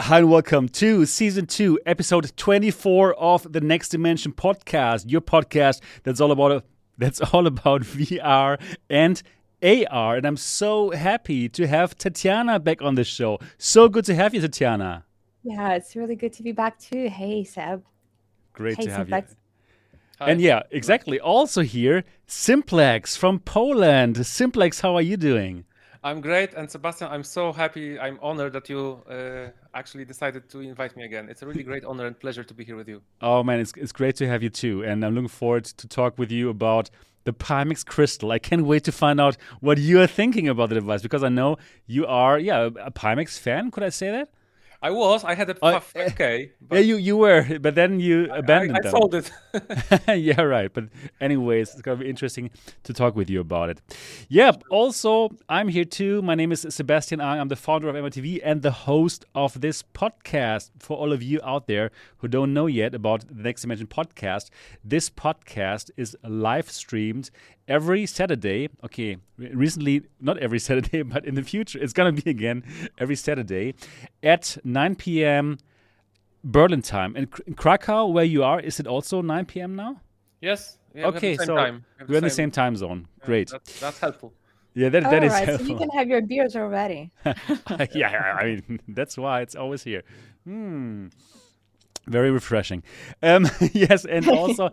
Hi and welcome to Season 2, Episode 24 of the Next Dimension Podcast, your podcast that's all about VR and AR. And I'm so happy to have Tatiana back on the show. So good to have you, Tatiana. Yeah, it's really good to be back too. Hey, Seb. Great to have you. Hi. And yeah, exactly. Also here, Simplex from Poland. Simplex, how are you doing? I'm great, and Sebastian, I'm so happy, I'm honored that you actually decided to invite me again. It's a really great honor and pleasure to be here with you. Oh man, it's great to have you too, and I'm looking forward to talk with you about the Pimax Crystal. I can't wait to find out what you are thinking about the device, because I know you are a Pimax fan, could I say that? I had a 5K. Yeah, you were, but then you abandoned them. I sold it. Yeah, right. But anyways, it's going to be interesting to talk with you about it. Yeah, also, I'm here too. My name is Sebastian Ang. I'm the founder of MRTV and the host of this podcast. For all of you out there who don't know yet about the Next Dimension Podcast, this podcast is live streamed every Saturday. Okay, recently, not every Saturday, but in the future, it's going to be again every Saturday at 9 p.m. Berlin time. And in Krakow, where you are, is it also 9 p.m. now? Yes. Yeah, okay, so we're in the same time zone. Yeah, great. That's helpful. Yeah, that is helpful. So you can have your beers already. Yeah, I mean, that's why it's always here. Very refreshing. Yes, and also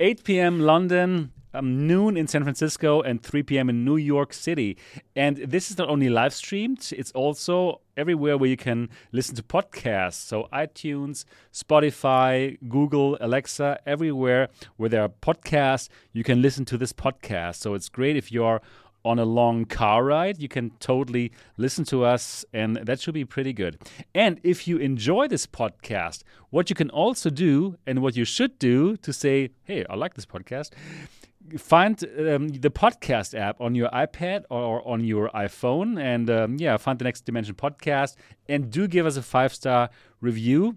8 p.m. London, noon in San Francisco, and 3 p.m. in New York City. And this is not only live streamed, it's also everywhere where you can listen to podcasts. So iTunes, Spotify, Google, Alexa, everywhere where there are podcasts, you can listen to this podcast. So it's great if you're on a long car ride. You can totally listen to us, and that should be pretty good. And if you enjoy this podcast, what you can also do and what you should do to say, hey, I like this podcast, find the podcast app on your iPad or on your iPhone, and find the Next Dimension Podcast, and do give us a 5-star review.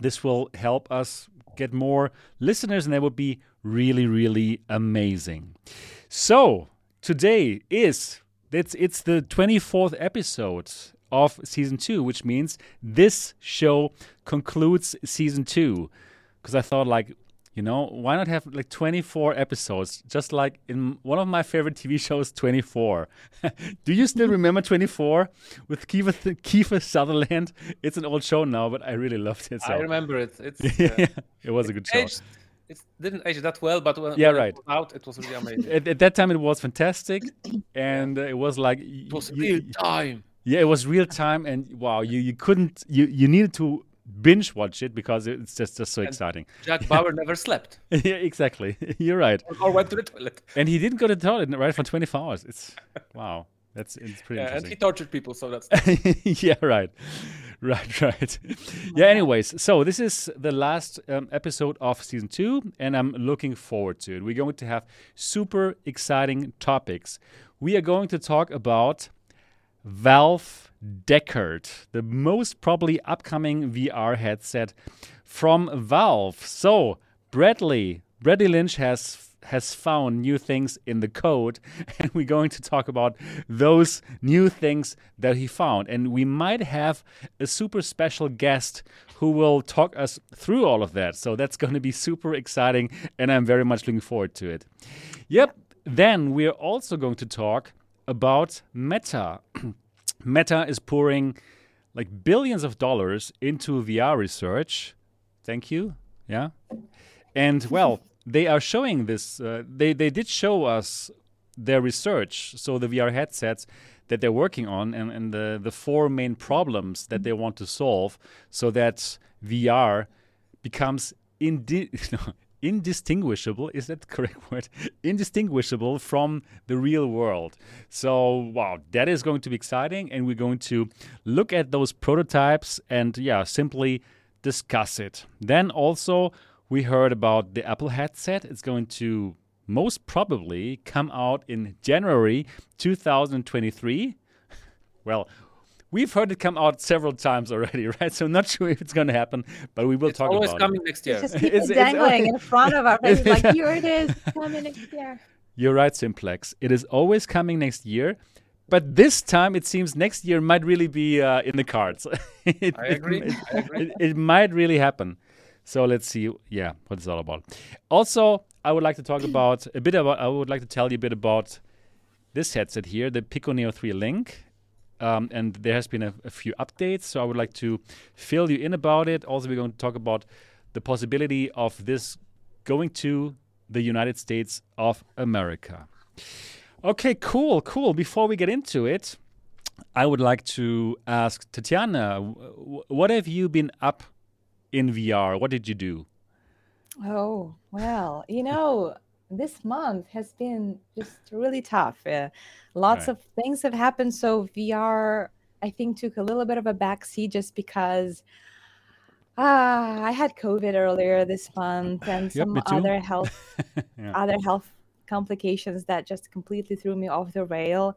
This will help us get more listeners, and that would be really, really amazing. So today it's the 24th episode of Season 2, which means this show concludes Season 2, because I thought, why not have 24 episodes, just like in one of my favorite TV shows, 24. Do you still remember 24 with Kiefer Sutherland? It's an old show now, but I really loved it. So I remember it. It was a good show. It didn't age that well, but when it was out, it was really amazing. At that time, it was fantastic, and it was like... It was real time. Yeah, it was real time, and wow, you couldn't... You needed to binge watch it because it's just so exciting. Jack Bauer never slept. Yeah, exactly. You're right. Or went to the toilet. And he didn't go to the toilet right for 24 hours. It's wow. It's pretty interesting. And he tortured people, so that's yeah, right. Right. Yeah, anyways, so this is the last episode of Season 2, and I'm looking forward to it. We're going to have super exciting topics. We are going to talk about Valve Deckard, the most probably upcoming VR headset from Valve. So Bradley Lynch has found new things in the code, and we're going to talk about those new things that he found. And we might have a super special guest who will talk us through all of that. So that's going to be super exciting, and I'm very much looking forward to it. Yep. Then we're also going to talk about Meta. Meta is pouring billions of dollars into VR research. Thank you. Yeah. And well, they are showing this. They did show us their research. So the VR headsets that they're working on and the four main problems that they want to solve so that VR becomes indistinguishable, is that the correct word? Indistinguishable from the real world. So, wow, that is going to be exciting, and we're going to look at those prototypes and, simply discuss it. Then also, We heard about the Apple headset. It's going to most probably come out in January 2023. Well, we've heard it come out several times already, right? So I'm not sure if it's going to happen, but we will talk about it. It's always coming next year. Just keep dangling in front of our face like, here it is, coming next year. You're right, Simplex. It is always coming next year. But this time, it seems next year might really be in the cards. I agree. It might really happen. So let's see, what it's all about. Also, I would like to tell you a bit about this headset here, the Pico Neo 3 Link. And there has been a few updates, so I would like to fill you in about it. Also, we're going to talk about the possibility of this going to the United States of America. Okay, cool. Before we get into it, I would like to ask Tatiana, what have you been up in VR? What did you do? Oh, well, this month has been just really tough. Lots of things have happened. So VR, I think, took a little bit of a backseat just because I had COVID earlier this month and some other health complications that just completely threw me off the rail.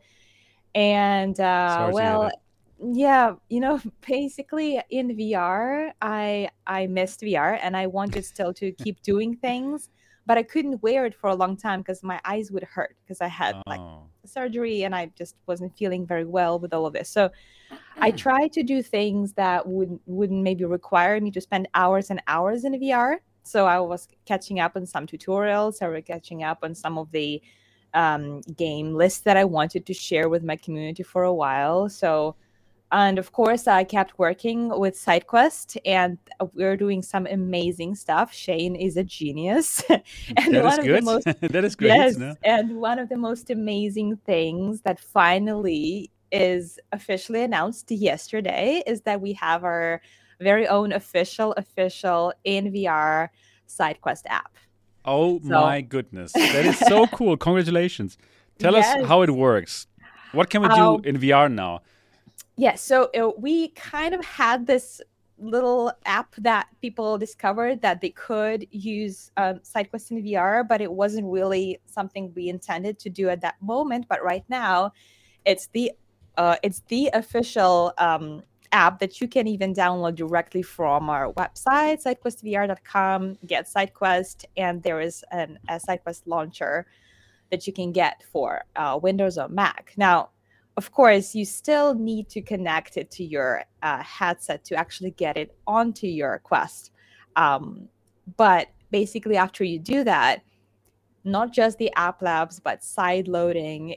And basically in VR, I missed VR and I wanted still to keep doing things. But I couldn't wear it for a long time because my eyes would hurt because I had surgery and I just wasn't feeling very well with all of this. So I tried to do things that wouldn't maybe require me to spend hours and hours in VR. So I was catching up on some tutorials. I was catching up on some of the game lists that I wanted to share with my community for a while. And of course, I kept working with SideQuest, and we're doing some amazing stuff. Shane is a genius. That is great. Yes, no? And one of the most amazing things that finally is officially announced yesterday is that we have our very own official in VR SideQuest app. My goodness. That is so cool. Congratulations. Tell us how it works. What can we do in VR now? Yes, so we kind of had this little app that people discovered that they could use SideQuest in VR, but it wasn't really something we intended to do at that moment. But right now, it's the official app that you can even download directly from our website, sidequestvr.com, get SideQuest, and there is a SideQuest launcher that you can get for Windows or Mac. Now, of course, you still need to connect it to your headset to actually get it onto your Quest. But basically, after you do that, not just the app labs, but sideloading,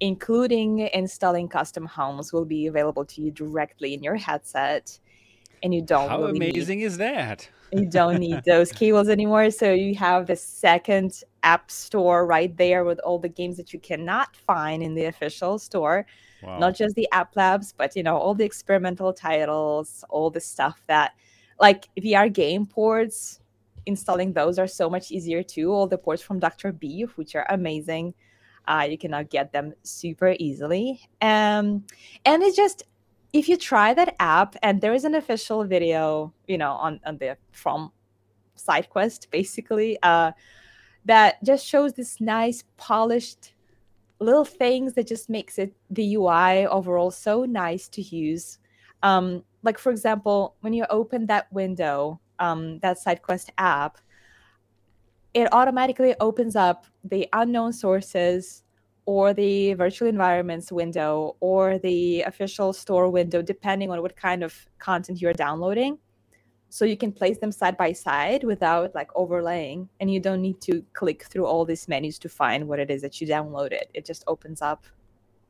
including installing custom homes, will be available to you directly in your headset. And you don't. How amazing is that? You don't need those cables anymore. So you have the second app store right there with all the games that you cannot find in the official store. Wow. Not just the app labs, but all the experimental titles, all the stuff that, like VR game ports, installing those are so much easier too. All the ports from Dr. B, which are amazing. You can now get them super easily. And it's just, if you try that app, and there is an official video, from SideQuest, basically, that just shows this nice polished little things that just makes it the UI overall so nice to use. Like, for example, when you open that window, that SideQuest app, it automatically opens up the unknown sources or the virtual environments window, or the official store window, depending on what kind of content you're downloading. So you can place them side by side without overlaying, and you don't need to click through all these menus to find what it is that you downloaded. It just opens up,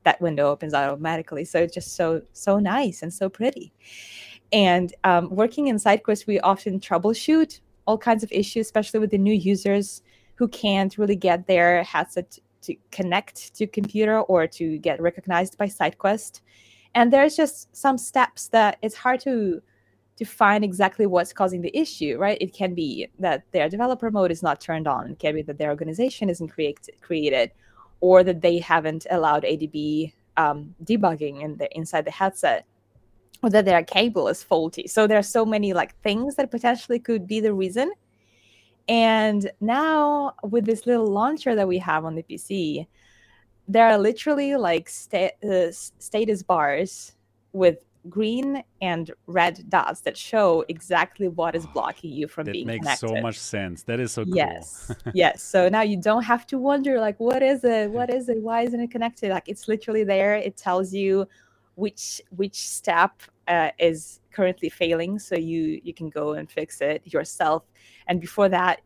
that window opens out automatically. So it's just so nice and so pretty. And working in SideQuest, we often troubleshoot all kinds of issues, especially with the new users who can't really get their headset to connect to computer or to get recognized by SideQuest. And there's just some steps that it's hard to find exactly what's causing the issue, right? It can be that their developer mode is not turned on. It can be that their organization isn't created, or that they haven't allowed ADB debugging inside the headset, or that their cable is faulty. So there are so many things that potentially could be the reason. And now with this little launcher that we have on the PC, there are literally like status bars with green and red dots that show exactly what is blocking you from being connected. That makes so much sense. That is so cool. Yes. So now you don't have to wonder, like, what is it? Why isn't it connected? Like, it's literally there. It tells you which step is currently failing, so you can go and fix it yourself. And before that,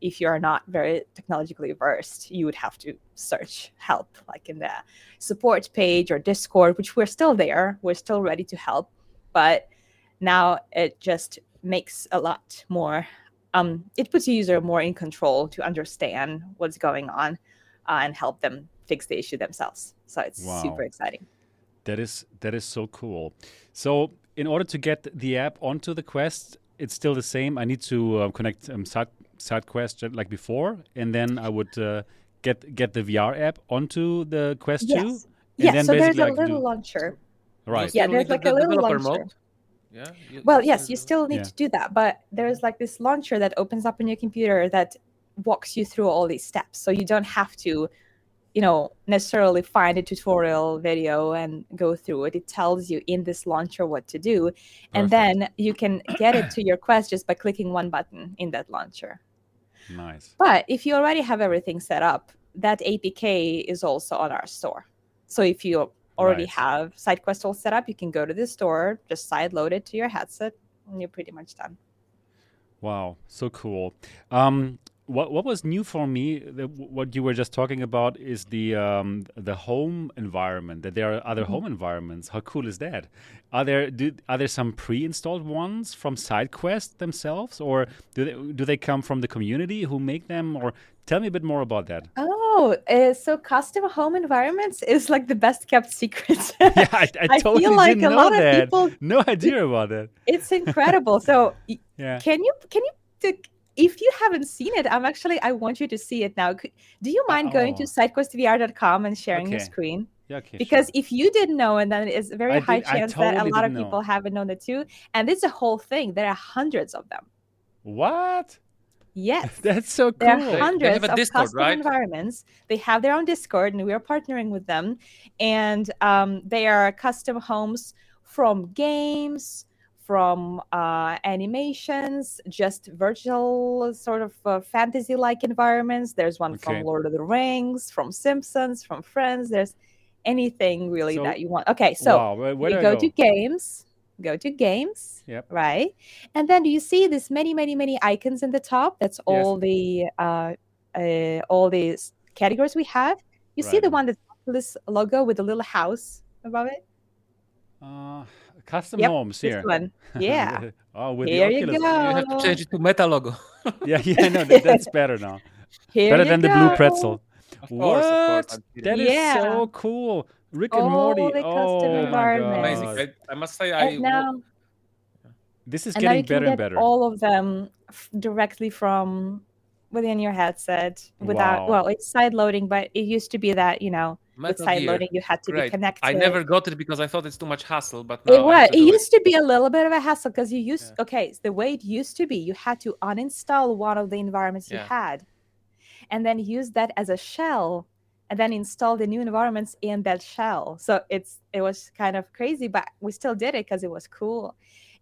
if you are not very technologically versed, you would have to search help, like in the support page or Discord, which we're still there. We're still ready to help. But now it just makes a lot more, it puts the user more in control to understand what's going on and help them fix the issue themselves. So it's super exciting. That is so cool. So in order to get the app onto the Quest, it's still the same. I need to connect SideQuest like before, and then I would get the VR app onto the Quest 2. Yes. Yes. So there's a little launcher. Right. Yeah, there's like a little launcher. Yeah. Well, yes, you still need to do that, but there's like this launcher that opens up on your computer that walks you through all these steps, so you don't have to, necessarily find a tutorial video and go through it. It tells you in this launcher what to do. Perfect. And then you can get it to your Quest just by clicking one button in that launcher. Nice. But if you already have everything set up, that APK is also on our store. So if you already have SideQuest all set up, you can go to the store, just sideload it to your headset, and you're pretty much done. Wow, so cool. What was new for me, what you were just talking about, is the home environment. That there are other home environments. How cool is that? Are there some pre-installed ones from SideQuest themselves, or do they come from the community who make them? Or tell me a bit more about that. So custom home environments is like the best kept secret. Yeah, I totally feel like didn't a know lot that. Of people no idea about that. It's incredible. So if you haven't seen it, I want you to see it now. Do you mind going to sidequestvr.com and sharing your screen? Yeah, okay, because if you didn't know, and then it's a very high chance that a lot of people haven't known it too. And it's a whole thing. There are hundreds of them. What? Yes. That's so cool. There are hundreds of Discord, custom environments. They have their own Discord, and we are partnering with them. And they are custom homes from games, from animations, just virtual sort of fantasy-like environments. There's one from Lord of the Rings, from Simpsons, from Friends. There's anything really that you want. Okay, so you go to games. Go to games, right? And then do you see this many, many, many icons in the top? That's all all these categories we have. You see the one that's this logo with the little house above it? Custom homes here. This one. Yeah. With here the Oculus. You go. You have to change it to Meta logo. I know. That's better now. Here better than go. The blue pretzel. Of what? Of course. That is so cool. Rick and Morty. The custom environment. Amazing. I must say, this is getting better and better. All of them directly from within your headset. It's side loading, but it used to be that, with side loading, you had to be connected. I never got it because I thought it's too much hassle, but now it used to be a little bit of a hassle because you used the way it used to be, you had to uninstall one of the environments you had, and then use that as a shell, and then install the new environments in that shell. So it was kind of crazy, but we still did it because it was cool.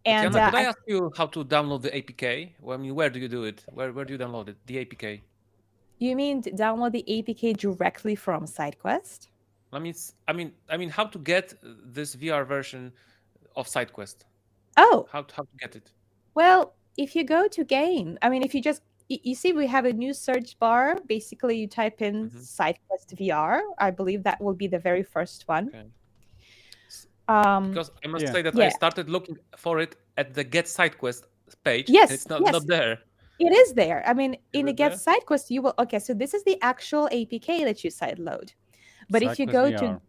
And Tatiana, could I ask you how to download the APK? Well, where do you do it? Where do you download it? The APK. You mean to download the APK directly from SideQuest? I mean, how to get this VR version of SideQuest? Oh, how to get it? Well, if you go to game, you see we have a new search bar. Basically, you type in SideQuest VR. I believe that will be the very first one. Okay. Because I must say that I started looking for it at the Get SideQuest page. Yes, and it's not there. It is there. In the Get SideQuest, you will. Okay, so this is the actual APK that you sideload. But if you go to,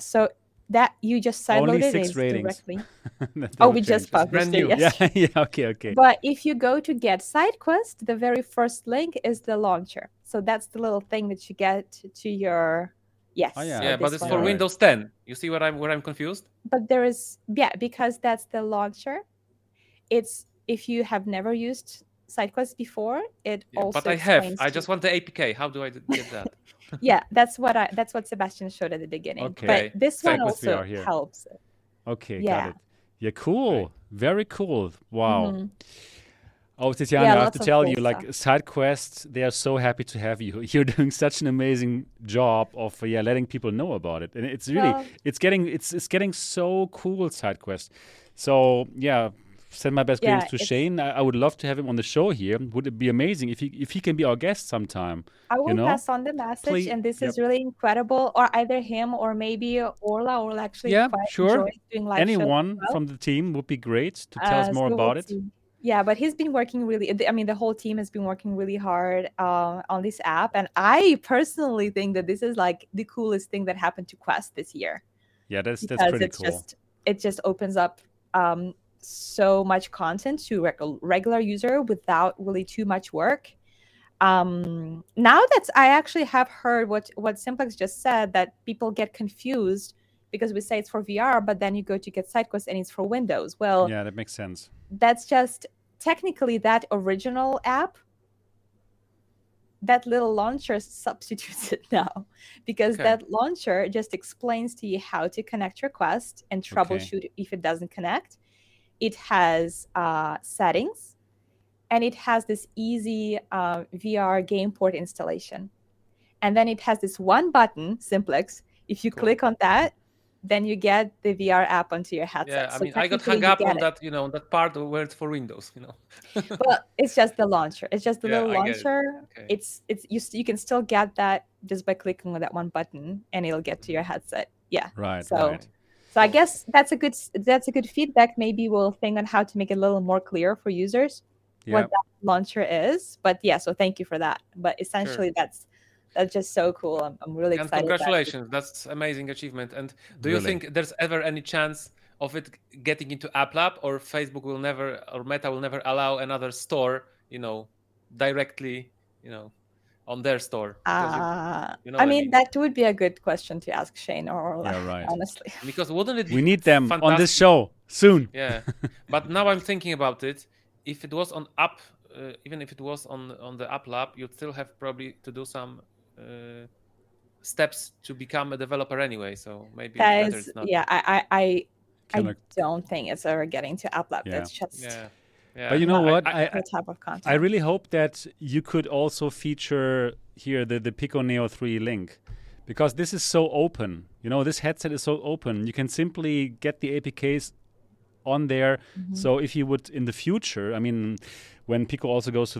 so that you just sideload it directly. We just published it. Yes. Yeah. Okay. But if you go to Get SideQuest, the very first link is the launcher. So that's the little thing that you get to your. Yes. Oh, yeah. But it's for Windows 10. You see where I'm confused? But there is because that's the launcher. It's if you have never used SideQuest before. It also. But I have. I just want the APK. How do I get that? Yeah, that's what Sebastian showed at the beginning. Okay. But this one also helps. Okay, yeah. Got it. Yeah, cool. Right. Very cool. Wow. Mm-hmm. Oh, Tatiana, I have to tell you, like, SideQuest, they are so happy to have you. You're doing such an amazing job of letting people know about it, and it's really it's getting so cool, SideQuest. So send my best greetings to Shane. I would love to have him on the show here. Would it be amazing if he can be our guest sometime? I will pass on the message, and this is really incredible. Or either him or maybe Orla. Orla actually enjoys doing live shows. Anyone from the team would be great to tell us more about it. Yeah, but he's been working the whole team has been working really hard on this app. And I personally think that this is like the coolest thing that happened to Quest this year. Yeah, that's pretty cool. It just opens up so much content to regular user without really too much work. Now that I actually have heard what Simplex just said, that people get confused because we say it's for VR, but then you go to get SideQuest and it's for Windows. Well, yeah, that makes sense. That's just technically that original app, that little launcher substitutes it now, because that launcher just explains to you how to connect your Quest and troubleshoot if it doesn't connect. It has settings, and it has this easy VR game port installation. And then it has this one button, Simplex. If you click on that, then you get the VR app onto your headset. Yeah, I mean, I got hung up on that, that part where it's for Windows, Well, it's just the launcher. It's just the little launcher. It. Okay. It's you can still get that just by clicking on that one button, and it'll get to your headset. Yeah. Right. So I guess that's a good feedback. Maybe we'll think on how to make it a little more clear for users what that launcher is. But so thank you for that. But essentially, that's just so cool. I'm really excited. Congratulations. That's amazing achievement. And do you think there's ever any chance of it getting into Apple App, or Facebook will never, or Meta will never allow another store, directly, on their store? That would be a good question to ask Shane or Orla, honestly. Because wouldn't it be We need them fantastic? On this show soon. Yeah. But now I'm thinking about it. If it was on app, even if it was on the Apple App, you'd still have probably to do some steps to become a developer anyway, so maybe it's not. I don't think it's ever getting to AppLab. That's just But you know what? I type of content. I really hope that you could also feature here the Pico Neo 3 Link, because this is so open. This headset is so open. You can simply get the APKs on there. Mm-hmm. So if you would in the future, when Pico also goes to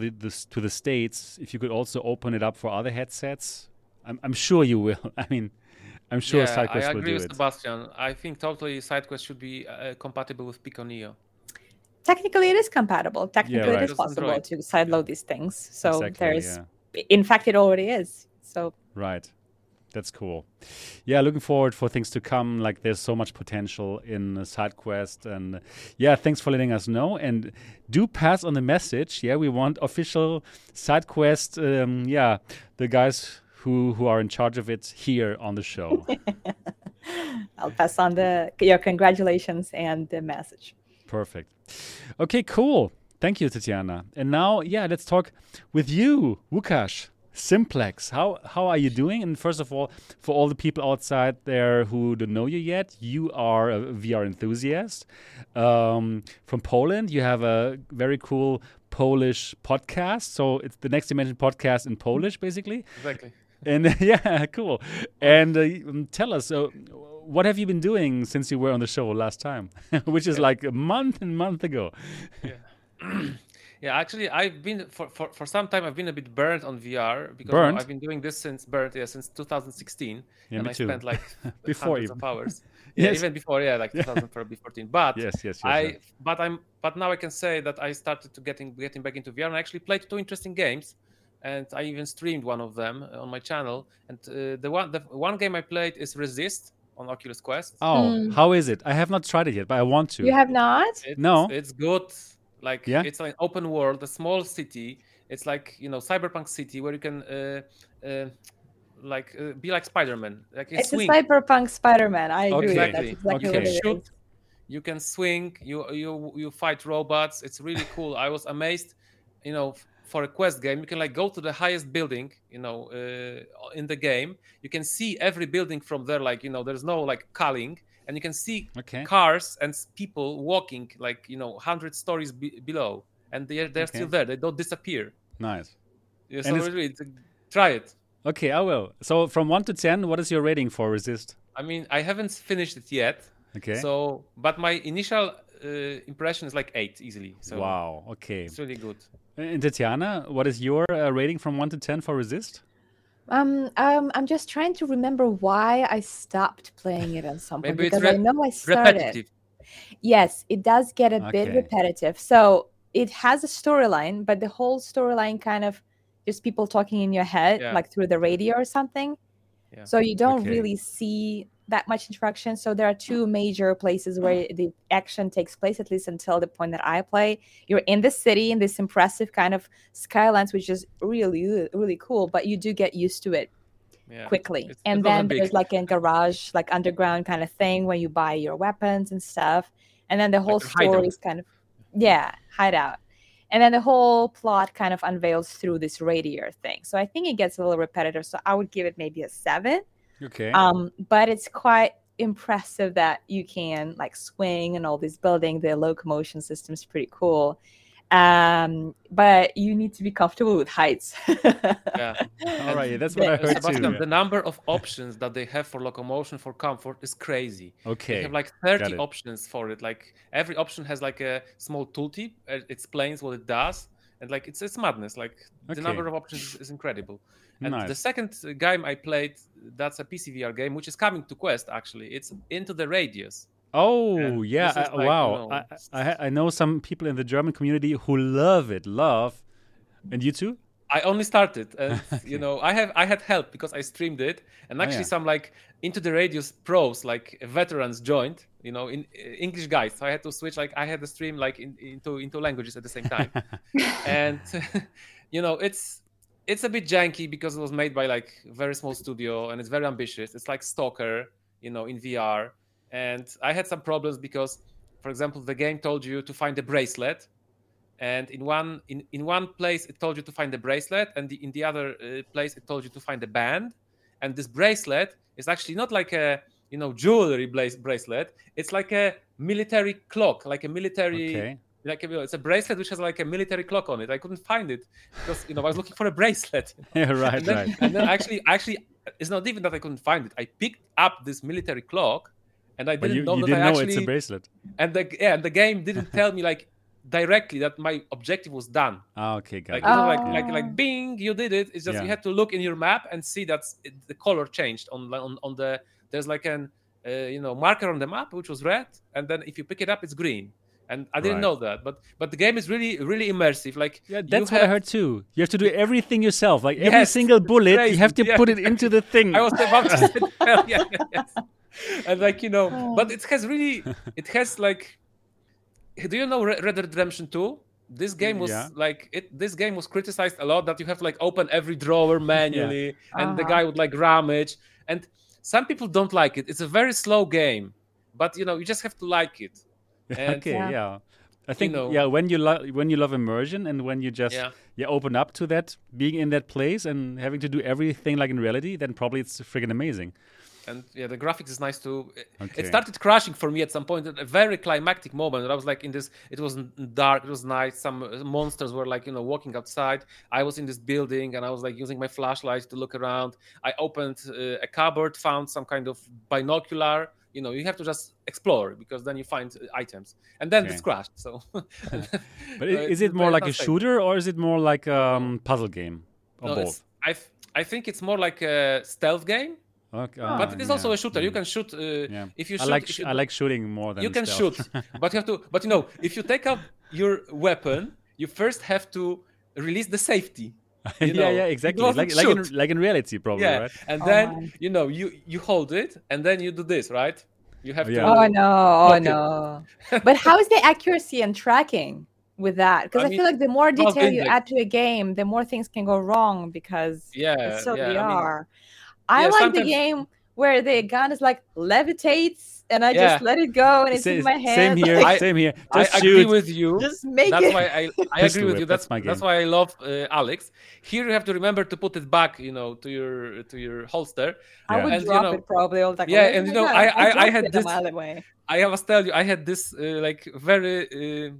the States, if you could also open it up for other headsets, I'm sure you will. I'm sure SideQuest will do it. I agree with Sebastian. I think totally SideQuest should be compatible with Pico Neo. Technically, it is compatible. Technically, it is possible to sideload these things. So in fact, it already is. So right, that's cool. Yeah, looking forward for things to come. Like, there's so much potential in SideQuest, and thanks for letting us know. And do pass on the message. Yeah, we want official SideQuest. The guys who are in charge of it here on the show. I'll pass on your congratulations and the message. Perfect. Okay, cool. Thank you, Tatiana. And now, let's talk with you, Łukasz. Simplex, how are you doing? And first of all, for all the people outside there who don't know you yet, you are a VR enthusiast from Poland. You have a very cool Polish podcast. So it's the Next Dimension podcast in Polish, basically. Exactly. And cool. And tell us, what have you been doing since you were on the show last time, which is like a month ago? Yeah. Yeah, actually, I've been for some time. I've been a bit burnt on VR because I've been doing this since 2016, and I spent like before hundreds of hours. Even before, like 2014. But but now I can say that I started to getting back into VR, and I actually played two interesting games, and I even streamed one of them on my channel. And the one game I played is Resist on Oculus Quest. How is it? I have not tried it yet, but I want to. You have not? No, it's good. Like it's an open world, a small city. It's like cyberpunk city where you can be like Spider-Man. Like it's swing. A cyberpunk Spider-Man. I agree. Exactly. That's exactly what it shoot, is. You can swing. You fight robots. It's really cool. I was amazed you know, for a Quest game, you can like go to the highest building, you know, in the game. You can see every building from there. Like, you know, there's no like culling, and you can see cars and people walking like, you know, 100 stories below, and they're still there. They don't disappear. Nice. Yeah, so really, try it. Okay, I will. So from 1 to 10, what is your rating for Resist? I mean, I haven't finished it yet. Okay. So, but my initial impression is like 8 easily. So wow. Okay. It's really good. And Tatiana, what is your rating from 1 to 10 for Resist? I'm just trying to remember why I stopped playing it at some point because I know I started. Repetitive. Yes, it does get a bit repetitive. So it has a storyline, but the whole storyline kind of just people talking in your head, like through the radio or something. Yeah. So you don't really see that much interaction. So there are two major places where the action takes place, at least until the point that I play. You're in the city in this impressive kind of skylines, which is really, really cool. But you do get used to it quickly. And then there's like a garage, like underground kind of thing where you buy your weapons and stuff. And then the whole like story is kind of, hideout. And then the whole plot kind of unveils through this radiator thing. So I think it gets a little repetitive. So I would give it maybe a 7. Okay. But it's quite impressive that you can like swing and all this building. The locomotion system is pretty cool. But you need to be comfortable with heights. All right. That's what I heard Sebastian, too. The number of options that they have for locomotion, for comfort is crazy. Okay. They have like 30 options for it. Like every option has like a small tooltip. It explains what it does. And like it's madness. Like the number of options is incredible. And the second game I played, that's a PC VR game, which is coming to Quest, actually. It's Into the Radius. Oh, and like, wow. You know, I know some people in the German community who love it. And you too? I only started. And, you know, I had help because I streamed it. And actually some like Into the Radius pros, like veterans joined, you know, in English guys. So I had to switch. Like I had to stream like into languages at the same time. And, you know, it's a bit janky because it was made by like very small studio and it's very ambitious. It's like Stalker, you know, in VR. And I had some problems because, for example, the game told you to find a bracelet, and in one place it told you to find the bracelet, and in the other place it told you to find a band. And this bracelet is actually not like a, you know, jewelry bracelet. It's like a military clock, like a military. Okay. Like, it's a bracelet which has like a military clock on it. I couldn't find it because, you know, I was looking for a bracelet. Yeah, right, and then, right. And then actually, it's not even that I couldn't find it. I picked up this military clock, and I didn't know it's a bracelet. And the game didn't tell me like directly that my objective was done. Oh, okay, got it. Like bing, you did it. It's just you had to look in your map and see that the color changed on the. There's like an marker on the map which was red, and then if you pick it up, it's green. And I didn't know that, but the game is really, really immersive. Like that's what I heard too. You have to do everything yourself. Like every single bullet, you have to put it into the thing. I was about to say, and like, you know, but it has like. Do you know Red Dead Redemption 2? This game was This game was criticized a lot that you have to like open every drawer manually, and the guy would like rummage. And some people don't like it. It's a very slow game, but you know you just have to like it. And I think when you love immersion and when you just open up to that, being in that place and having to do everything like in reality, then probably it's freaking amazing. And the graphics is nice too. It started crashing for me at some point at a very climactic moment. And I was like in this. It was dark. It was night. Some monsters were like walking outside. I was in this building and I was like using my flashlight to look around. I opened a cupboard, found some kind of binocular. You know, you have to just explore because then you find items, and then it's crashed. So, but is it more like a shooter or is it more like a puzzle game? Or both? I think it's more like a stealth game. Okay. But it is also a shooter. You can shoot if you shoot. I like shooting more than you can stealth. Shoot, but you have to. But you know, if you take up your weapon, you first have to release the safety. You know, exactly. Like in reality, probably, right? And then, you know, you hold it, and then you do this, right? You have to... Oh, no. But how is the accuracy and tracking with that? Because I feel like the more detail you add to a game, the more things can go wrong because it's so VR. I like the game where the gun is like levitates and I just let it go, and it's in my hand. Same here. Same here. Just I agree with you. Just make that's it. Why I agree with you. That's why I love Alex. Here you have to remember to put it back, you know, to your holster. Yeah. I would and, drop it probably all the time. Yeah, and you know, I had this. I must tell you, I had this like very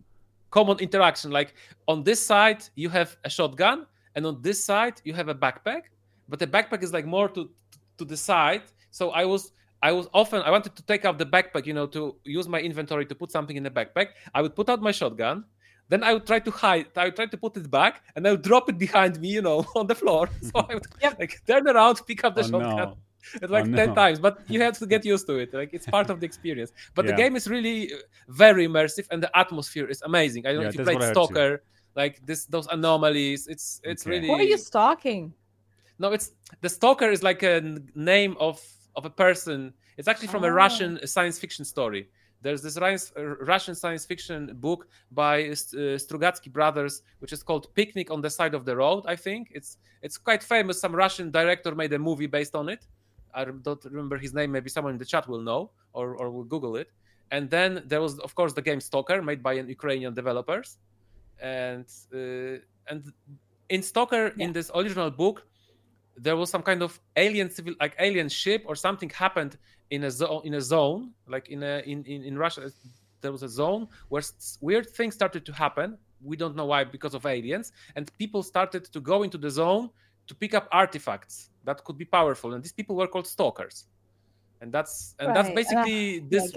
common interaction. Like on this side you have a shotgun, and on this side you have a backpack, but the backpack is like more to the side. So I was often, I wanted to take out the backpack, you know, to use my inventory to put something in the backpack. I would put out my shotgun, then I would try to hide, I would try to put it back, and I would drop it behind me, you know, on the floor. So I would like turn around, pick up the shotgun. No. Like 10 times, but you have to get used to it. Like it's part of the experience. But the game is really very immersive, and the atmosphere is amazing. I don't know if you played Stalker, like those anomalies. It's really. What are you stalking? No, it's the Stalker is like a name of a person. It's actually from a Russian science fiction story. There's this Russian science fiction book by Strugatsky brothers, which is called Picnic on the Side of the Road. I think it's quite famous. Some Russian director made a movie based on it. I don't remember his name. Maybe someone in the chat will know or will Google it. And then there was, of course, the game Stalker, made by an Ukrainian developers. And in Stalker, in this original book, there was some kind of alien ship or something happened in a zone, like in Russia. There was a zone where weird things started to happen. We don't know why, because of aliens, and people started to go into the zone to pick up artifacts that could be powerful, and these people were called stalkers, and that's basically this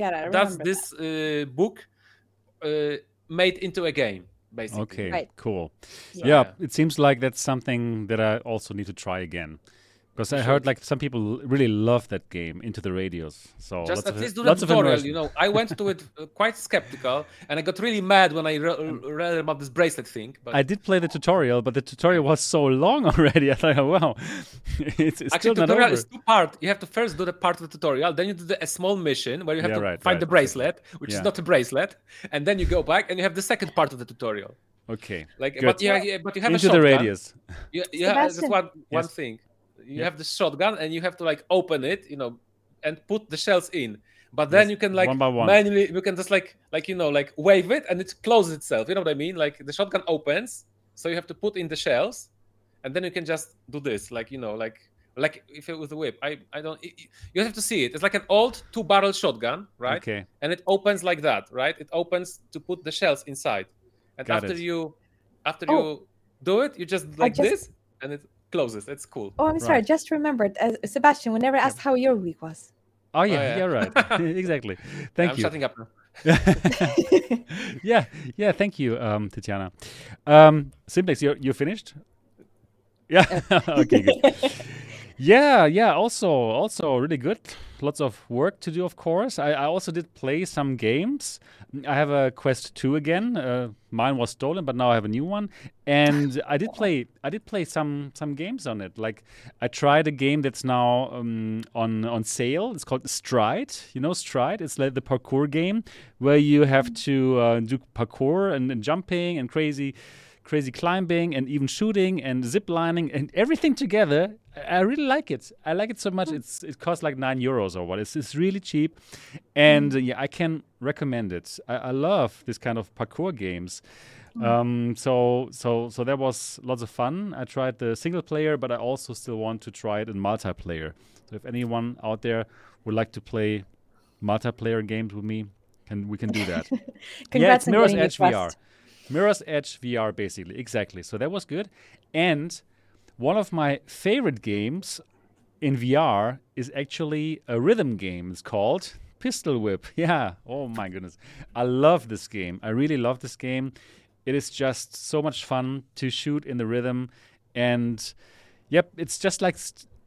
book made into a game, basically. Okay, right. Cool. Yeah. It seems like that's something that I also need to try again, because I heard like some people really love that game, Into the Radius. So just at least do the tutorial. You know, I went to it quite skeptical, and I got really mad when I read about this bracelet thing. But I did play the tutorial, but the tutorial was so long already. I thought, oh, wow, it's actually still not over. Actually, tutorial is 2-part. You have to first do the part of the tutorial, then you do a small mission where you have to find the bracelet, which is not a bracelet, and then you go back and you have the second part of the tutorial. Okay. Like, good. But you have Into a shotgun. Into the Radius. Yeah, that's one thing. You have the shotgun, and you have to like open it, you know, and put the shells in. But then you can like one. Manually, you can just like you know, like wave it, and it closes itself. You know what I mean? Like the shotgun opens, so you have to put in the shells, and then you can just do this, like you know, like if it was a whip. You have to see it. It's like an old 2-barrel shotgun, right? Okay. And it opens like that, right? It opens to put the shells inside, and after you do it, you just this, and it closes. It's cool. Oh, I'm sorry. I just remembered. Sebastian, we never asked how your week was. Oh, yeah. You're right. Exactly. Thank you. I'm shutting up now. Yeah. Thank you, Tatiana. Simplex, you're finished? Yeah. Okay, good. Yeah. Also really good. Lots of work to do, of course. I also did play some games. I have a Quest 2 again. Mine was stolen, but now I have a new one. And I did play some games on it. Like I tried a game that's now on sale. It's called Stride. You know Stride? It's like the parkour game where you have to do parkour and jumping and crazy climbing and even shooting and zip lining and everything together. I really like it. I like it so much. It costs like €9 or what. It's really cheap. And I can recommend it. I love this kind of parkour games. So that was lots of fun. I tried the single player, but I also still want to try it in multiplayer. So if anyone out there would like to play multiplayer games with me, we can do that. It's Mirror's Edge VR. Mirror's Edge VR, basically. Exactly. So that was good. And one of my favorite games in VR is actually a rhythm game. It's called Pistol Whip. Yeah. Oh, my goodness. I love this game. I really love this game. It is just so much fun to shoot in the rhythm. And, it's just like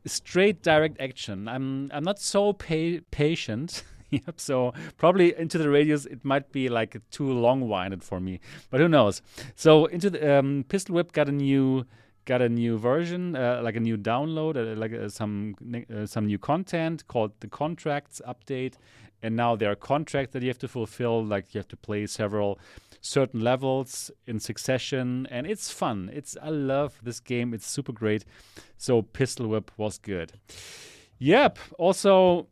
straight direct action. I'm not so patient. Yep. So probably Into the Radius, it might be like too long-winded for me, but who knows? So into the Pistol Whip got a new version, like a new download, some new content called the Contracts Update, and now there are contracts that you have to fulfill. Like you have to play several certain levels in succession, and it's fun. I love this game. It's super great. So Pistol Whip was good. Yep. Also.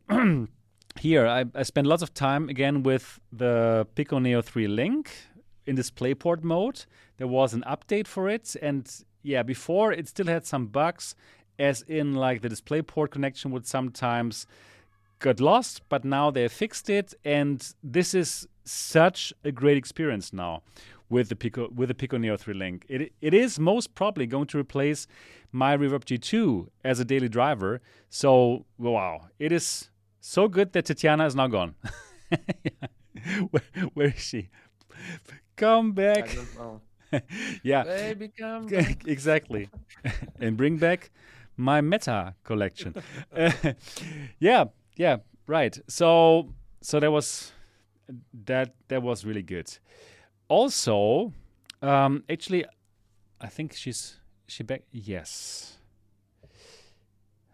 here I spent lots of time again with the Pico Neo 3 Link in DisplayPort mode. There was an update for it, and yeah, before it still had some bugs, as in like the DisplayPort connection would sometimes got lost, but now they fixed it, and this is such a great experience now with the Pico Neo 3 Link. It is most probably going to replace my Reverb G2 as a daily driver. So wow, it is so good that Tatiana is now gone. Where is she? Come back. I don't know. Yeah. Baby, come back. Exactly. And bring back my Meta collection. Yeah, right. So that was really good. Also, actually, I think she back. Yes.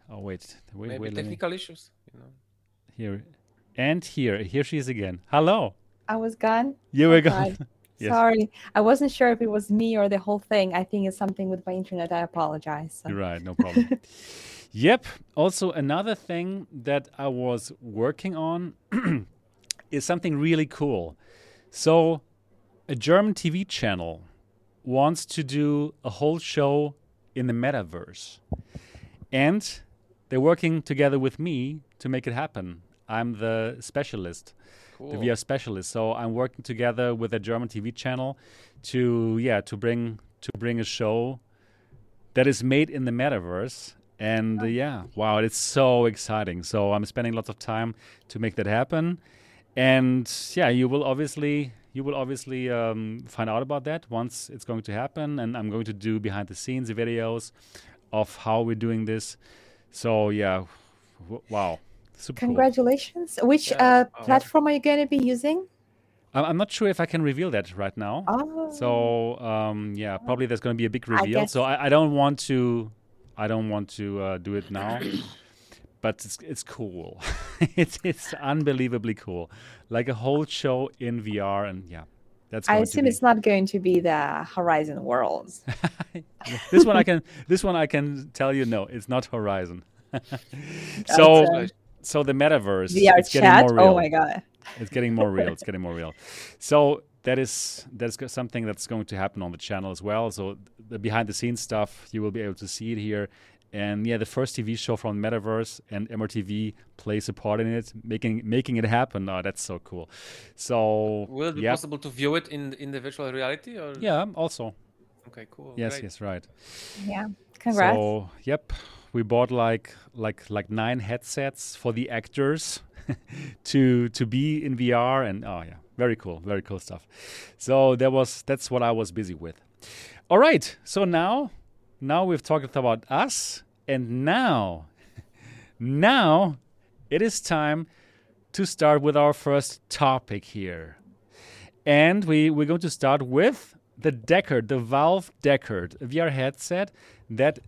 Oh wait. Maybe wait, technical issues, you know. Here she is again. Hello. I was gone. You were gone. Yes. Sorry, I wasn't sure if it was me or the whole thing. I think it's something with my internet. I apologize. So. You're right, no problem. Yep. Also, another thing that I was working on is something really cool. So, a German TV channel wants to do a whole show in the metaverse. And they're working together with me to make it happen. I'm the specialist, cool. The VR specialist. So I'm working together with a German TV channel to bring a show that is made in the metaverse. And wow, it's so exciting. So I'm spending lots of time to make that happen. And yeah, you will obviously find out about that once it's going to happen. And I'm going to do behind the scenes videos of how we're doing this. So yeah, wow. Super congratulations. Cool. Which platform are you going to be using? I'm not sure if I can reveal that right now. Oh. So probably there's going to be a big reveal. So I don't want to do it now. But it's cool. it's unbelievably cool. Like a whole show in VR, and yeah. I assume it's not going to be the Horizon Worlds. This one I can tell you no, it's not Horizon. So the metaverse VR chat? Getting more real. Oh my god. It's getting more real. So that is something that's going to happen on the channel as well. So the behind the scenes stuff, you will be able to see it here. And yeah, the first TV show from Metaverse, and MRTV plays a part in it, making it happen. Oh, that's so cool. So will it be possible to view it in the virtual reality or? Yeah, also. Okay, cool. Yes, great. Yes, right. Yeah. Congrats. So, yep. We bought like 9 headsets for the actors to be in VR, and oh yeah, very cool stuff. So that's what I was busy with. All right, so now we've talked about us, and now it is time to start with our first topic here, and we're going to start with the Valve Deckard, a VR headset that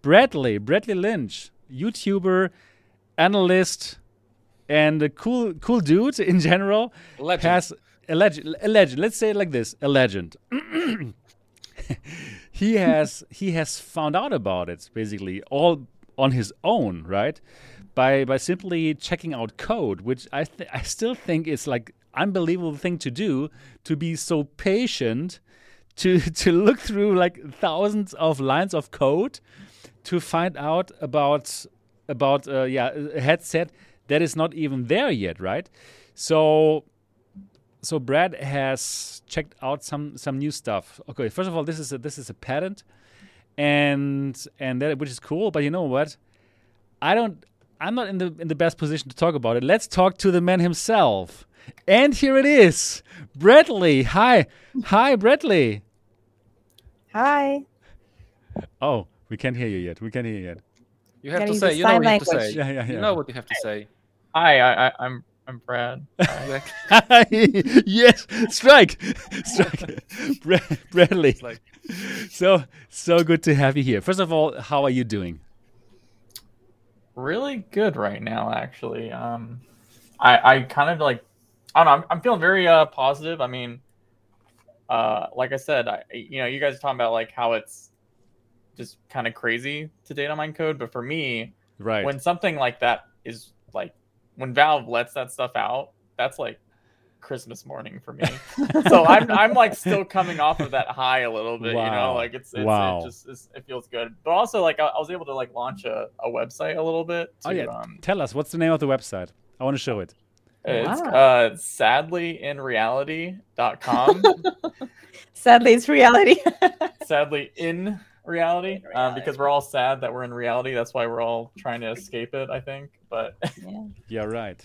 Bradley Lynch, YouTuber, analyst, and a cool dude in general, legend. has a legend. Let's say it like this: a legend. He has found out about it basically all on his own, right? By simply checking out code, which I still think is like unbelievable thing to do, to be so patient. To look through like thousands of lines of code to find out about a headset that is not even there yet, right? So Brad has checked out some new stuff. Okay, first of all, this is a patent, and that, which is cool. But you know what? I'm not in the best position to talk about it. Let's talk to the man himself. And here it is, Bradley. Hi, Bradley. Hi. Oh, we can't hear you yet. You have to say. You know what you have to say. Yeah. You know what you have to say. Hi, I'm Brad. Yes, strike, Bradley. So good to have you here. First of all, how are you doing? Really good right now, actually. I kind of like, I don't know, I'm feeling very positive. I mean, like I said, you guys are talking about like how it's just kind of crazy to data mine code. But for me, right, when something like that is like when Valve lets that stuff out, that's like Christmas morning for me. So I'm like still coming off of that high a little bit, you know, like it feels good. But also like I was able to like launch a website a little bit. Tell us, what's the name of the website? I want to show it. It's sadlyinreality.com. Sadly, it's reality. Sadly in reality, because we're all sad that we're in reality. That's why we're all trying to escape it, I think. But yeah, right.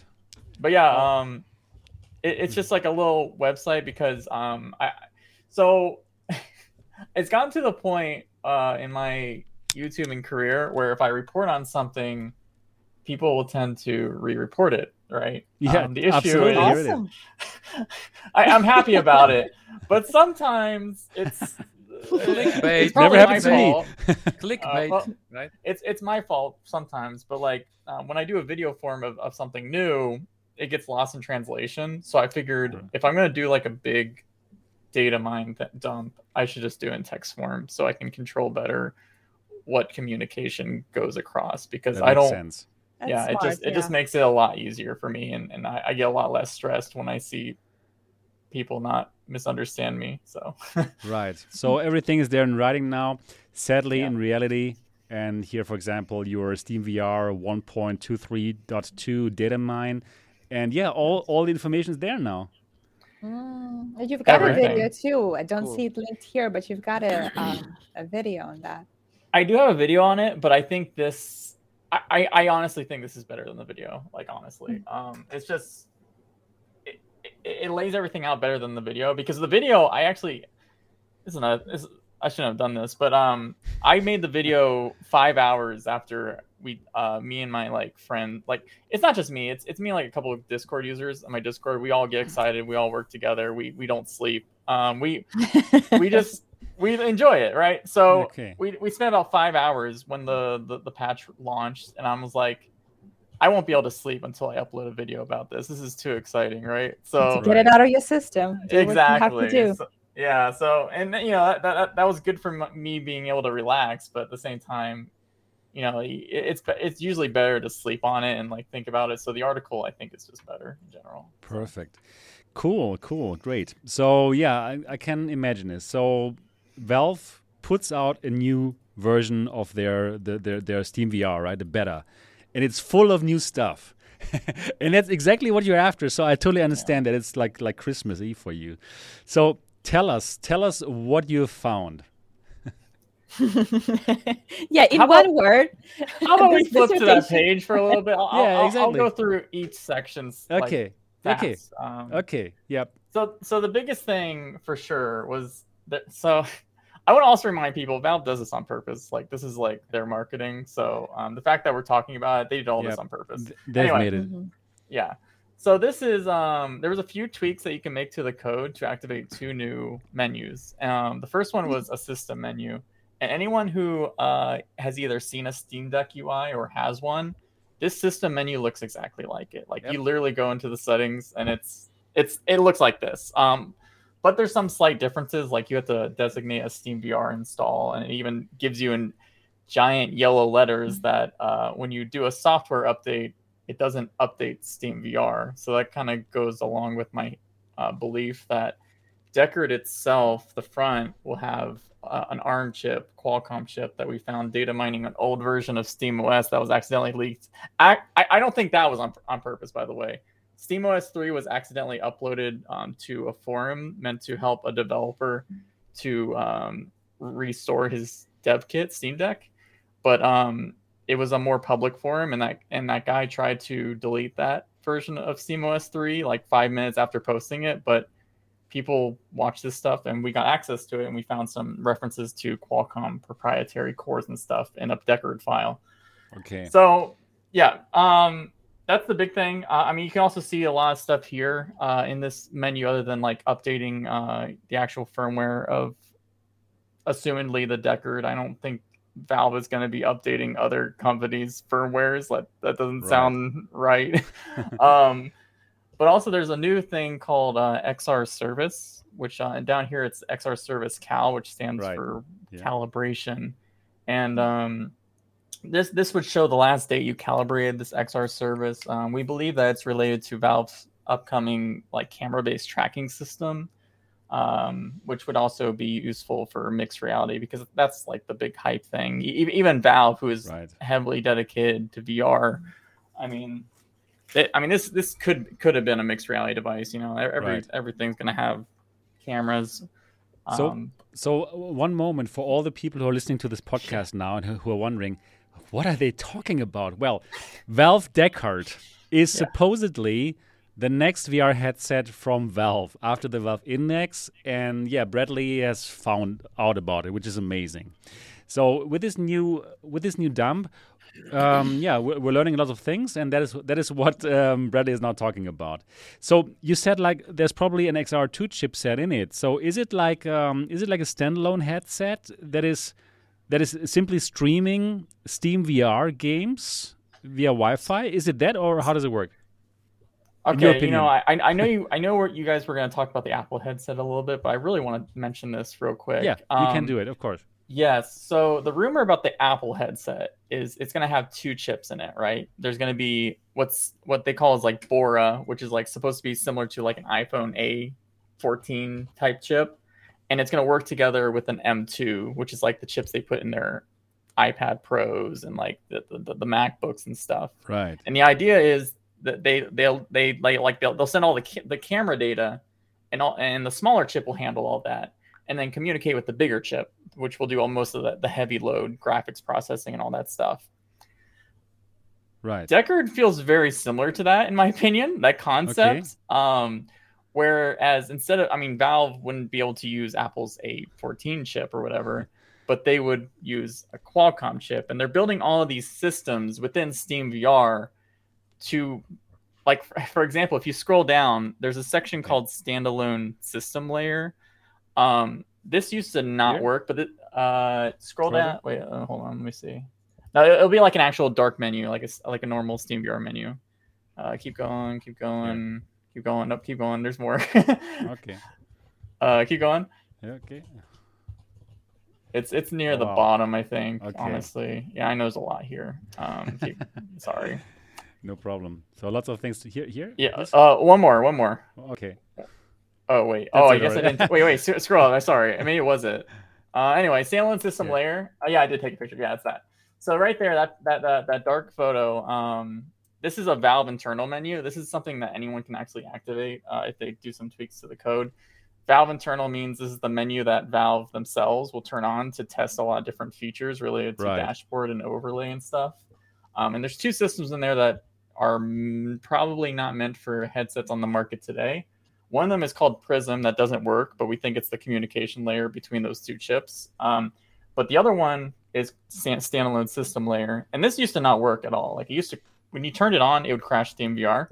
But yeah, it's just like a little website because so it's gotten to the point in my YouTubing career where if I report on something, people will tend to re-report it. Right. Yeah. The issue is awesome. I'm happy about it, but sometimes it's clickbait. Never happened to me. Clickbait. Right. It's my fault sometimes, but like when I do a video form of something new, it gets lost in translation. So I figured if I'm going to do like a big data mine dump, I should just do it in text form so I can control better what communication goes across, because I don't. Sense. That's smart, it just makes it a lot easier for me, and I get a lot less stressed when I see people not misunderstand me. So right. So everything is there in writing now. Sadly, in reality, and here, for example, your Steam VR 1.23.2 data mine, and all the information is there now. You've got a video too. I don't see it linked here, but you've got a video on that. I do have a video on it, but I think this. I honestly think this is better than the video. Like, honestly, it's just it lays everything out better than the video, because the video I shouldn't have done this, but I made the video 5 hours after we me and my like friend, like it's not just me, it's me and like a couple of Discord users on my Discord. We all get excited. We all work together. We don't sleep. We just. We enjoy it, right? So we spent about 5 hours when the patch launched, and I was like, I won't be able to sleep until I upload a video about this. This is too exciting, right? So get it out of your system. Do exactly. What you have to do. So, yeah. So and you know that was good for me being able to relax, but at the same time, you know, it's usually better to sleep on it and like think about it. So the article, I think, is just better in general. Perfect. Cool, great. So yeah, I can imagine this. So. Valve puts out a new version of their Steam VR, right? The beta. And it's full of new stuff. And that's exactly what you're after. So I totally understand that it's like Christmas Eve for you. So tell us what you've found. How about we flip to that page for a little bit? Exactly. I'll go through each section. So the biggest thing for sure was that, so I want to also remind people, Valve does this on purpose. Like, this is like their marketing. So the fact that we're talking about it, they did all this on purpose. They've made it. Yeah. So this is, there was a few tweaks that you can make to the code to activate two new menus. The first one was a system menu. And anyone who has either seen a Steam Deck UI or has one, this system menu looks exactly like it. Like you literally go into the settings and it looks like this. But there's some slight differences, like you have to designate a Steam VR install, and it even gives you in giant yellow letters that when you do a software update, it doesn't update Steam VR. So that kind of goes along with my belief that Deckard itself, the front, will have an ARM chip, Qualcomm chip, that we found data mining an old version of SteamOS that was accidentally leaked. I don't think that was on purpose, by the way. SteamOS 3 was accidentally uploaded to a forum meant to help a developer to restore his dev kit, Steam Deck. But it was a more public forum, and that guy tried to delete that version of SteamOS 3 like 5 minutes after posting it. But people watched this stuff, and we got access to it, and we found some references to Qualcomm proprietary cores and stuff in a Deckard file. Okay. So, yeah. That's the big thing. I mean, you can also see a lot of stuff here in this menu other than like updating the actual firmware of assumedly the Deckard. I don't think Valve is going to be updating other companies' firmwares. That doesn't sound right. But also there's a new thing called XR Service, which and down here it's XR Service Cal, which stands for calibration. And This would show the last date you calibrated this XR service. We believe that it's related to Valve's upcoming like camera-based tracking system, which would also be useful for mixed reality because that's like the big hype thing. Even Valve, who is right. heavily dedicated to VR, this could have been a mixed reality device. You know, everything's going to have cameras. So one moment for all the people who are listening to this podcast now and who are wondering, what are they talking about? Well, Valve Deckard is supposedly the next VR headset from Valve after the Valve Index. And yeah, Bradley has found out about it, which is amazing. So with this new dump, we're learning a lot of things, and that is what Bradley is now talking about. So you said like there's probably an XR2 chipset in it. So is it like a standalone headset that is simply streaming Steam VR games via Wi-Fi? Is it that, or how does it work? Okay, I know where you guys were going to talk about the Apple headset a little bit, but I really want to mention this real quick. Yeah, you can do it, of course. Yes. So the rumor about the Apple headset is it's going to have two chips in it, right? There's going to be what they call is like Bora, which is like supposed to be similar to like an iPhone A14 type chip. And it's going to work together with an M2, which is like the chips they put in their iPad Pros and like the MacBooks and stuff. Right. And the idea is that they'll send all the camera data and the smaller chip will handle all that and then communicate with the bigger chip, which will do all most of the heavy load graphics processing and all that stuff. Right. Deckard feels very similar to that, in my opinion, that concept. Okay. Whereas instead of, Valve wouldn't be able to use Apple's A14 chip or whatever, but they would use a Qualcomm chip. And they're building all of these systems within Steam VR to, like, for example, if you scroll down, there's a section called Standalone System Layer. This used to not work, but scroll down. Wait, hold on. Let me see. Now it'll be like an actual dark menu, like a normal Steam VR menu. Keep going. Nope, keep going. There's more. Okay. Keep going. Okay. It's near the bottom, I think. Okay. Honestly, yeah, I know there's a lot here. Sorry. No problem. So lots of things to here. Yeah. One more. Okay. Oh, wait. That's I guess right. I didn't. Wait. Scroll up. I'm sorry. Maybe it was it. Anyway, standalone system layer. Oh, yeah, I did take a picture. Yeah, it's that. So right there, that dark photo, this is a Valve internal menu. This is something that anyone can actually activate if they do some tweaks to the code. Valve internal means this is the menu that Valve themselves will turn on to test a lot of different features related to dashboard and overlay and stuff. And there's two systems in there that are probably not meant for headsets on the market today. One of them is called Prism. That doesn't work, but we think it's the communication layer between those two chips. But the other one is standalone system layer. And this used to not work at all. Like it used to, when you turned it on, it would crash SteamVR.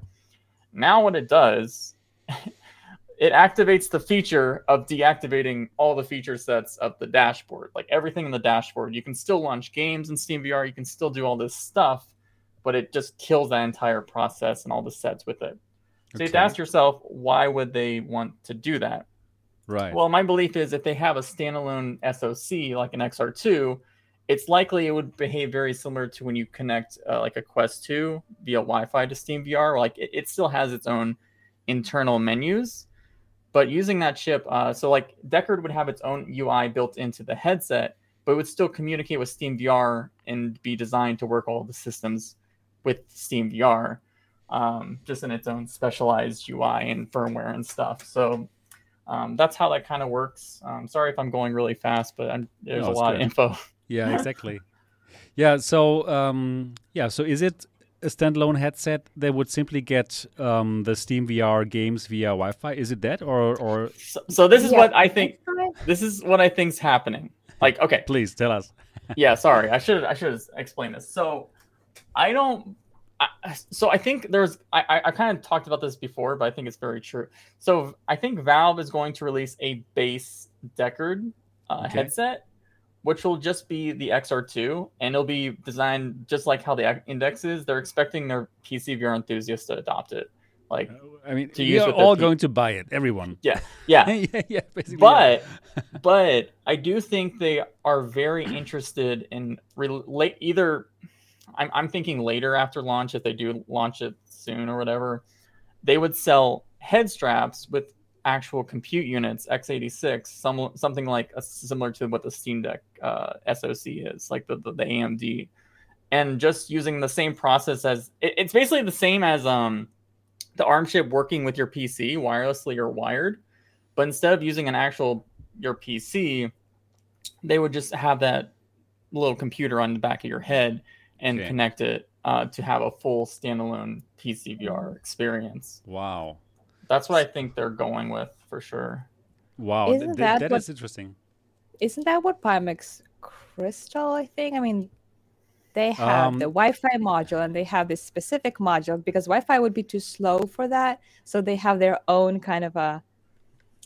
Now what it does, it activates the feature of deactivating all the feature sets of the dashboard. Like everything in the dashboard, you can still launch games in SteamVR. You can still do all this stuff, but it just kills that entire process and all the sets with it. So you have to ask yourself, why would they want to do that? Right. Well, my belief is if they have a standalone SoC like an XR2, it's likely it would behave very similar to when you connect like a Quest 2 via Wi-Fi to SteamVR. Like it still has its own internal menus, but using that chip, so like Deckard would have its own UI built into the headset, but it would still communicate with SteamVR and be designed to work all the systems with SteamVR. Just in its own specialized UI and firmware and stuff. So that's how that kind of works. Sorry if I'm going really fast, but there's a lot of info. Yeah, exactly. Yeah. So so is it a standalone headset that would simply get the Steam VR games via Wi-Fi? Is it that, or? So this is what I think. This is what I think's happening. Like, okay, please tell us. Sorry, I should explain this. So I don't. So I think I kind of talked about this before, but I think it's very true. So I think Valve is going to release a base Deckard headset, which will just be the XR2, and it'll be designed just like how the Index is. They're expecting their PC VR enthusiasts to adopt it. Like, I mean, we are all going to buy it. Everyone. Yeah. Yeah. yeah. Basically, but I do think they are very interested in either. I'm thinking later after launch, if they do launch it soon or whatever, they would sell head straps with actual compute units, x86, something like similar to what the Steam Deck SoC is, like the AMD, and just using the same process as it's basically the same as the ARM chip working with your PC wirelessly or wired, but instead of using an actual your PC, they would just have that little computer on the back of your head and connect it to have a full standalone PC VR experience. Wow. That's what I think they're going with for sure. Wow, that is interesting. Isn't that what Pimax Crystal, I think? I mean, they have the Wi-Fi module and they have this specific module because Wi-Fi would be too slow for that. So they have their own kind of a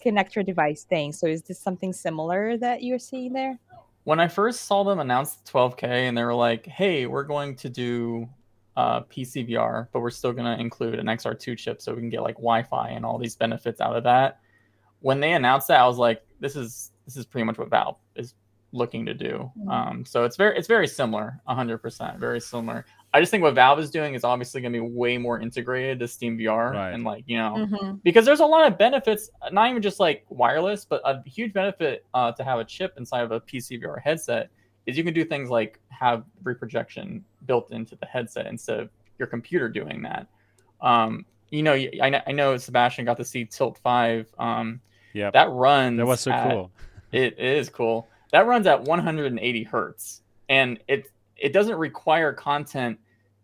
connector device thing. So is this something similar that you're seeing there? When I first saw them announce the 12K and they were like, hey, we're going to do PC VR, but we're still going to include an XR2 chip so we can get like Wi-Fi and all these benefits out of that. When they announced that, I was like, this is pretty much what Valve is looking to do. So it's very similar, 100%, very similar. I just think what Valve is doing is obviously going to be way more integrated to Steam VR. Right. And like, you know, because there's a lot of benefits, not even just like wireless, but a huge benefit to have a chip inside of a PC VR headset is you can do things like have reprojection built into the headset instead of your computer doing that. You know, I know Sebastian got to see Tilt 5. Yeah, that was so cool. It is cool. That runs at 180 hertz, and it doesn't require content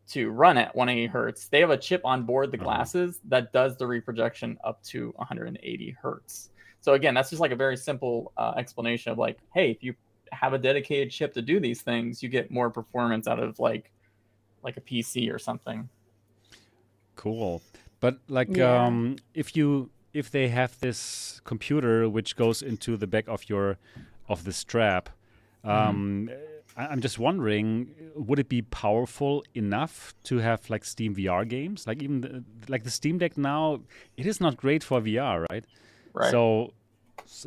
to run at 180 hertz. They have a chip on board the glasses that does the reprojection up to 180 hertz. So again, that's just like a very simple explanation of like, hey, if you have a dedicated chip to do these things, you get more performance out of like a PC or something. Cool. But like, if they have this computer which goes into the back of the strap, I'm just wondering, would it be powerful enough to have like Steam VR games? Like even the Steam Deck now, it is not great for VR, right? Right.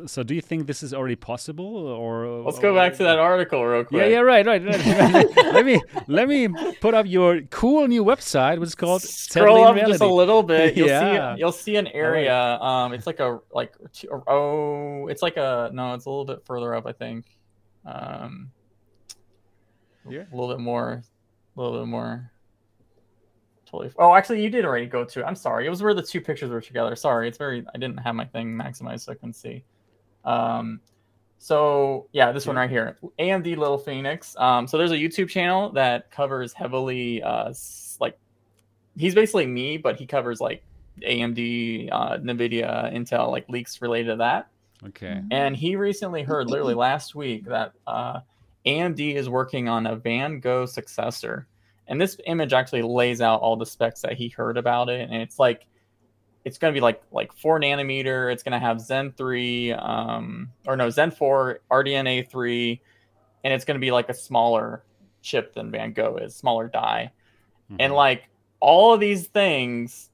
So do you think this is already possible? Or let's go back to that article real quick. Yeah, right. let me put up your cool new website. What's called? Scroll up just a little bit. You'll see an area. It's like it's a little bit further up, I think. A little bit more. Totally. Oh, actually, you did already go to it. I'm sorry. It was where the two pictures were together. Sorry, I didn't have my thing maximized so I couldn't see. This one right here, AMD Little Phoenix. So there's a YouTube channel that covers heavily, he's basically me, but he covers like AMD, NVIDIA, Intel, like leaks related to that. Okay. And he recently heard, literally last week, that AMD is working on a Van Gogh successor. And this image actually lays out all the specs that he heard about it. And it's like, it's going to be like 4 nanometer. It's going to have Zen 4, RDNA 3. And it's going to be like a smaller chip than Van Gogh is, smaller die. Mm-hmm. And like all of these things,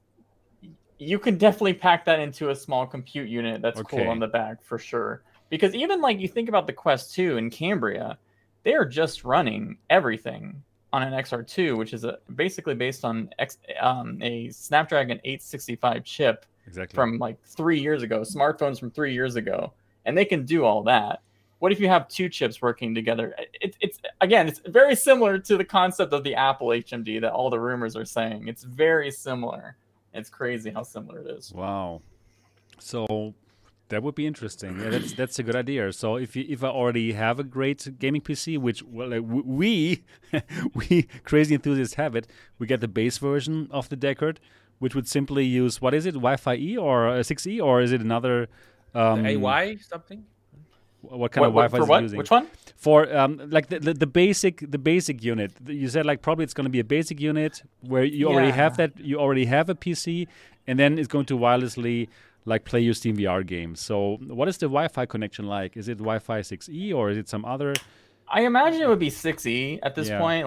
you can definitely pack that into a small compute unit. That's cool on the back for sure. Because even like you think about the Quest 2 in Cambria, they are just running everything on an XR2, which is basically based on a Snapdragon 865 chip from like 3 years ago, smartphones from 3 years ago, and they can do all that. What if you have two chips working together? It's very similar to the concept of the Apple HMD that all the rumors are saying. It's very similar. It's crazy how similar it is. Wow. So that would be interesting. Yeah, that's a good idea. So if I already have a great gaming PC, which we crazy enthusiasts have it, we get the base version of the Deckard, which would simply use, what is it, Wi-Fi E or 6E, or is it another AY something? What kind of Wi-Fi is it using? Which one? For the basic unit. You said like probably it's going to be a basic unit where you already have that. You already have a PC, and then it's going to wirelessly like play your Steam VR games. So what is the Wi-Fi connection like? Is it Wi-Fi 6E or is it some other? I imagine it would be 6E at this point.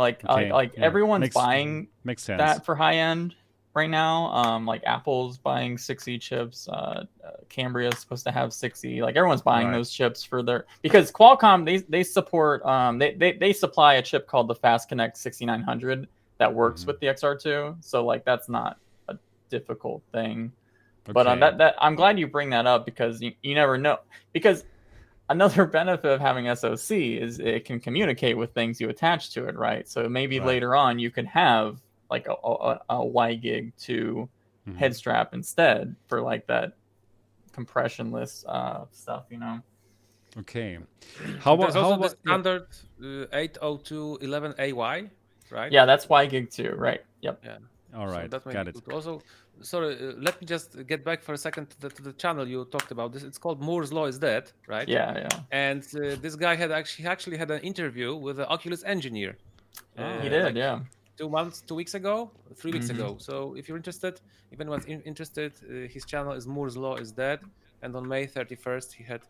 Everyone's buying that for high end. right now. Like Apple's buying 6E chips. Cambria's supposed to have 6E. Like everyone's buying those chips for their, because Qualcomm, they support, they supply a chip called the Fast Connect 6900 that works with the XR2. So like, that's not a difficult thing, but that I'm glad you bring that up, because you never know, because another benefit of having SoC is it can communicate with things you attach to it. Right. So maybe later on you could have like a Y-Gig 2 head strap instead for like that compressionless stuff, you know? Okay. There's also the standard 802.11ay, right? Yeah, that's Y-Gig 2, right? Yep. Yeah. All right, so got it. Good. Also, sorry, let me just get back for a second to the channel you talked about. This, it's called Moore's Law is Dead, right? Yeah, yeah. And this guy had an interview with an Oculus engineer. He did, like, yeah. 3 weeks ago. So if you're interested, if anyone's interested, his channel is Moore's Law is Dead. And on May 31st,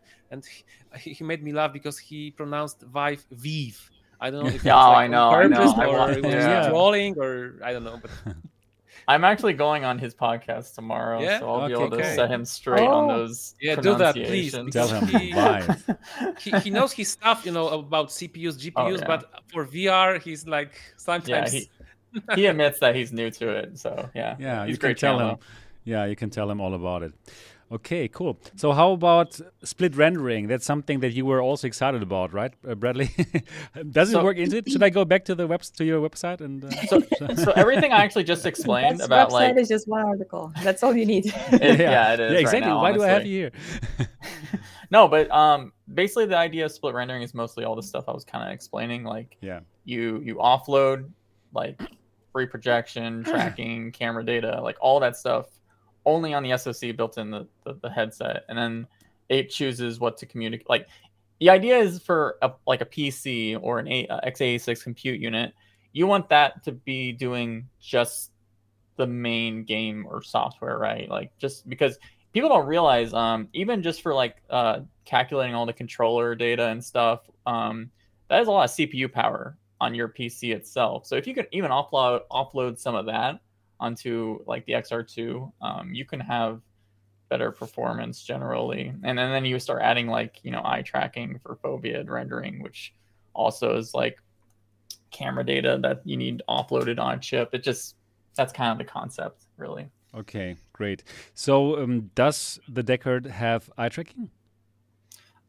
he made me laugh because he pronounced Vive. I don't know if trolling or I don't know. But I'm actually going on his podcast tomorrow, so I'll be able to set him straight on those. Yeah, do that, please. Tell him he knows his stuff, you know, about CPUs, GPUs, but for VR, he's like sometimes he admits that he's new to it. So he's great. You can tell him all about it. Okay, cool. So how about split rendering? That's something that you were also excited about, right, Bradley? Does it work? Is it? Should I go back to the to your website? And so everything I actually just explained about like website is just one article. That's all you need. It is. Yeah, exactly. Right now, why do I have you here? No, but basically the idea of split rendering is mostly all the stuff I was kind of explaining. Like you offload like free projection, tracking, camera data, like all that stuff. Only on the SoC built in the headset, and then it chooses what to communicate. Like the idea is for a PC or an x86 compute unit, you want that to be doing just the main game or software, right? Like just because people don't realize, even just for like calculating all the controller data and stuff, that is a lot of CPU power on your PC itself. So if you can even offload some of that onto like the XR2, you can have better performance generally. And then you start adding like, you know, eye tracking for foveated rendering, which also is like camera data that you need offloaded on a chip. That's kind of the concept really. Okay, great. So does the Deckard have eye tracking?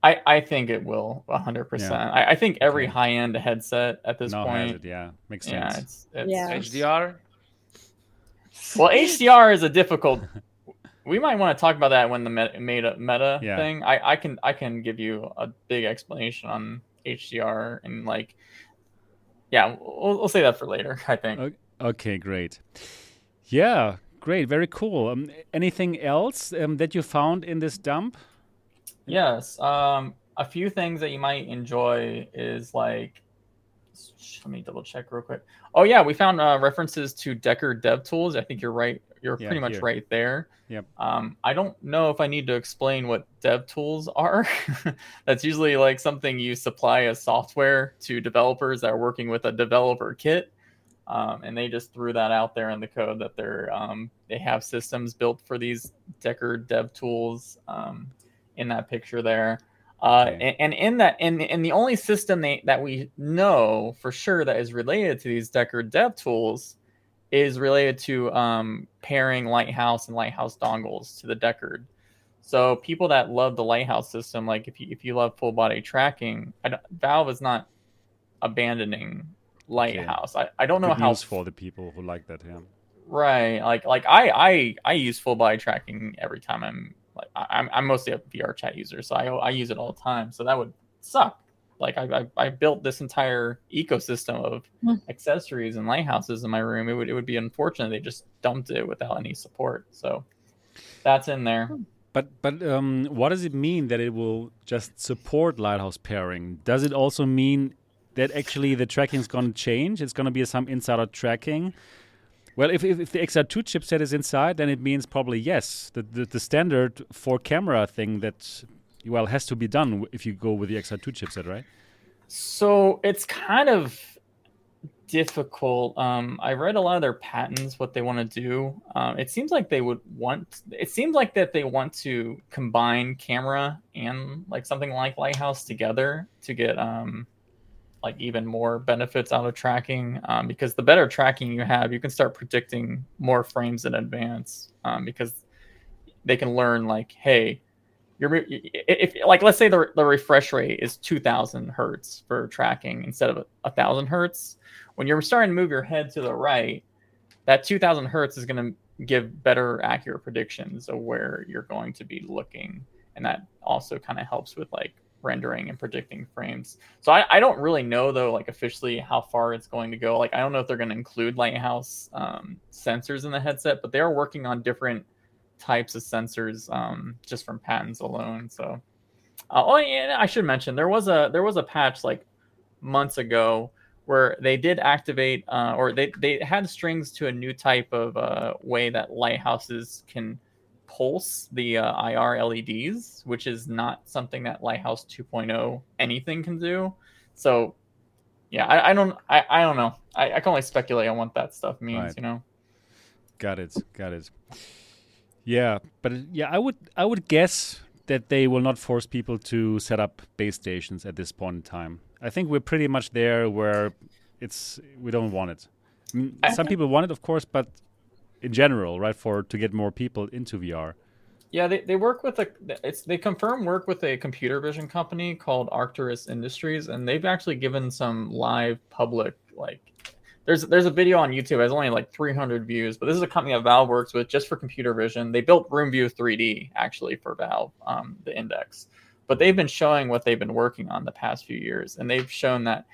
I think it will 100%. I think every high-end headset at this point. Has it, makes sense. It's HDR. Well, HDR is a difficult. We might want to talk about that when the Meta thing. I can give you a big explanation on HDR and like, we'll say that for later. I think. Okay, great. Yeah, great, very cool. Anything else that you found in this dump? Yes, a few things that you might enjoy is like. Let me double check real quick. Oh yeah, we found references to Deckard dev tools. I think you're right. You're pretty much right there. Yep. I don't know if I need to explain what dev tools are. That's usually like something you supply as software to developers that are working with a developer kit, and they just threw that out there in the code that they have systems built for these Deckard dev tools in that picture there. And in that, and the only system that we know for sure that is related to these Deckard dev tools is related to pairing Lighthouse and Lighthouse dongles to the Deckard. So people that love the Lighthouse system, like if you love full body tracking, Valve is not abandoning Lighthouse. I don't know how for the people who like that. Yeah. Right. Like I use full body tracking every time I'm mostly a VR chat user, so I use it all the time. So that would suck. Like I built this entire ecosystem of accessories and lighthouses in my room. It would be unfortunate they just dumped it without any support. So that's in there. But what does it mean that it will just support lighthouse pairing? Does it also mean that actually the tracking is going to change? It's going to be some insider tracking. Well, if the XR2 chipset is inside, then it means probably yes. The standard for camera thing that has to be done if you go with the XR2 chipset, right? So it's kind of difficult. I read a lot of their patents, what they want to do. It seems like they would want, it seems like that they want to combine camera and like something like Lighthouse together to get like even more benefits out of tracking, because the better tracking you have, you can start predicting more frames in advance, because they can learn like, hey, if like let's say the refresh rate is 2,000 hertz for tracking instead of 1,000 hertz, when you're starting to move your head to the right, that 2,000 hertz is going to give better accurate predictions of where you're going to be looking, and that also kind of helps with like rendering and predicting frames. So I don't really know though, like officially how far it's going to go. Like I don't know if they're going to include Lighthouse sensors in the headset, but they are working on different types of sensors just from patents alone. So oh yeah, I should mention there was a patch like months ago where they did activate or they had strings to a new type of way that Lighthouses can pulse the IR LEDs, which is not something that Lighthouse 2.0 anything can do. So yeah, I don't know. I can only speculate on what that stuff means, right. You know. Got it. Yeah, but yeah, I would guess that they will not force people to set up base stations at this point in time. I think we're pretty much there where we don't want it. I mean, some people want it, of course, but in general, right, to get more people into VR. Yeah, they work with a computer vision company called Arcturus Industries, and they've actually given some live public like. There's a video on YouTube. It has only like 300 views, but this is a company that Valve works with just for computer vision. They built RoomView 3D actually for Valve, the Index, but they've been showing what they've been working on the past few years, and they've shown that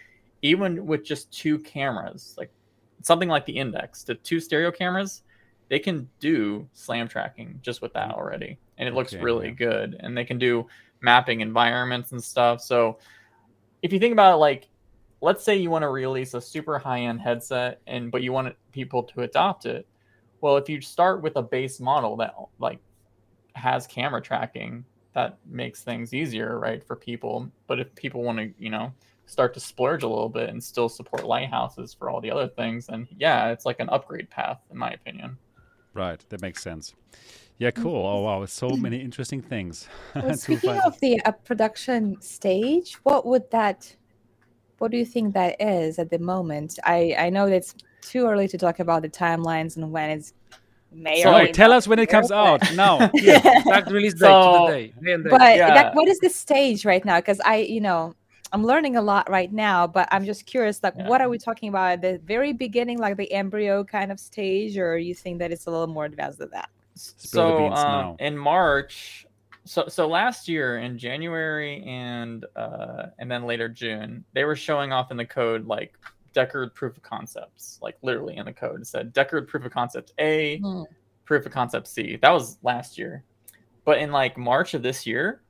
even with just two cameras, like something like the Index, the two stereo cameras, they can do SLAM tracking just with that already, and it looks really good. And they can do mapping environments and stuff. So if you think about it, like, let's say you want to release a super high-end headset, but you want people to adopt it. Well, if you start with a base model that like has camera tracking, that makes things easier, right, for people. But if people want to, you know, start to splurge a little bit and still support Lighthouses for all the other things, then yeah, it's like an upgrade path, in my opinion. Right, that makes sense. Yeah, cool. Oh, wow. So many interesting things. Well, speaking of the production stage, what do you think that is at the moment? I know it's too early to talk about the timelines and when it's may or may not. Tell us when it comes out now. Yeah, that release date to the day. But yeah. What is the stage right now? Because I'm learning a lot right now, but I'm just curious, like, what are we talking about at the very beginning, like the embryo kind of stage, or you think that it's a little more advanced than that? So in March... So last year in January and then later June, they were showing off in the code like Deckard proof of concepts, like literally in the code. It said Deckard proof of concept A, proof of concept C. That was last year. But in like March of this year,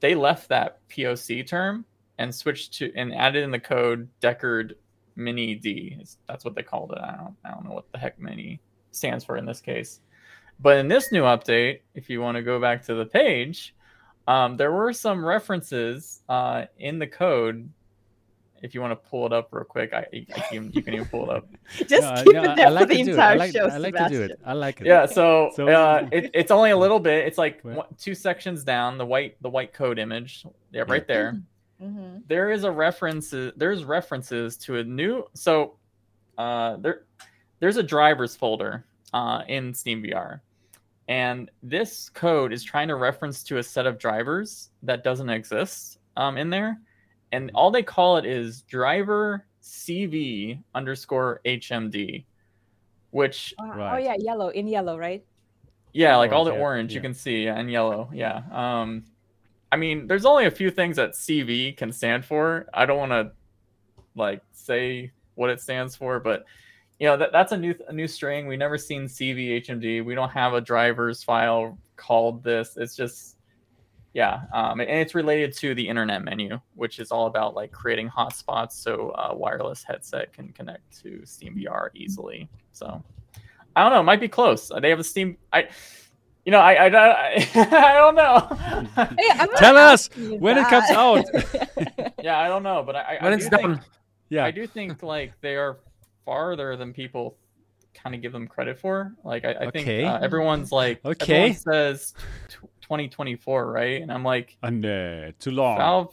they left that POC term and switched to and added in the code Deckard mini D. That's what they called it. I don't know what the heck mini stands for in this case. But in this new update, if you want to go back to the page, there were some references in the code. If you want to pull it up real quick, you can even pull it up. Just keep it there for the entire show, Sebastian. I like it. Yeah, so it's only a little bit. It's like two sections down, the white code image. Yeah, right there. Mm-hmm. There's references to a new... So there's a drivers folder in Steam VR. And this code is trying to reference to a set of drivers that doesn't exist in there. And all they call it is driver CV _ HMD, which... Right. Oh, yeah, in yellow, right? Yeah, like all the orange you can see and yellow, yeah. I mean, there's only a few things that CV can stand for. I don't want to, like, say what it stands for, but... You know, that's a new string. We've never seen CV HMD. We don't have a drivers file called this. It's just, and it's related to the internet menu, which is all about like creating hotspots so a wireless headset can connect to SteamVR easily. So, I don't know. It might be close. They have a Steam. I don't know. Hey, tell us when it comes out. Yeah, I don't know, but I do think like they are farther than people kind of give them credit for. Like, I think everyone's like, everyone says 2024, right? And I'm like, no, too long.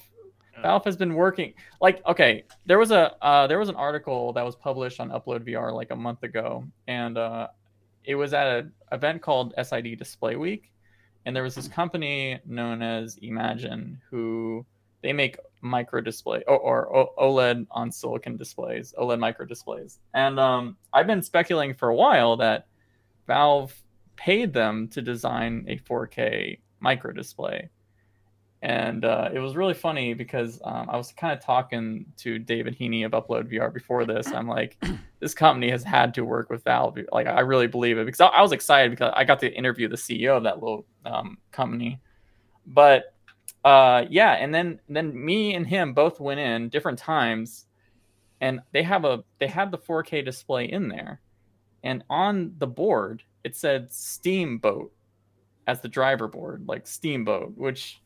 Valve has been working. Like, okay, there was an article that was published on Upload VR like a month ago, and it was at an event called SID Display Week, and there was this company known as Imagine, who they make micro display or OLED on silicon displays, OLED micro displays. And I've been speculating for a while that Valve paid them to design a 4K micro display. And it was really funny because I was kind of talking to David Heaney of Upload VR before this. I'm like, this company has had to work with Valve. Like, I really believe it, because I was excited because I got to interview the CEO of that little company. But yeah, and then me and him both went in different times, and they had the 4K display in there, and on the board it said Steamboat as the driver board, like Steamboat, which,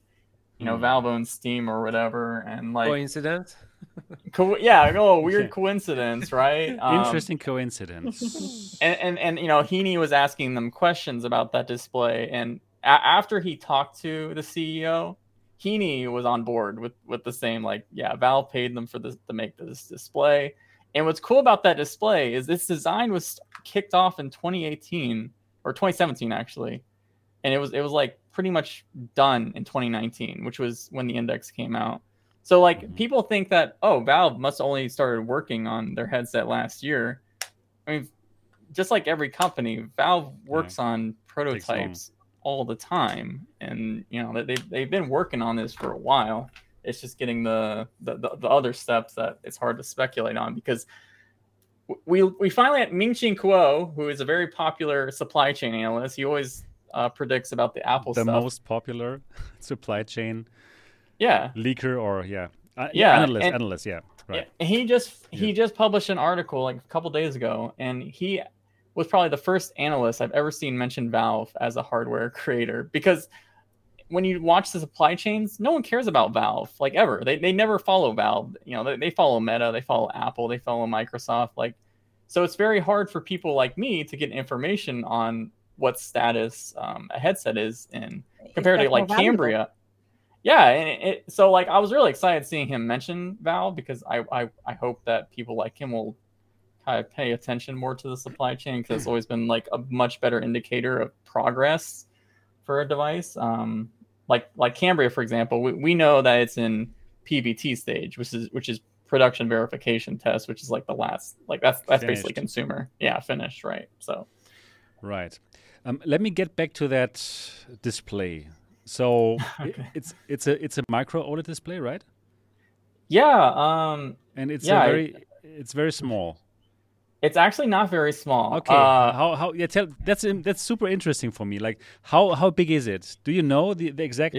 you know, Valve owns Steam or whatever, and like coincidence. Weird coincidence, right? Interesting coincidence. And you know, Heaney was asking them questions about that display, and after he talked to the CEO, Heaney was on board with the same, like, yeah, Valve paid them for this to make this display. And what's cool about that display is its design was kicked off in 2018 or 2017 actually, and it was like pretty much done in 2019, which was when the Index came out. So like, people think that, oh, Valve must only started working on their headset last year. I mean, just like every company, Valve works on prototypes all the time, and you know that they've been working on this for a while. It's just getting the other steps that it's hard to speculate on, because we finally had Ming-Chin Kuo, who is a very popular supply chain analyst. He always predicts about the Apple stuff. The most popular supply chain leaker analyst. Yeah, right. And he just published an article like a couple days ago, and he was probably the first analyst I've ever seen mention Valve as a hardware creator, because when you watch the supply chains, no one cares about Valve, like, ever. They never follow Valve. You know, they follow Meta, they follow Apple, they follow Microsoft. Like, so it's very hard for people like me to get information on what status a headset is in compared to like Cambria. Yeah, and so like, I was really excited seeing him mention Valve, because I hope that people like him will kind of pay attention more to the supply chain, because it's always been like a much better indicator of progress for a device. Like Cambria, for example, we know that it's in PVT stage, which is production verification test, which is like the last, like that's finished. Basically consumer. Yeah, finished, right? So. Right. Let me get back to that display. So it's a micro OLED display, right? Yeah. And it's it's very small. It's actually not very small. Okay. That's super interesting for me. Like, how big is it? Do you know the exact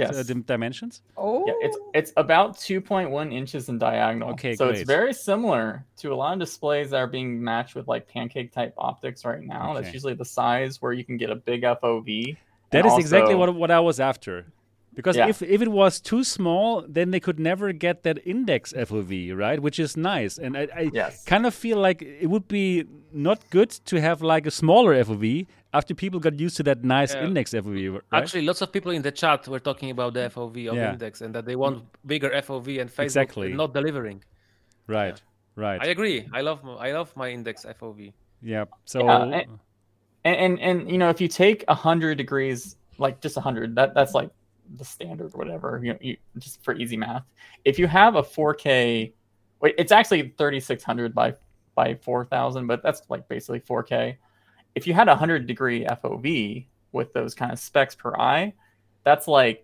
dimensions? Oh. Yeah, it's about 2.1 inches in diagonal. Okay, so great. It's very similar to a lot of displays that are being matched with like pancake type optics right now. Okay. That's usually the size where you can get a big FOV. That is also exactly what I was after. Because if it was too small, then they could never get that Index FOV, right? Which is nice. And I kind of feel like it would be not good to have like a smaller FOV after people got used to that nice Index FOV, right? Actually, lots of people in the chat were talking about the FOV of Index and that they want bigger FOV, and Facebook is not delivering. Right, right. I agree. I love my Index FOV. Yeah. So and you know, if you take 100 degrees, like just 100, that's like the standard, whatever, you just for easy math. If you have a 4K, it's actually 3600 by 4000, but that's like basically 4K. If you had 100-degree FOV with those kind of specs per eye, that's a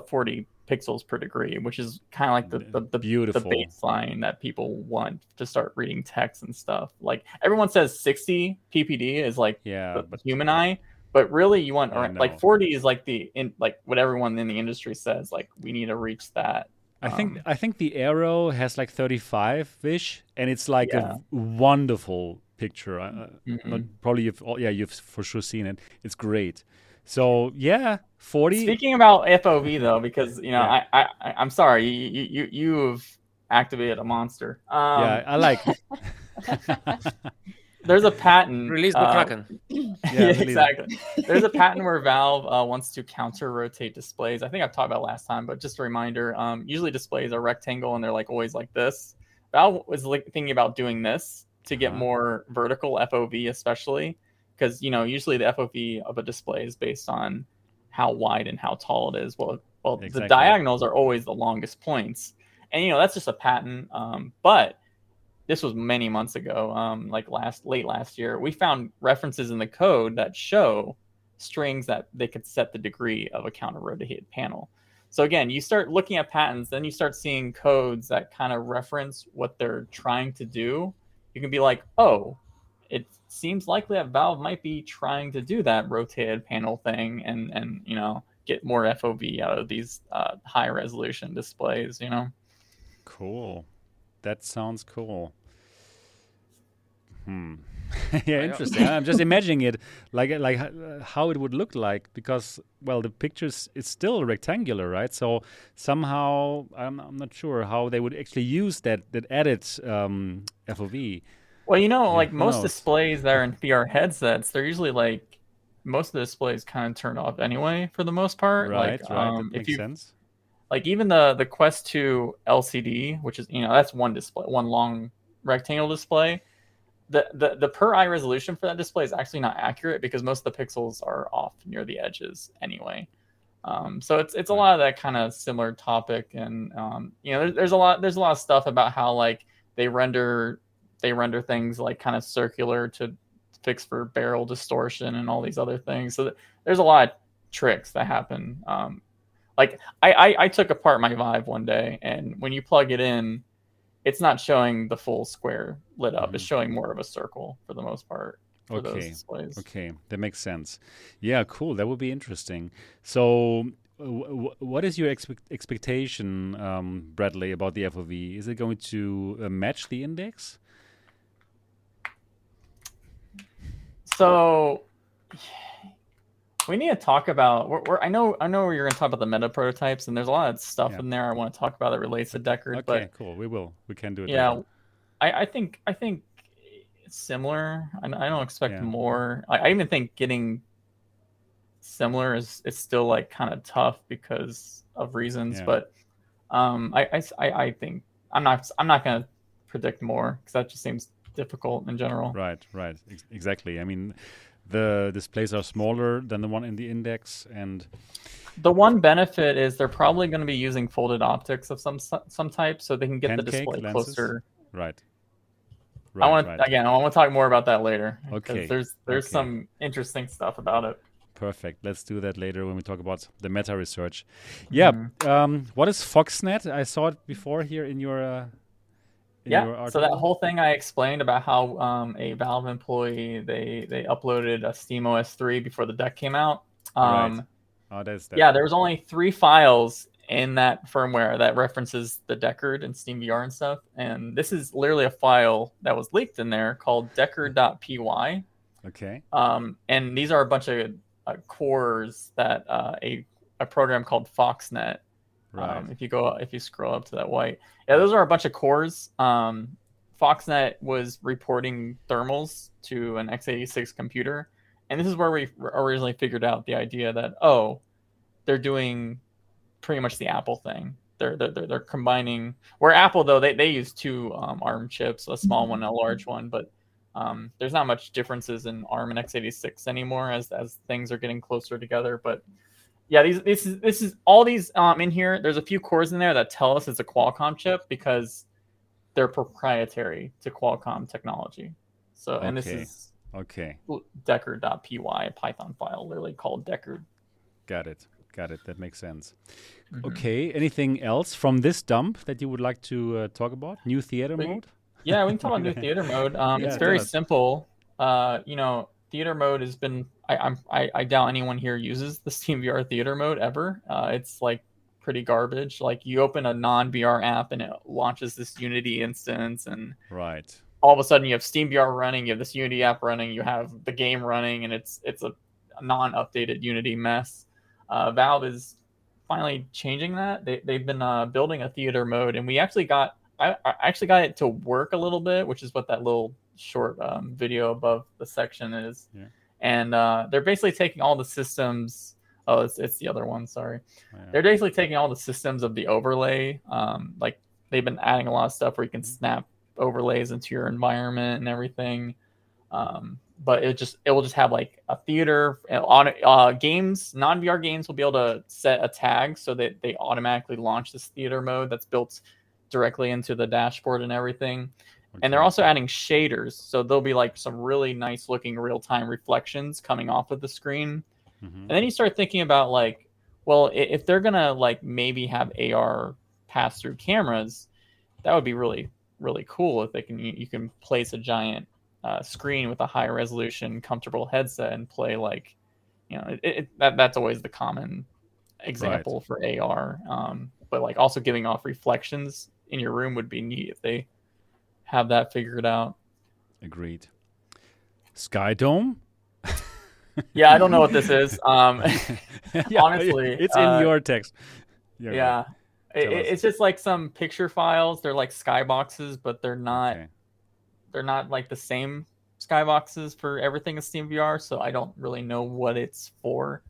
40 pixels per degree, which is kind of like the beautiful, the baseline that people want to start reading text and stuff. Like, everyone says 60 PPD is like the human eye. But really, you want like 40 is like what everyone in the industry says. Like, we need to reach that. I think the Aero has like 35-ish, and it's like a wonderful picture. Probably you've for sure seen it. It's great. So 40. Speaking about FOV though, because you know I'm sorry, you've activated a monster. I like. There's a patent. Release the Kraken. Yeah, exactly. There's a patent where Valve wants to counter-rotate displays. I think I've talked about it last time, but just a reminder, usually displays are rectangle and they're like always like this. Valve was like thinking about doing this to get more vertical FOV, especially because, you know, usually the FOV of a display is based on how wide and how tall it is. Well, exactly. The diagonals are always the longest points. And, you know, that's just a patent. But this was many months ago, like late last year, we found references in the code that show strings that they could set the degree of a counter-rotated panel. So again, you start looking at patents, then you start seeing codes that kind of reference what they're trying to do. You can be like, oh, it seems likely that Valve might be trying to do that rotated panel thing and you know, get more FOV out of these high resolution displays, you know? Cool. That sounds cool. Yeah, interesting. I'm just imagining it, like how it would look like, because well, the pictures, it's still rectangular, right? So somehow I'm not sure how they would actually use that added FOV. Well, you know, like most displays that are in VR headsets, they're usually like most of the displays kind of turned off anyway for the most part. Right, like, right. That makes sense. Like even the Quest 2 LCD, which is, you know, that's one display, one long rectangle display. The per eye resolution for that display is actually not accurate because most of the pixels are off near the edges anyway. So it's a lot of that kind of similar topic, and you know, there's a lot of stuff about how like they render things like kind of circular to fix for barrel distortion and all these other things. So there's a lot of tricks that happen. Like I took apart my Vive one day, and when you plug it in, it's not showing the full square lit up. It's showing more of a circle for the most part. For those displays. Okay, that makes sense. Yeah, cool. That would be interesting. So what is your expectation, Bradley, about the FOV? Is it going to match the Index? So we need to talk about. I know you're going to talk about the Meta prototypes, and there's a lot of stuff in there I want to talk about that relates to Deckard. Okay, cool. We will. We can do it. Yeah, I think it's similar. I don't expect more. I even think getting similar is still like kind of tough because of reasons. Yeah. But I think I'm not going to predict more because that just seems difficult in general. Right. Exactly. I mean, the displays are smaller than the one in the Index, and the one benefit is they're probably going to be using folded optics of some type, so they can get the display lenses closer. Right. I want to talk more about that later. Okay. There's some interesting stuff about it. Perfect. Let's do that later when we talk about the Meta research. Yeah. What is Foxnet? I saw it before here in your. Yeah, so that whole thing I explained about how a Valve employee, they uploaded a SteamOS 3 before the deck came out. Right. Oh, that's that. Yeah, there was only 3 files in that firmware that references the Deckard and Steam VR and stuff. And this is literally a file that was leaked in there called Deckard.py. Okay. And these are a bunch of cores that a program called Foxnet. Right. If you scroll up to that white, those are a bunch of cores. Foxnet was reporting thermals to an x86 computer, and this is where we originally figured out the idea that they're doing pretty much the Apple thing. They're combining. Where Apple though, they use 2 ARM chips, a small one and a large one, but there's not much differences in ARM and x86 anymore as things are getting closer together, but. Yeah, this is all these in here. There's a few cores in there that tell us it's a Qualcomm chip because they're proprietary to Qualcomm technology. So and this is Deckard.py, a Python file literally called Deckard. Got it. That makes sense. Mm-hmm. Okay, anything else from this dump that you would like to talk about? New theater mode? Yeah, we can talk about new theater mode. It's very simple. You know, theater mode has been. I doubt anyone here uses the Steam VR theater mode ever. It's like pretty garbage. Like you open a non-VR app and it launches this Unity instance, and all of a sudden you have Steam VR running, you have this Unity app running, you have the game running, and it's a non-updated Unity mess. Valve is finally changing that. They've been building a theater mode, and we actually got I actually got it to work a little bit, which is what that little short video above the section is. Yeah. And they're basically taking all the systems. Oh, it's the other one. Sorry. Yeah. They're basically taking all the systems of the overlay. Like they've been adding a lot of stuff where you can snap overlays into your environment and everything. But it will just have like a theater on games. Non-VR games will be able to set a tag so that they automatically launch this theater mode that's built directly into the dashboard and everything. Okay. And they're also adding shaders, so there'll be like some really nice looking real-time reflections coming off of the screen. Mm-hmm. And then you start thinking about like, well, if they're gonna like maybe have AR pass-through cameras, that would be really, really cool if they can. You can place a giant screen with a high resolution, comfortable headset and play like, you know, that's always the common example, right, for AR. But like also giving off reflections in your room would be neat if they have that figured out. Agreed. Sky Dome? Yeah, I don't know what this is. Yeah, honestly, it's in your text. You're yeah, right. It's just like some picture files. They're like skyboxes, but they're not. Okay. They're not like the same skyboxes for everything in SteamVR, so I don't really know what it's for.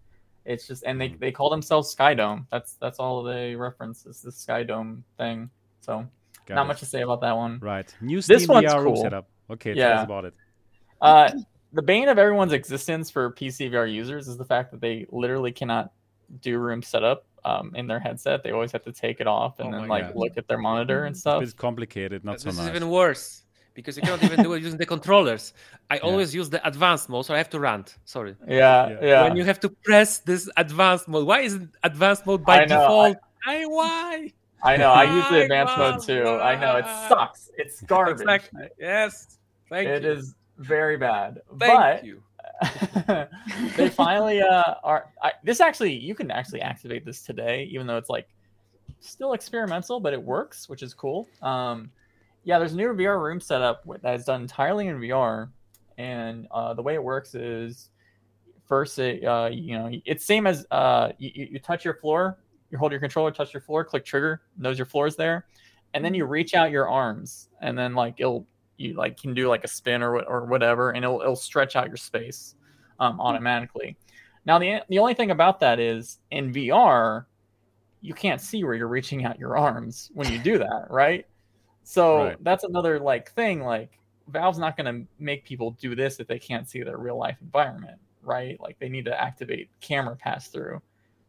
It's just, and they call themselves SkyDome. That's all they reference is the SkyDome thing. So not much to say about that one. Right. New SteamVR room setup. Okay, tell us about it. The bane of everyone's existence for PC VR users is the fact that they literally cannot do room setup in their headset. They always have to take it off and then like look at their monitor and stuff. It's complicated. Not so much. This is even worse, because you cannot even do it using the controllers. I always use the advanced mode, so I have to rant. Sorry. Yeah. When you have to press this advanced mode, why isn't advanced mode by default? Why? I know. I use the advanced mode too. I know. It sucks. It's garbage. Exactly. Yes. Thank you. It is very bad. Thank you. They finally are. This actually, you can actually activate this today, even though it's like still experimental, but it works, which is cool. Yeah, there's a new VR room setup that is done entirely in VR, and the way it works is first, it's same as you touch your floor, you hold your controller, touch your floor, click trigger, knows your floor is there, and then you reach out your arms, and then like you can do like a spin or whatever, and it'll stretch out your space automatically. Now the only thing about that is in VR, you can't see where you're reaching out your arms when you do that, right? So that's another like thing. Like Valve's not going to make people do this if they can't see their real life environment, right? Like they need to activate camera pass through.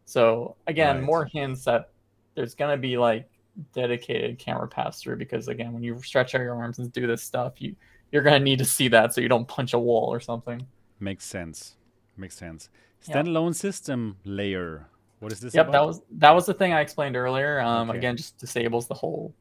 So again, more hints that there's going to be like dedicated camera pass through, because again, when you stretch out your arms and do this stuff, you're going to need to see that so you don't punch a wall or something. Makes sense. Standalone system layer. What is this? Yep, about? that was the thing I explained earlier. Again, just disables the whole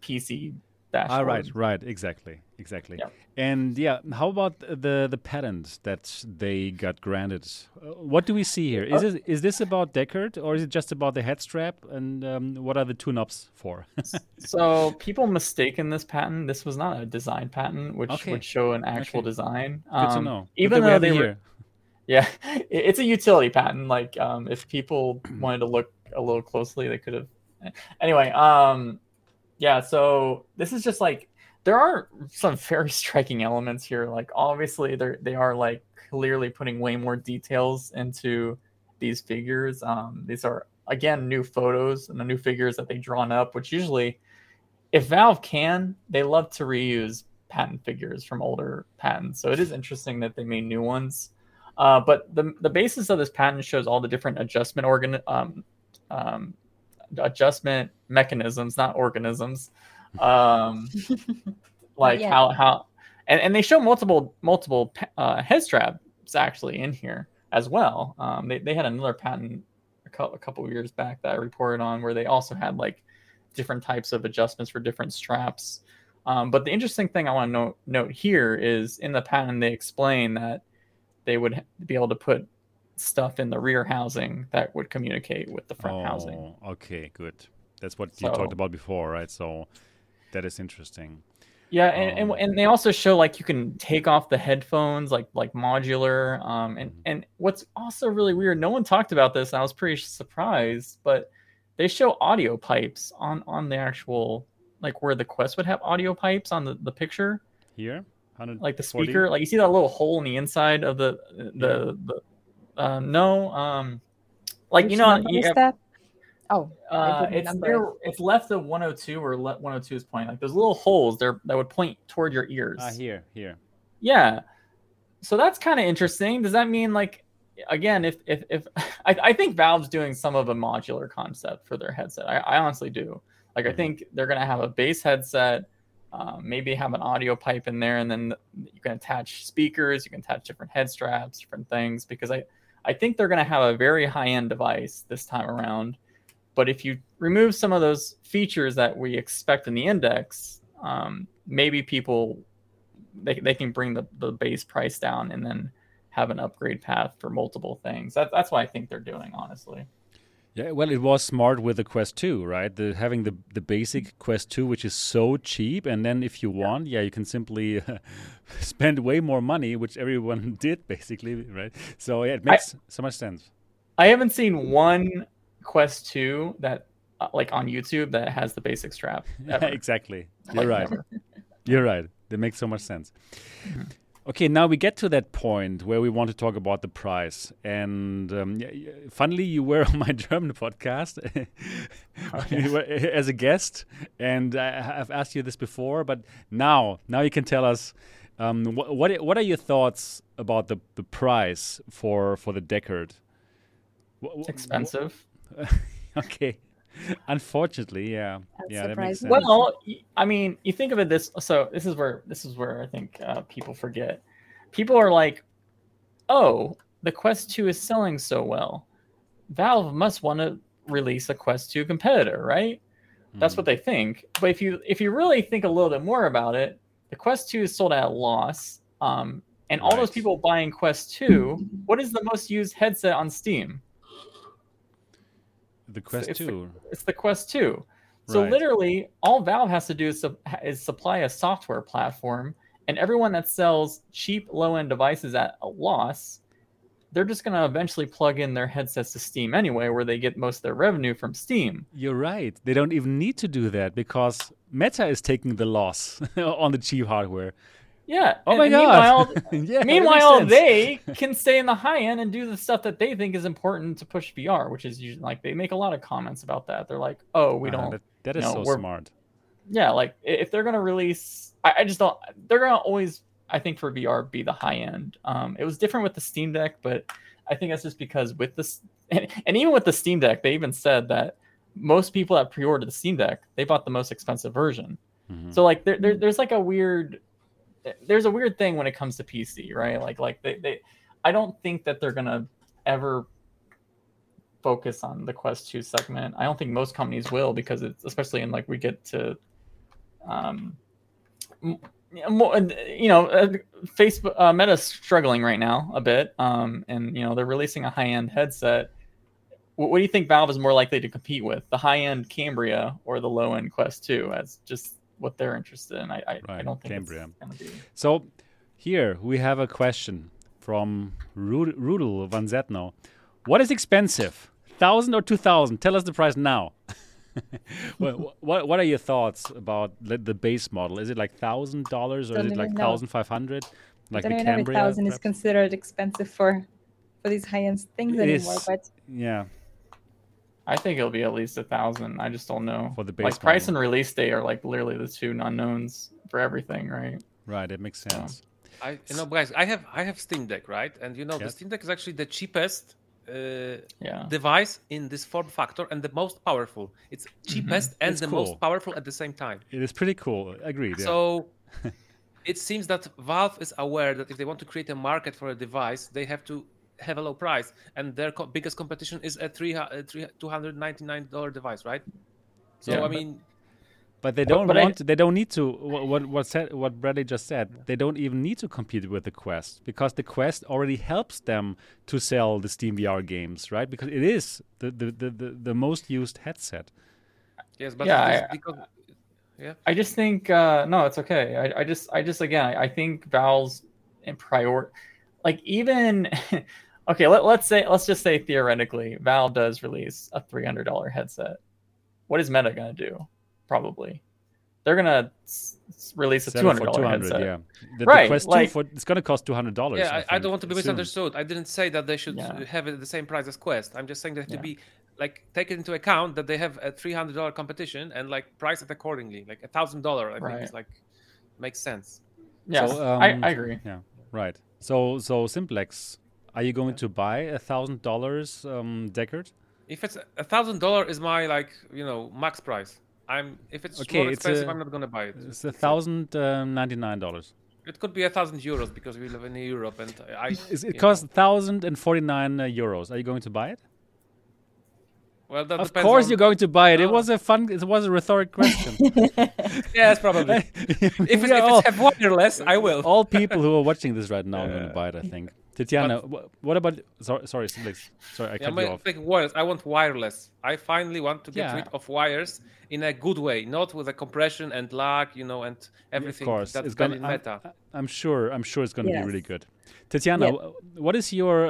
PC dashboard. Ah, right, exactly. Yep. And how about the patent that they got granted? What do we see here? Is this about Deckard, or is it just about the head strap? And what are the tune-ups for? So people mistaken this patent. This was not a design patent, which would show an actual design. Good to know. Even though they were, it's a utility patent. Like if people wanted to look a little closely, they could have. Anyway. Yeah, so this is just like, there are some very striking elements here. Like obviously they are like clearly putting way more details into these figures. These are again new photos and the new figures that they've drawn up, which usually, if Valve can, they love to reuse patent figures from older patents. So it is interesting that they made new ones. But the basis of this patent shows all the different adjustment mechanisms, not organisms, like how and they show multiple head straps actually in here as well. They had another patent a couple of years back that I reported on where they also had like different types of adjustments for different straps. But the interesting thing I want to note here is in the patent they explain that they would be able to put stuff in the rear housing that would communicate with the front housing. Okay, good. That's what you talked about before, right? So that is interesting. Yeah, and they also show like you can take off the headphones, like modular. And what's also really weird, no one talked about this, and I was pretty surprised, but they show audio pipes on the actual like where the Quest would have audio pipes on the picture. Here, like the speaker, like you see that little hole in the inside of like which, you know, you have, that? Oh, it's left of 102 or 102 is pointing. Like those little holes there that would point toward your ears. Here. Yeah. So that's kind of interesting. Does that mean, like, again, if I think Valve's doing some of a modular concept for their headset. I honestly do. Like, I think they're going to have a base headset, maybe have an audio pipe in there, and then you can attach speakers, you can attach different head straps, different things, because I think they're going to have a very high-end device this time around. But if you remove some of those features that we expect in the Index, maybe people, they can bring the base price down and then have an upgrade path for multiple things. That's what I think they're doing, honestly. Yeah, well, it was smart with the Quest 2, right? Having the basic Quest 2, which is so cheap, and then if you want, you can simply spend way more money, which everyone did basically, right? So it makes so much sense. I haven't seen one Quest 2 that, like on YouTube, that has the basic strap. Exactly. You're right. You're right. That makes so much sense. Okay, now we get to that point where we want to talk about the price. And funnily, you were on my German podcast as a guest, and I've asked you this before, but now you can tell us what are your thoughts about the price for the Deckard? It's expensive. Okay. Unfortunately, yeah, that makes sense. Well, I mean, you think of it this. So this is where I think people forget. People are like, "Oh, the Quest 2 is selling so well. Valve must want to release a Quest 2 competitor, right?" That's what they think. But if you really think a little bit more about it, the Quest 2 is sold at a loss. And all those people buying Quest 2, what is the most used headset on Steam? The Quest 2. It's the Quest 2. So literally, all Valve has to do is supply a software platform, and everyone that sells cheap, low-end devices at a loss, they're just going to eventually plug in their headsets to Steam anyway, where they get most of their revenue from Steam. You're right. They don't even need to do that because Meta is taking the loss on the cheap hardware. Yeah. Oh, my God. Meanwhile, they can stay in the high end and do the stuff that they think is important to push VR, which is usually like they make a lot of comments about that. They're like, oh, we don't. That is so smart. Yeah. Like if they're going to release, I just don't. They're going to always, I think, for VR, be the high end. It was different with the Steam Deck, but I think that's just because with this and even with the Steam Deck, they even said that most people that pre-ordered the Steam Deck, they bought the most expensive version. Mm-hmm. So like there's like a weird thing when it comes to PC, right? Like they I don't think that they're gonna ever focus on the Quest 2 segment. I don't think most companies will, because it's especially in like we get to more, you know, Facebook, Meta's struggling right now a bit, and you know they're releasing a high-end headset. What do you think Valve is more likely to compete with, the high-end Cambria or the low-end Quest 2? As just what they're interested in. I don't think Cambria. It's going to be. So here we have a question from Rudel Van Zetno. What is expensive? 1,000 or 2,000? Tell us the price now. Well, what are your thoughts about the base model? Is it like $1,000 or is it like 1,500? Like the Cambria? 1,000 is considered expensive for these high-end things anymore. But yeah. I think it'll be at least 1,000. I just don't know. For the base like price model. And release date are like literally the two unknowns for everything, right? Right, it makes sense. Yeah. Guys, I have Steam Deck, right? And you know, the Steam Deck is actually the cheapest device in this form factor and the most powerful. It's cheapest and it's the most powerful at the same time. It is pretty cool. Agreed. Yeah. So it seems that Valve is aware that if they want to create a market for a device, they have to have a low price, and their biggest competition is a $299 device, right? So yeah, I mean, but they don't they don't need to. What Bradley just said, they don't even need to compete with the Quest, because the Quest already helps them to sell the Steam VR games, right? Because it is the most used headset. Yes, but I just think no, it's okay. I just again, I think Valve's and prior, like even. Okay, let's just say theoretically, Valve does release a $300 headset. What is Meta gonna do? Probably. they're gonna release a $200 headset. Yeah. The Quest 2 it's gonna cost $200. Yeah, I don't want to be misunderstood. I didn't say that they should have it at the same price as Quest. I'm just saying they have to be like taken into account that they have a $300 competition and like price it accordingly. Like $1,000, I think is like makes sense. Yeah, so, I agree. Yeah, right. So Simplex, are you going to buy $1,000 Deckard? If it's $1,000 is my max price. If it's more expensive, I'm not going to buy it. It's $1,099. It could be €1,000 because we live in Europe, and it costs €1,049. Are you going to buy it? Well, that of course you're going to buy it. No. It was a rhetoric question. Yes, probably. If it's one or less, I will. All people who are watching this right now are going to buy it, I think. Tatiana, what about... Sorry, Simplex. Sorry, I cut you off. Wires. I want wireless. I finally want to get rid of wires in a good way, not with a compression and lag, and everything. Of course. That's going to be Meta. I'm sure it's going to be really good. Tatiana, what is your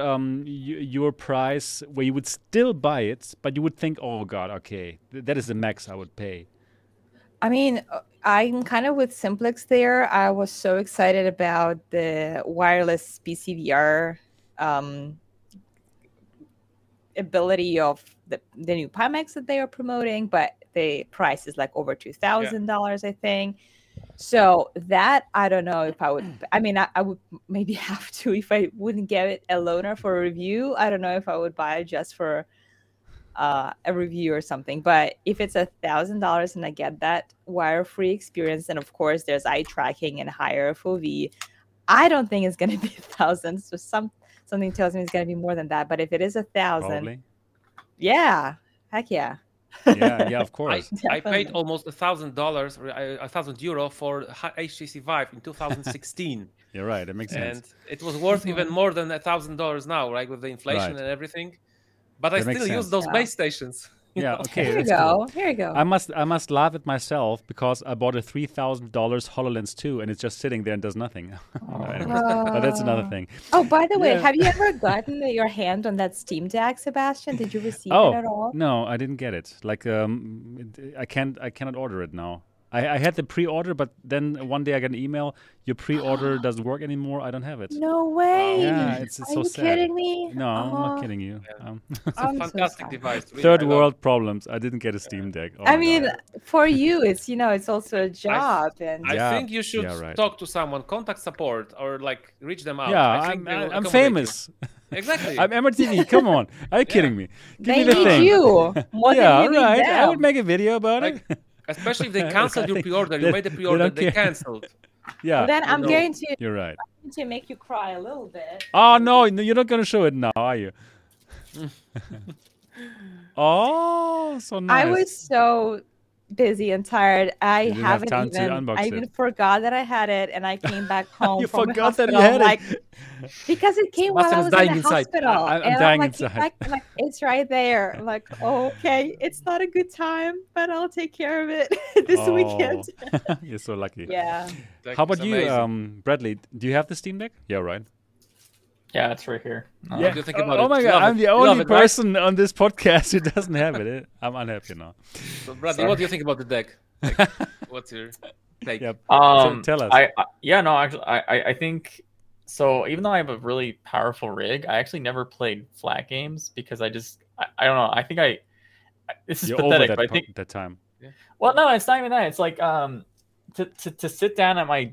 price where you would still buy it, but you would think, oh, God, okay, that is the max I would pay? I mean... I'm kind of with Simplex there. I was so excited about the wireless PCVR ability of the new Pimax that they are promoting, but the price is like over $2,000, I think. So that, I don't know if I would... I mean, I would maybe have to if I wouldn't get it a loaner for a review. I don't know if I would buy it just for... a review or something, but if it's $1,000 and I get that wire-free experience, and of course there's eye tracking and higher FOV, I don't think it's going to be $1,000. So something tells me it's going to be more than that. But if it is $1,000, heck yeah. Yeah, of course. I paid almost $1,000, €1,000 for HTC Vive in 2016. You're right. It makes sense. And it was worth even more than $1,000 now, right? With the inflation and everything. But I still use those base stations. Yeah, okay. Here you go. Here you go. I must laugh at mymyself because I bought a $3,000 HoloLens 2 and it's just sitting there and does nothing. But that's another thing. Oh, by the way, have you ever gotten your hand on that Steam Deck, Sebastian? Did you receive it at all? No, I didn't get it. Like, I cannot order it now. I had the pre-order, but then one day I got an email. Your pre-order doesn't work anymore. I don't have it. No way. Yeah, it's so sad. Are you kidding me? No, I'm not kidding you. Yeah. It's a fantastic device. Third world problems. I didn't get a Steam Deck. Oh, I mean, for you, it's it's also a job. I think you should talk to someone, contact support, or reach them out. Yeah, I'm famous. Exactly. I'm MRTV. Come on. Are you kidding me? Give me the thing. They need you. Yeah, right. I would make a video about it. Especially if they canceled your pre-order, you made a pre-order, they canceled. Yeah. Well, then I'm going to. You're right. I'm going to make you cry a little bit. Oh no, you're not going to show it now, are you? Oh, so nice. I was so busy and tired. I even forgot that I had it, and I came back home. You from forgot the hospital, that you had it. Because it came while I was in the hospital. I'm dying inside. Like, it's right there. I'm like, okay, it's not a good time, but I'll take care of it this weekend. You're so lucky. Yeah. How about you, Bradley? Do you have the Steam Deck? Yeah, right. Yeah, it's right here. Yeah. Oh my God, I'm the only person on this podcast who doesn't have it. I'm unhappy now. So, Bradley, what do you think about the deck? Like, what's your take? Yeah, tell us. I think so. Even though I have a really powerful rig, I actually never played flat games because I don't know. I think this is pathetic. But I think that time. Yeah. Well, no, it's not even that. It's like to sit down at my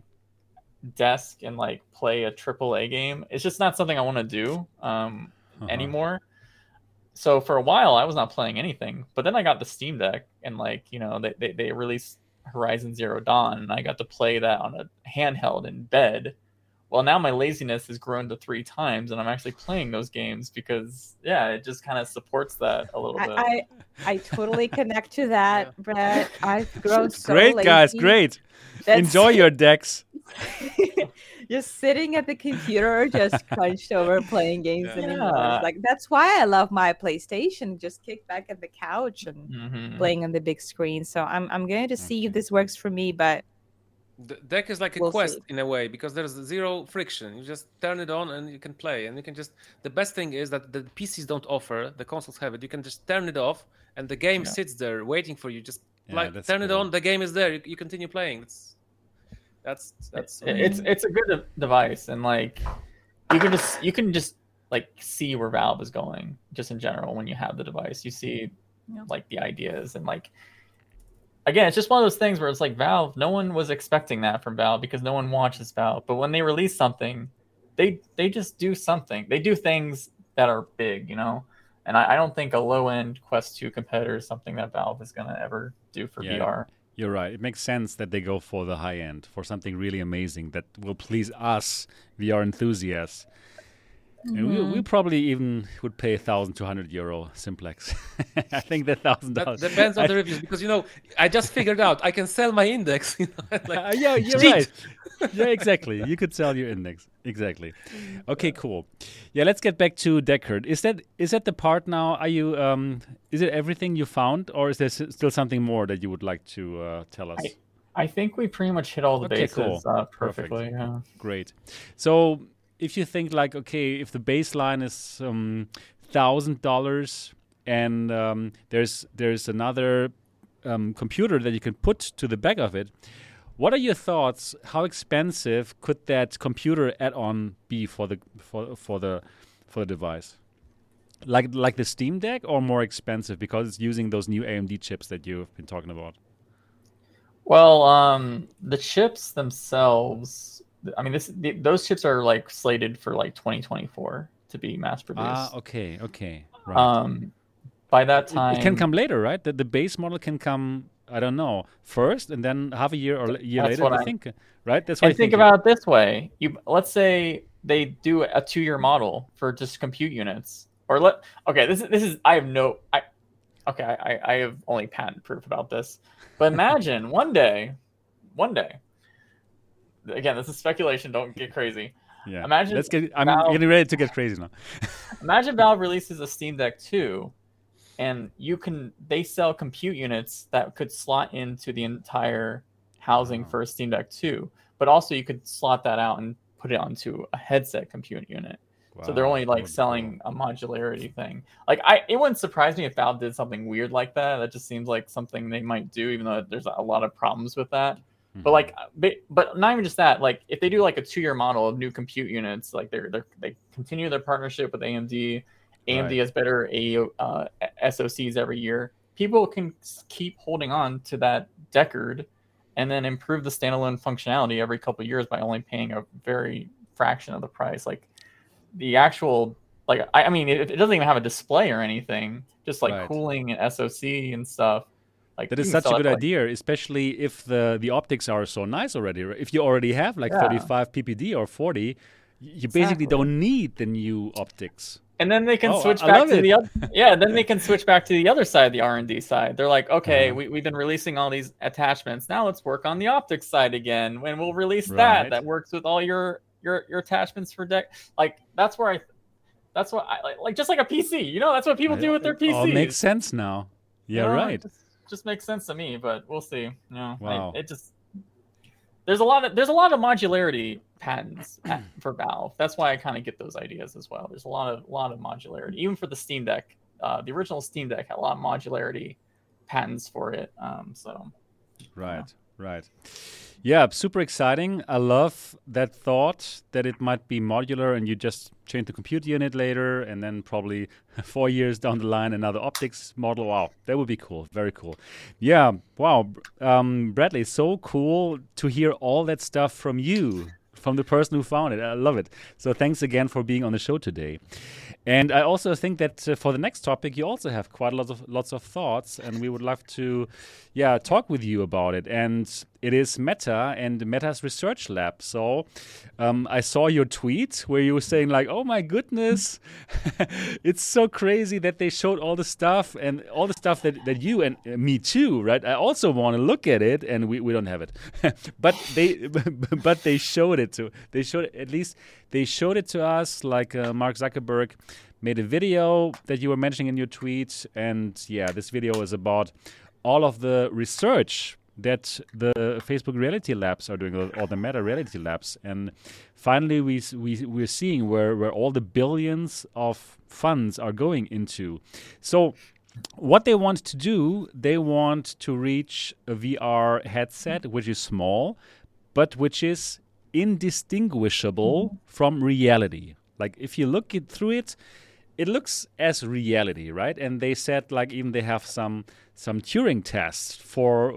desk and play a AAA game, it's just not something I want to do anymore. So for a while I was not playing anything, but then I got the Steam Deck and they released Horizon Zero Dawn and I got to play that on a handheld in bed. Well, now my laziness has grown to 3 times and I'm actually playing those games because it just kind of supports that a little bit. I totally connect to that, Brett. I've grown so great, lazy. Guys, great. Enjoy your decks. Just sitting at the computer, just crunched over playing games anymore. That's why I love my PlayStation. Just kick back at the couch and playing on the big screen. So I'm going to see if this works for me, but the deck is like a Quest in a way because there's zero friction. You just turn it on and you can play, and you can just. The best thing is that the PCs don't offer, the consoles have it. You can just turn it off, and the game sits there waiting for you. Just like turn it on, the game is there, you continue playing. That's it's a good device, and like you can just like see where Valve is going just in general when you have the device. You see like the ideas, and like again, it's just one of those things where it's like Valve, no one was expecting that from Valve because no one watches Valve. But when they release something, they just do something. They do things that are big, you know? And I don't think a low-end Quest 2 competitor is something that Valve is going to ever do for VR. You're right. It makes sense that they go for the high end, for something really amazing that will please us VR enthusiasts. Mm-hmm. And we probably even would pay €1,200 Simplex. I think the $1,000 depends on the reviews, because I just figured out I can sell my Index. You're right. Yeah, exactly. You could sell your Index. Exactly. Okay, cool. Yeah, let's get back to Deckard. Is that the part now? Are you? Is it everything you found, or is there still something more that you would like to tell us? I think we pretty much hit all the bases perfectly. Perfect. Yeah. Great. So. If you think like, okay, if the baseline is $1,000 and there's another computer that you can put to the back of it, what are your thoughts? How expensive could that computer add-on be for the device? Like the Steam Deck, or more expensive because it's using those new AMD chips that you've been talking about? Well, the chips themselves. I mean, those chips are like slated for like 2024 to be mass produced. Okay, right. By that time, it can come later, right? The base model can come, I don't know, first, and then half a year or a year later. I think, right? That's what. And think about it this way: let's say they do a 2-year model for just compute units, or I have only patent proof about this, but imagine one day. Again, this is speculation. Don't get crazy. Yeah. I'm getting ready to get crazy now. Imagine Valve releases a Steam Deck 2, and they sell compute units that could slot into the entire housing for a Steam Deck 2, but also you could slot that out and put it onto a headset compute unit. Wow. So they're only like selling a modularity thing. Like it wouldn't surprise me if Valve did something weird like that. That just seems like something they might do, even though there's a lot of problems with that. But like, but not even just that. Like, if they do like a 2-year model of new compute units, like they continue their partnership with AMD. AMD has better SoCs every year. People can keep holding on to that Deckard, and then improve the standalone functionality every couple of years by only paying a very fraction of the price. Like the actual, like I mean, it doesn't even have a display or anything. Just like cooling and SoC and stuff. Like, that is such a good idea, especially if the optics are so nice already. If you already have 35 PPD or 40, you basically don't need the new optics. And then they can switch back to the other. Yeah, then they can switch back to the other side, the R&D side. They're like, okay, we've been releasing all these attachments. Now let's work on the optics side again. When we'll release that works with all your attachments for deck. Like that's where that's what I like. Just like a PC, that's what people do with their PCs. All makes sense now. Yeah, right. Just makes sense to me, but we'll see. There's a lot of modularity patents for Valve. That's why I kind of get those ideas as well. There's a lot of modularity, even for the Steam Deck. The original Steam Deck had a lot of modularity patents for it. Right. Yeah, super exciting. I love that thought that it might be modular and you just change the compute unit later, and then probably 4 years down the line, another optics model. Wow, that would be cool. Very cool. Yeah, wow. Bradley, so cool to hear all that stuff from you, from the person who found it. I love it. So thanks again for being on the show today. And I also think that for the next topic, you also have quite lots of thoughts, and we would love to talk with you about it. And it is Meta and Meta's research lab. So I saw your tweet where you were saying like, oh my goodness, it's so crazy that they showed all the stuff and all the stuff that you and me too, right? I also want to look at it, and we don't have it. but they showed it to us, like Mark Zuckerberg made a video that you were mentioning in your tweet, and this video is about all of the research that the Facebook Reality Labs are doing, or the Meta Reality Labs, and finally we're seeing where all the billions of funds are going into. So What they want to do, they want to reach a VR headset which is small, but which is indistinguishable from reality. Like, if you look through it, it looks as reality, right? And they said, like, even they have some Turing tests for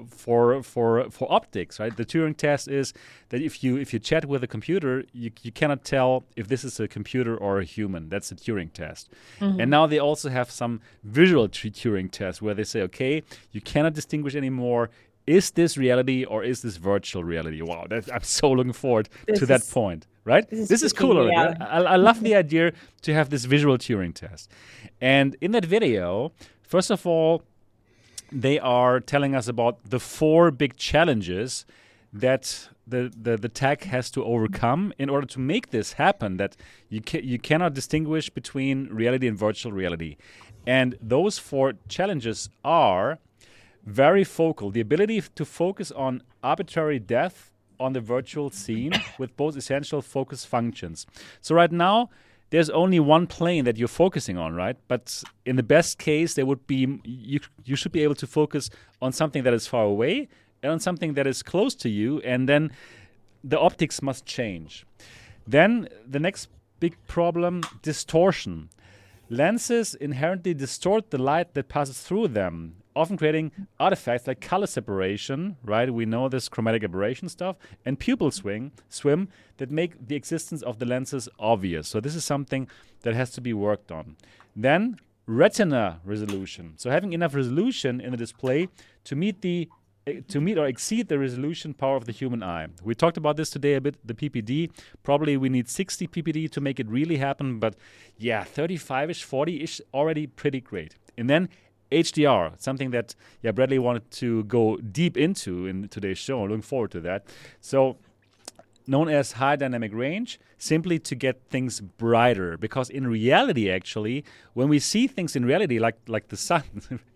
optics, right? The Turing test is that if you chat with a computer, you cannot tell if this is a computer or a human. That's the Turing test. Mm-hmm. And now they also have some visual Turing test where they say, okay, you cannot distinguish anymore. Is this reality or is this virtual reality? Wow, I'm so looking forward to that point, right? This is cool already. Right? I love the idea to have this visual Turing test. And in that video, first of all, they are telling us about the four big challenges that the tech has to overcome in order to make this happen, that you cannot distinguish between reality and virtual reality. And those four challenges are very focal. The ability to focus on arbitrary depth on the virtual scene with both essential focus functions. So right now, there's only one plane that you're focusing on, right? But in the best case, there would be you should be able to focus on something that is far away and on something that is close to you, and then the optics must change. Then the next big problem, distortion. Lenses inherently distort the light that passes through them, often creating artifacts like color separation, right? We know this chromatic aberration stuff, and pupil swim that make the existence of the lenses obvious. So this is something that has to be worked on. Then retina resolution. So having enough resolution in the display to meet or exceed the resolution power of the human eye. We talked about this today a bit, the PPD. Probably we need 60 PPD to make it really happen, but yeah, 35-ish, 40-ish, already pretty great. And then HDR, something that Bradley wanted to go deep into in today's show. I'm looking forward to that. So known as high dynamic range, simply to get things brighter. Because in reality, actually, when we see things in reality, like the sun,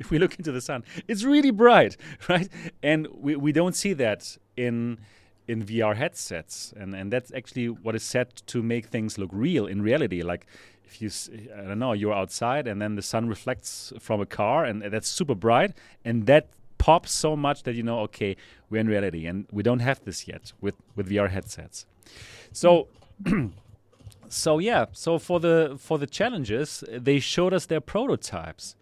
if we look into the sun, it's really bright, right? And we don't see that in VR headsets. And that's actually what is set to make things look real in reality. Like, if you're outside and then the sun reflects from a car and that's super bright and that pops so much that okay, we're in reality, and we don't have this yet with VR headsets. So for the challenges, they showed us their prototypes.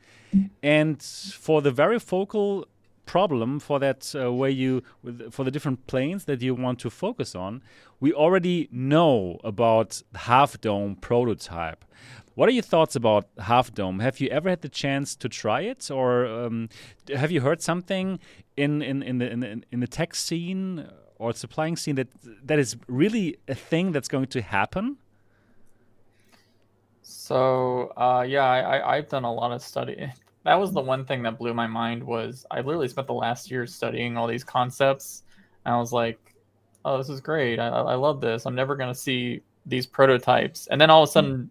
And for the very focal problem, for that for the different planes that you want to focus on, we already know about Half Dome prototype. What are your thoughts about Half Dome? Have you ever had the chance to try it, or have you heard something in the tech scene or supplying scene that is really a thing that's going to happen? So I've done a lot of study. That was the one thing that blew my mind, was I literally spent the last year studying all these concepts. And I was like, oh, this is great. I love this. I'm never going to see these prototypes. And then all of a sudden,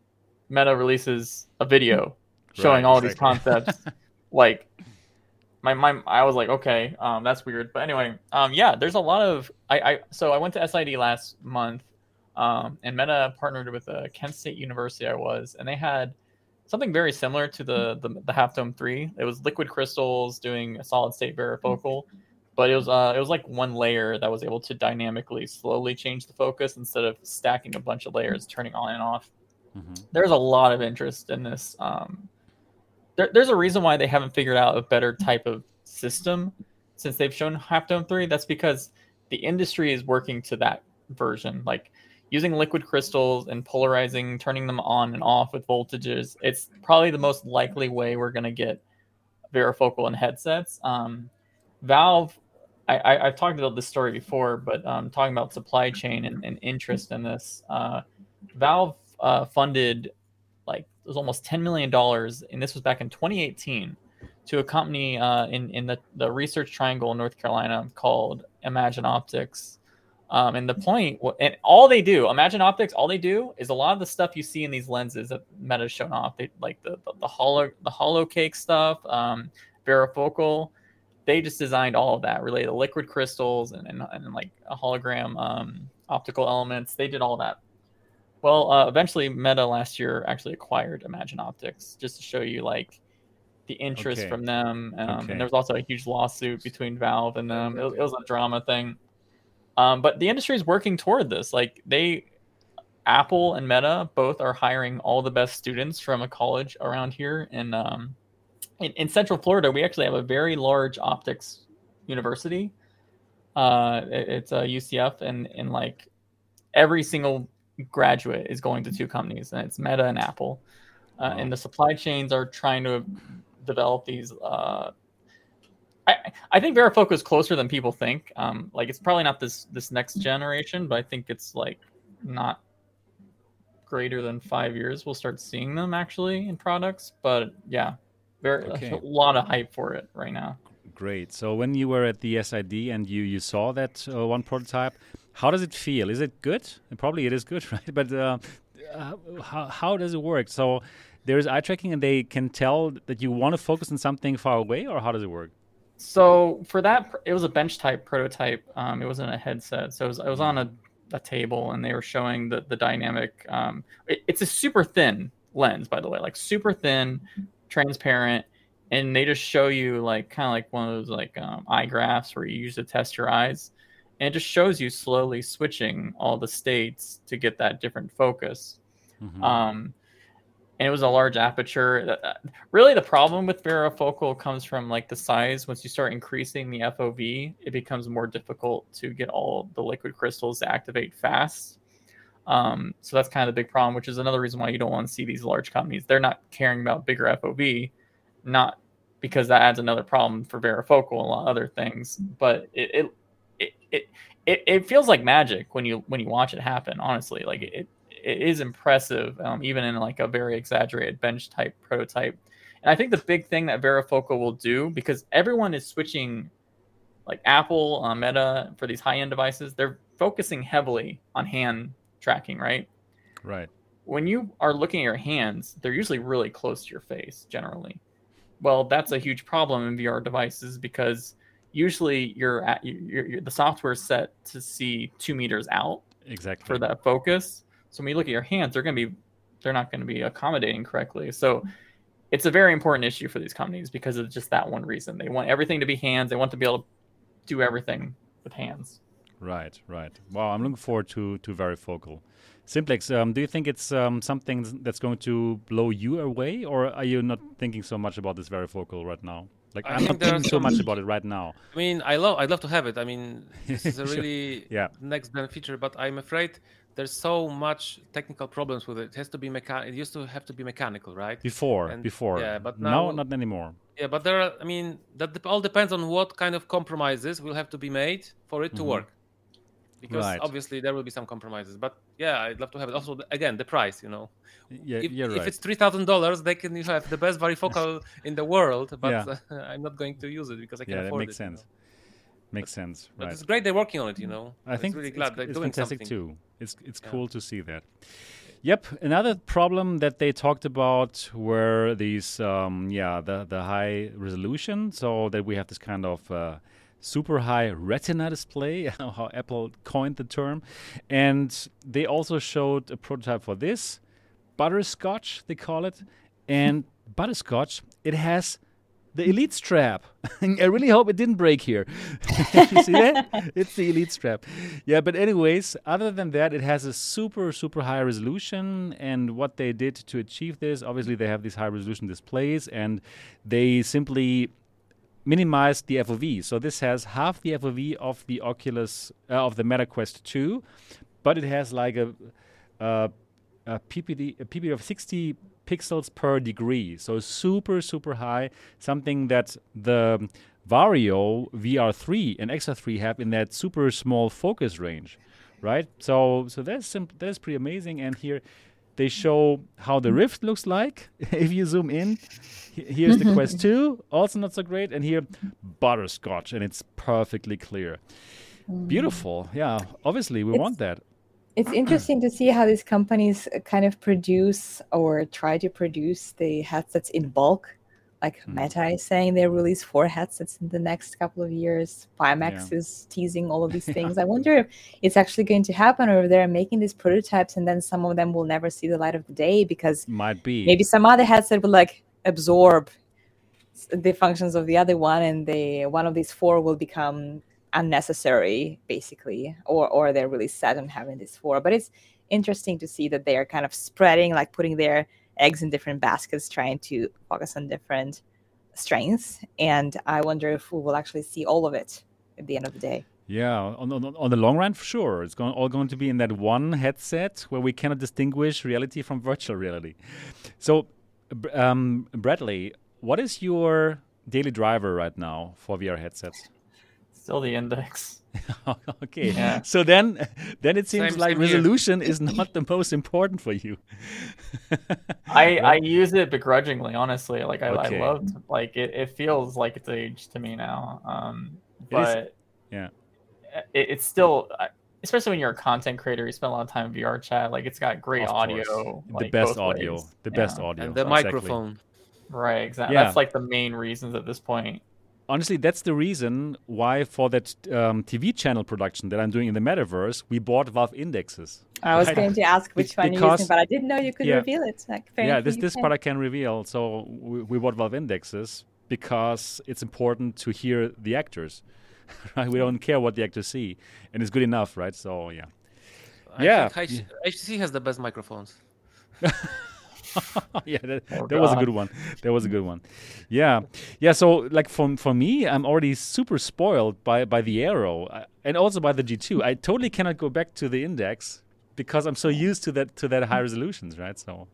Meta releases a video showing these concepts. Like, I was like, okay, that's weird. But anyway, there's a lot of... So I went to SID last month, and Meta partnered with Kent State University, and they had something very similar to the Half Dome 3. It was liquid crystals doing a solid state varifocal, but it was like one layer that was able to dynamically slowly change the focus instead of stacking a bunch of layers, turning on and off. Mm-hmm. There's a lot of interest in this. There's a reason why they haven't figured out a better type of system since they've shown Half Dome 3. That's because the industry is working to that version, like using liquid crystals and polarizing, turning them on and off with voltages. It's probably the most likely way we're going to get varifocal in headsets. Valve, I've talked about this story before, but talking about supply chain and interest in this, Valve funded, like, it was almost $10 million, and this was back in 2018, to a company in the Research Triangle in North Carolina called Imagine Optics. And the point, and all they do, Imagine Optics, all they do is a lot of the stuff you see in these lenses that Meta's shown off, they, like the hollow cake stuff, varifocal. They just designed all of that, related to liquid crystals and like a hologram, optical elements. They did all that. Well, eventually Meta last year actually acquired Imagine Optics, just to show you like the interest from them. And there was also a huge lawsuit between Valve and them. It was a drama thing. But the industry is working toward this. Like Apple and Meta both are hiring all the best students from a college around here. And in Central Florida, we actually have a very large optics university. It's UCF, and like every single graduate is going to two companies, and it's Meta and Apple. And the supply chains are trying to develop these. I think VeraFoco is closer than people think. Like it's probably not this next generation, but I think it's like not greater than 5 years. We'll start seeing them actually in products. But yeah, a lot of hype for it right now. Great. So when you were at the SID and you saw that one prototype, how does it feel? Is it good? Probably it is good, right? But how does it work? So there is eye tracking and they can tell that you want to focus on something far away, or how does it work? So for that, it was a bench type prototype. It wasn't a headset. So it was on a table, and they were showing the dynamic. It's a super thin lens, by the way, like super thin, transparent. And they just show you like kind of like one of those like eye graphs where you use to test your eyes. And it just shows you slowly switching all the states to get that different focus. Mm-hmm. And it was a large aperture. Really, the problem with VeraFocal comes from like the size. Once you start increasing the FOV, it becomes more difficult to get all the liquid crystals to activate fast. So that's kind of the big problem, which is another reason why you don't want to see these large companies. They're not caring about bigger FOV, not because that adds another problem for VeraFocal and a lot of other things, but it feels like magic when you watch it happen. Honestly, like it is impressive, even in like a very exaggerated bench type prototype. And I think the big thing that VeraFocal will do, because everyone is switching, like Apple, Meta, for these high end devices, they're focusing heavily on hand tracking, right? Right. When you are looking at your hands, they're usually really close to your face generally. Well, that's a huge problem in VR devices because usually the software is set to see 2 meters out exactly for that focus. So when you look at your hands, they're not going to be accommodating correctly. So it's a very important issue for these companies because of just that one reason. They want everything to be hands. They want to be able to do everything with hands. Right. Wow, I'm looking forward to VeraFocal. Simplex, do you think it's something that's going to blow you away, or are you not thinking so much about this VeraFocal right now? Like I'm not thinking so much about it right now. I mean, I'd love to have it. I mean, this is a really next gen feature, but I'm afraid there's so much technical problems with it. It has to be It used to have to be mechanical, right? Before. Yeah, but now not anymore. Yeah, but that all depends on what kind of compromises will have to be made for it to work. Because obviously there will be some compromises, but yeah, I'd love to have it. Also, again, the price, you know. Yeah, if it's $3,000, they can have the best varifocal in the world, but I'm not going to use it because I can't afford it. Yeah, makes sense. Right. But it's great they're working on it, you know. I think really glad they're doing something. It's fantastic too. It's cool to see that. Yep. Another problem that they talked about were these, the high resolution, so that we have this kind of. Super high retina display, how Apple coined the term. And they also showed a prototype for this, Butterscotch, they call it. And Butterscotch, it has the Elite strap. I really hope it didn't break here. You see that? It's the Elite strap. Yeah, but anyways, other than that, it has a super, super high resolution. And what they did to achieve this, obviously they have these high resolution displays and they simply minimized the FOV. So this has half the FOV of the Oculus, of the Meta Quest 2, but it has like a PPD of 60 pixels per degree. So super, super high, something that the Vario VR3 and XR3 have in that super small focus range, right? So that's pretty amazing. And here they show how the Rift looks like. If you zoom in, here's the Quest 2, also not so great. And here, Butterscotch, and it's perfectly clear. Beautiful. Yeah, obviously, we want that. It's interesting to see how these companies kind of produce or try to produce the headsets in bulk. Like Meta is saying they release 4 headsets in the next couple of years. Pimax is teasing all of these things. I wonder if it's actually going to happen, or if they're making these prototypes and then some of them will never see the light of the day because maybe some other headset will like absorb the functions of the other one, and the one of these four will become unnecessary, basically, or they're really set on having these four. But it's interesting to see that they are kind of spreading, like putting their eggs in different baskets, trying to focus on different strengths. And I wonder if we will actually see all of it at the end of the day. Yeah, on the long run, for sure. It's all going to be in that one headset where we cannot distinguish reality from virtual reality. So, Bradley, what is your daily driver right now for VR headsets? Still the Index. Okay. Yeah. So then it seems like resolution is not the most important for you. I use it begrudgingly, honestly. Like I loved, like it feels like it's aged to me now. But it is, yeah, it's still, especially when you're a content creator, you spend a lot of time in VR chat. Like it's got great audio, like, the best audio, and the microphone. Right. Exactly. Yeah. That's like the main reasons at this point. Honestly, that's the reason why for that TV channel production that I'm doing in the metaverse, we bought Valve Indexes. I was going to ask which one you're using, but I didn't know you could reveal it. Like, this part I can reveal. So we bought Valve Indexes because it's important to hear the actors. We don't care what the actors see, and it's good enough, right? So, yeah. I think HTC has the best microphones. that was a good one. That was a good one. Yeah. Yeah, so like for me, I'm already super spoiled by the Aero and also by the G2. I totally cannot go back to the Index because I'm so used to that high resolutions, right? So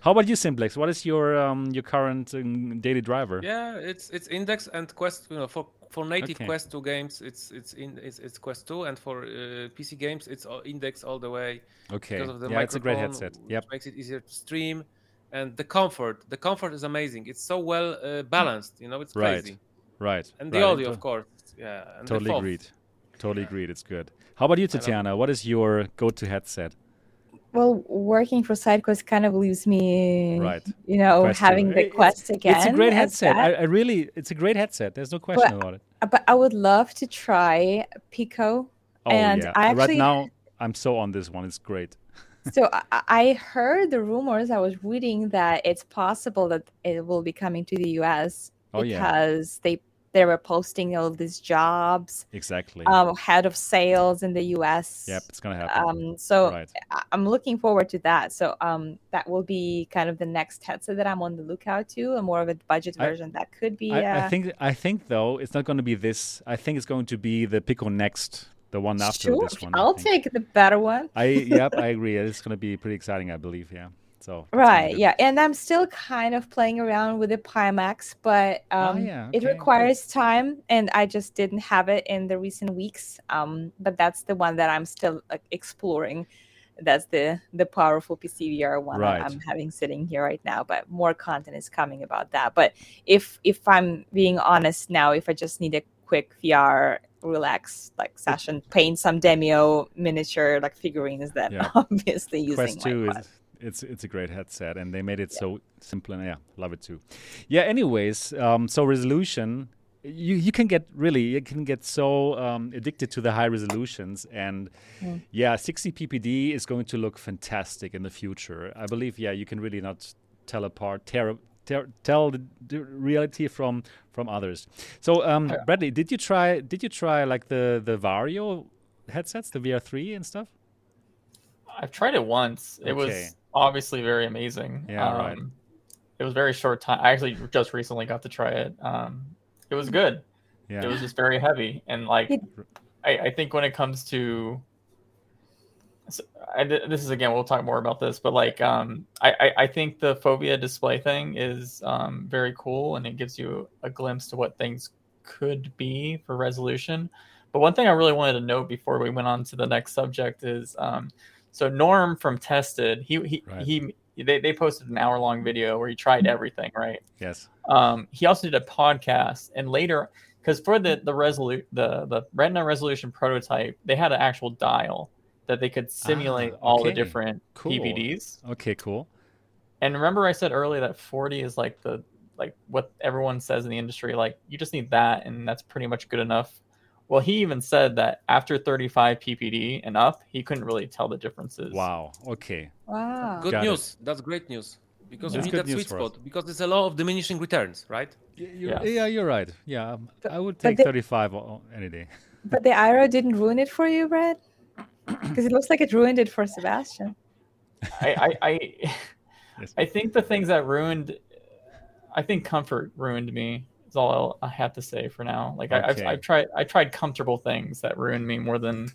how about you, Simplex? What is your current daily driver? Yeah, it's Index and Quest, you know, for native Quest 2 games, it's Quest 2, and for PC games, it's Index all the way. Okay. Because of the microphone, it's a great headset. Yep. Which makes it easier to stream, and the comfort is amazing. It's so well balanced, you know, it's crazy. Right. And the audio, of course. Yeah. And totally agreed. It's good. How about you, Tatiana? What is your go-to headset? Well, working for SideQuest kind of leaves me, you know, having the Quest again. It's a great headset. It's a great headset. There's no question about it. But I would love to try Pico. Oh, and yeah. Right now, I'm so on this one. It's great. So I heard the rumors. I was reading that it's possible that it will be coming to the US because they were posting all of these jobs. Exactly. Head of sales in the US. Yep, it's going to happen. I'm looking forward to that. So that will be kind of the next headset that I'm on the lookout to, a more of a budget version that could be. I think though, it's not going to be this. I think it's going to be the Pico Next, the one after this one. I'll take the better one. I agree. It's going to be pretty exciting, I believe, yeah. So and I'm still kind of playing around with the Pimax, but it requires time, and I just didn't have it in the recent weeks. But that's the one that I'm still exploring. That's the powerful PCVR one that I'm having sitting here right now. But more content is coming about that. But if I'm being honest now, if I just need a quick VR relax like session, paint some Demio miniature like figurines, then obviously using Quest 2 is. It's a great headset, and they made it so simple, and love it too. Yeah. Anyways, so resolution, you can get so addicted to the high resolutions, and 60 PPD is going to look fantastic in the future. I believe you can really not tell apart tell the reality from others. So Bradley, did you try like the Vario headsets, the VR3 and stuff? I've tried it once. It was obviously very amazing. Yeah, right. It was very short time. I actually just recently got to try it. It was good. Yeah. It was just very heavy, and like I think when it comes to, this is again, we'll talk more about this, but like I think the Phobia display thing is very cool, and it gives you a glimpse to what things could be for resolution. But one thing I really wanted to note before we went on to the next subject is. So Norm from Tested, they posted an hour-long video where he tried everything, right? Yes. He also did a podcast, and later, because for the Retina resolution prototype, they had an actual dial that they could simulate all the different PPDs. Okay, cool. And remember, I said earlier that 40 is like what everyone says in the industry, like you just need that, and that's pretty much good enough. Well, he even said that after 35 PPD and up, he couldn't really tell the differences. Wow. Okay. Wow. Good news. That's great news. because you need that sweet spot, because there's a law of diminishing returns, right? You're right. Yeah, I would take 35 any day. But the IRO didn't ruin it for you, Brad? Because it looks like it ruined it for Sebastian. I think the things that ruined, I think comfort ruined me. That's all I have to say for now. Like I tried comfortable things that ruined me more than.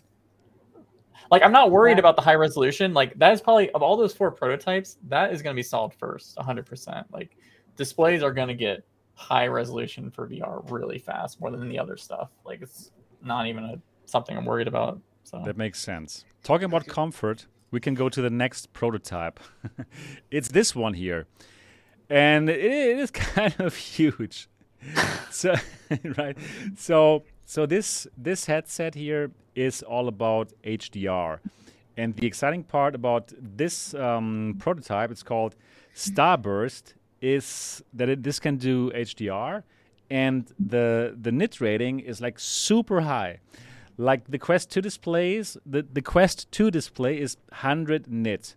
Like, I'm not worried about the high resolution. Like, that is probably, of all those four prototypes, that is going to be solved first, 100%. Like, displays are going to get high resolution for VR really fast, more than the other stuff. Like, it's not even something I'm worried about. So. That makes sense. Talking about comfort, we can go to the next prototype. It's this one here. And it is kind of huge. So this headset here is all about HDR. And the exciting part about this prototype, it's called Starburst, is that this can do HDR, and the nit rating is like super high. Like the Quest 2 displays, the Quest 2 display is 100 nits.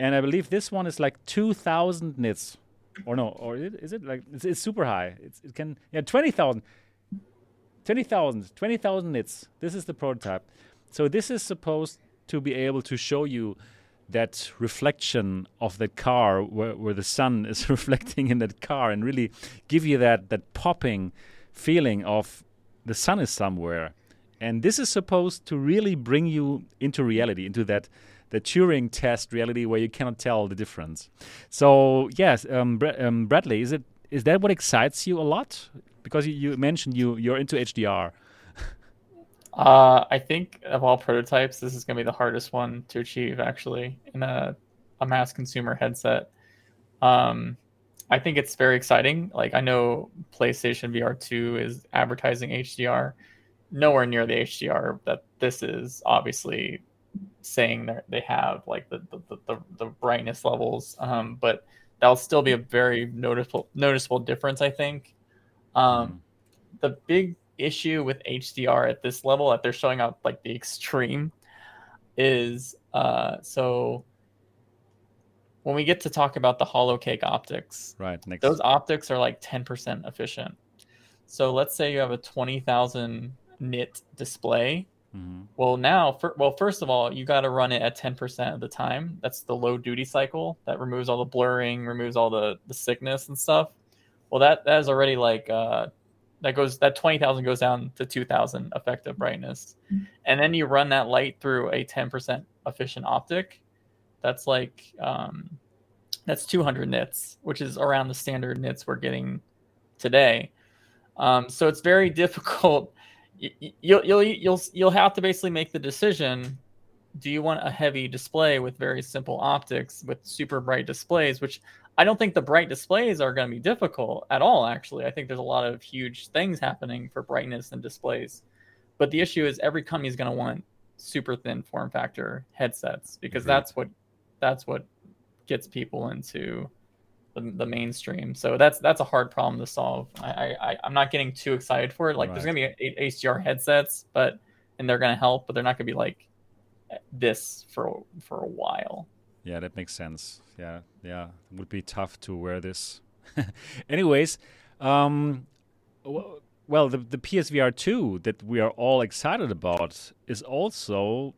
And I believe this one is like 2,000 nits. Or no, or is it like, it's super high. It can, 20,000. 20,000 nits. This is the prototype. So this is supposed to be able to show you that reflection of the car where the sun is reflecting in that car, and really give you that popping feeling of the sun is somewhere. And this is supposed to really bring you into reality, into the Turing test reality where you cannot tell the difference. So yes, Bradley, is that what excites you a lot? Because you mentioned you're into HDR. I think of all prototypes, this is going to be the hardest one to achieve, actually, in a mass consumer headset. I think it's very exciting. Like, I know PlayStation VR 2 is advertising HDR. Nowhere near the HDR that this is, obviously, saying that they have, like, the brightness levels. But that'll still be a very noticeable difference, I think. The big issue with HDR at this level that they're showing up, like the extreme, is so when we get to talk about the hollow cake optics, right? Next. Those optics are like 10% efficient. So let's say you have a 20,000 nit display. Mm-hmm. Well, now, first of all, you got to run it at 10% of the time. That's the low duty cycle that removes all the blurring, removes all the sickness and stuff. Well, that is already like that 20,000 goes down to 2,000 effective brightness, and then you run that light through a 10% efficient optic. That's like that's 200 nits, which is around the standard nits we're getting today. So it's very difficult. You'll have to basically make the decision: do you want a heavy display with very simple optics with super bright displays, which I don't think the bright displays are going to be difficult at all, actually. I think there's a lot of huge things happening for brightness and displays. But the issue is every company is going to want super thin form factor headsets, because that's what gets people into the mainstream. So that's a hard problem to solve. I'm not getting too excited for it. Like, there's going to be HDR headsets, and they're going to help, but they're not going to be like this for a while. Yeah, that makes sense. Yeah. It would be tough to wear this. Anyways, well, the PSVR 2 that we are all excited about is also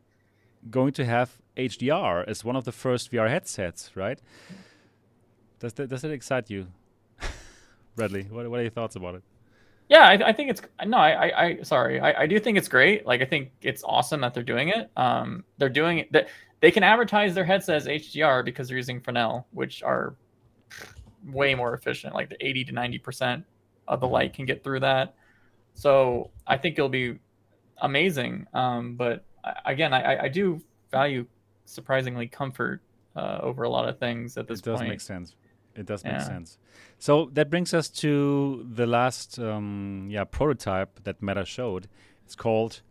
going to have HDR as one of the first VR headsets, right? Does that excite you, Bradley? What are your thoughts about it? Yeah, I think it's no. I do think it's great. Like, I think it's awesome that they're doing it. They're doing it. They can advertise their headset as HDR because they're using Fresnel, which are way more efficient. Like, the 80 to 90% of the light can get through that. So I think it'll be amazing. But again, I do value, surprisingly, comfort over a lot of things at this point. It does make sense. So that brings us to the last prototype that Meta showed. It's called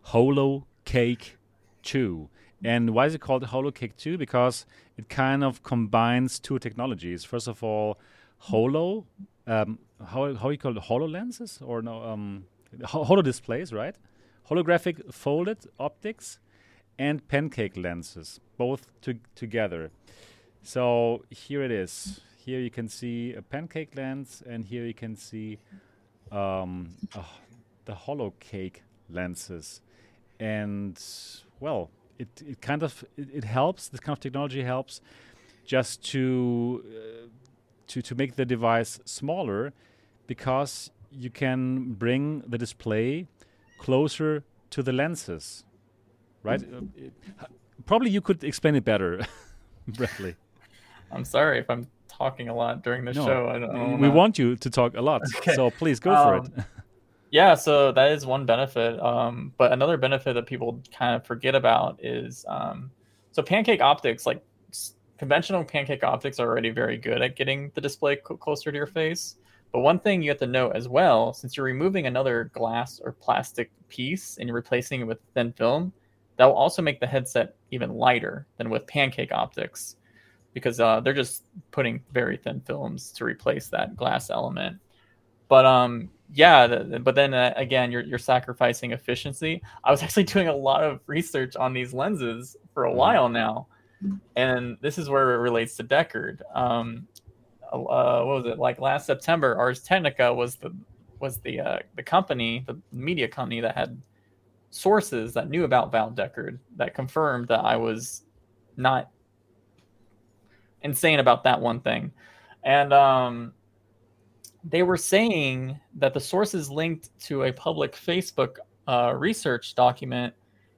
Holo Cake 2. And why is it called HoloCake 2? Because it kind of combines two technologies. First of all, Holo, how you call it, HoloLenses? Or no, Holo displays, right? Holographic folded optics and pancake lenses, both together. So here it is. Here you can see a pancake lens, and here you can see the hollow cake lenses. And well, it helps. This kind of technology helps just to make the device smaller, because you can bring the display closer to the lenses, right? Probably you could explain it better, Bradley. I'm sorry if I'm talking a lot during the show. We want you to talk a lot, okay. So please go for it. Yeah, so that is one benefit. But another benefit that people kind of forget about is so pancake optics, like conventional pancake optics, are already very good at getting the display closer to your face. But one thing you have to note as well, since you're removing another glass or plastic piece and you're replacing it with thin film, that will also make the headset even lighter than with pancake optics, because they're just putting very thin films to replace that glass element. But but then again, you're sacrificing efficiency. I was actually doing a lot of research on these lenses for a while now, and this is where it relates to Deckard. What was it, like last September? Ars Technica was the company, the media company that had sources that knew about Valve Deckard that confirmed that I was not insane about that one thing, and they were saying that the sources linked to a public Facebook research document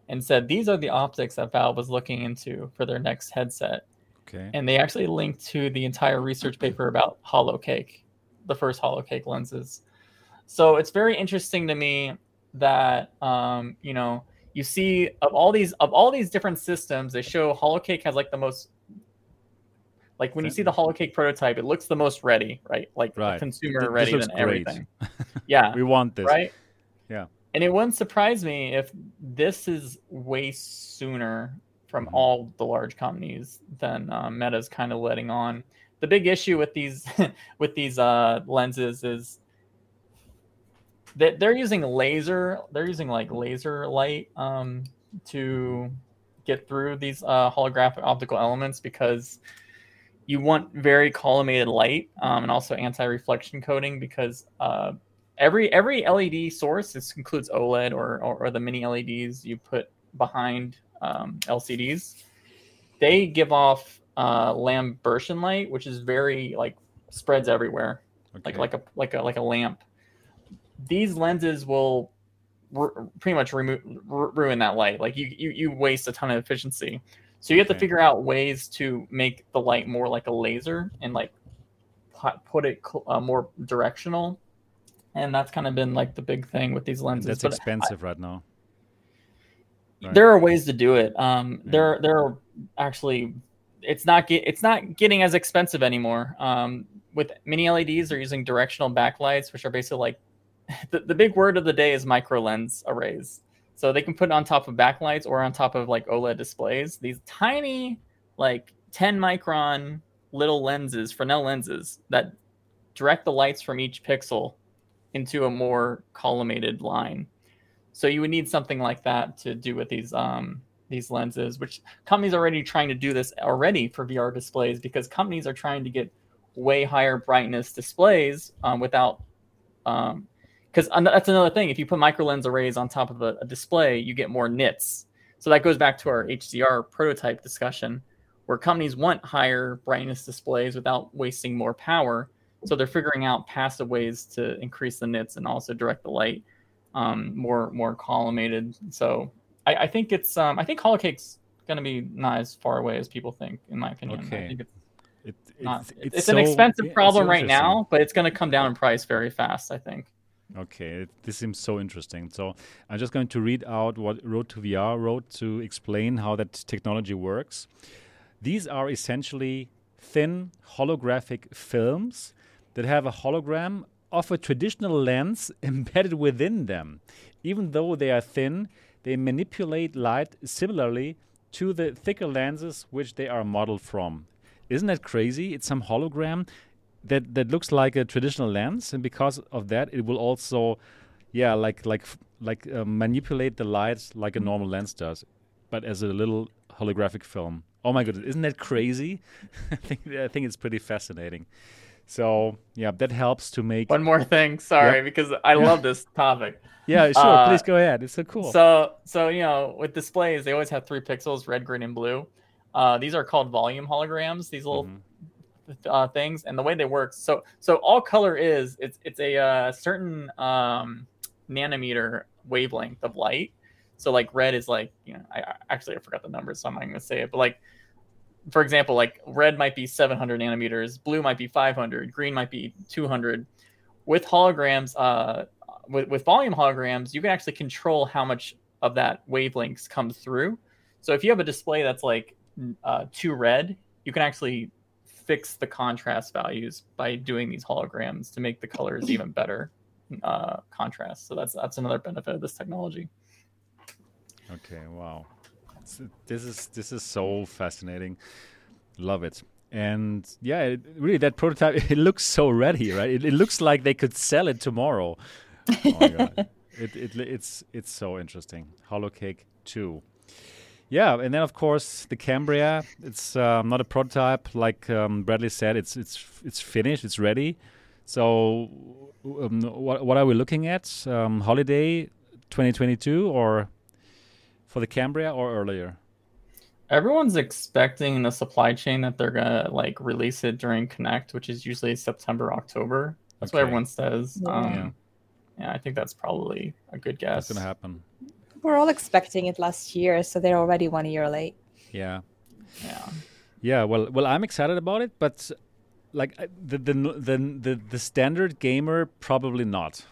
and said these are the optics that Valve was looking into for their next headset. Okay. And they actually linked to the entire research paper about hollow cake, the first hollow cake lenses. So it's very interesting to me that you see of all these different systems, they show hollow cake has like the most, like when you see the hollow cake prototype, it looks the most ready, right? Like consumer ready than everything. Yeah, we want this, right? Yeah, and it wouldn't surprise me if this is way sooner from all the large companies than Meta's kind of letting on. The big issue with these lenses is that they're using laser. They're using like laser light to get through these holographic optical elements, because you want very collimated light and also anti-reflection coating, because every LED source, this includes OLED or the mini LEDs you put behind LCDs, they give off Lambertian light, which is very like spreads everywhere, okay, like a lamp. These lenses will pretty much ruin that light. Like you waste a ton of efficiency. So you have to figure out ways to make the light more like a laser and like put it more directional. And that's kind of been like the big thing with these lenses. And that's expensive right now. Right. There are ways to do it. There are actually, it's not getting as expensive anymore. With mini LEDs, they're using directional backlights, which are basically like the big word of the day is micro lens arrays. So they can put it on top of backlights or on top of like OLED displays. These tiny, like 10 micron little lenses, Fresnel lenses, that direct the lights from each pixel into a more collimated line. So you would need something like that to do with these lenses, which companies are already trying to do this already for VR displays, because companies are trying to get way higher brightness displays without, because that's another thing. If you put micro lens arrays on top of a display, you get more nits. So that goes back to our HDR prototype discussion, where companies want higher brightness displays without wasting more power. So they're figuring out passive ways to increase the nits and also direct the light more collimated. So I think it's I think hollow cake's gonna be not as far away as people think, in my opinion. Okay. I think it's an expensive problem right now, but it's gonna come down in price very fast, I think. Okay, this seems so interesting. So I'm just going to read out what Road to VR wrote to explain how that technology works. These are essentially thin holographic films that have a hologram of a traditional lens embedded within them. Even though they are thin, they manipulate light similarly to the thicker lenses which they are modeled from. Isn't that crazy? It's some hologram that looks like a traditional lens, and because of that, it will also, manipulate the light like a normal lens does, but as a little holographic film. oh my goodness, isn't that crazy? I think it's pretty fascinating. So yeah, that helps to make one more thing. Sorry, because I love this topic. Yeah, sure. Please go ahead. It's so cool. So you know, with displays, they always have 3 pixels: red, green, and blue. These are called volume holograms. These little things, and the way they work. So all color is it's a certain nanometer wavelength of light. So like red is like, you know, I forgot the numbers, so I'm not going to say it, but like, for example, like red might be 700 nanometers, blue might be 500, green might be 200. With holograms, with volume holograms, you can actually control how much of that wavelength comes through. So if you have a display that's like too red, you can actually fix the contrast values by doing these holograms to make the colors even better contrast. So that's another benefit of this technology. Okay, wow. This is so fascinating. Love it. And yeah, really that prototype, it looks so ready, right? It looks like they could sell it tomorrow. Oh my God. It's so interesting. HoloCake 2. Yeah, and then of course the Cambria, it's not a prototype, like Bradley said, it's finished, it's ready. So what are we looking at? Holiday 2022 or for the Cambria or earlier? Everyone's expecting in the supply chain that they're gonna like release it during Connect, which is usually September, October. That's what everyone says. Yeah, I think that's probably a good guess. It's gonna happen. We're all expecting it last year, so they're already 1 year late. Yeah. Well, I'm excited about it, but like the standard gamer probably not.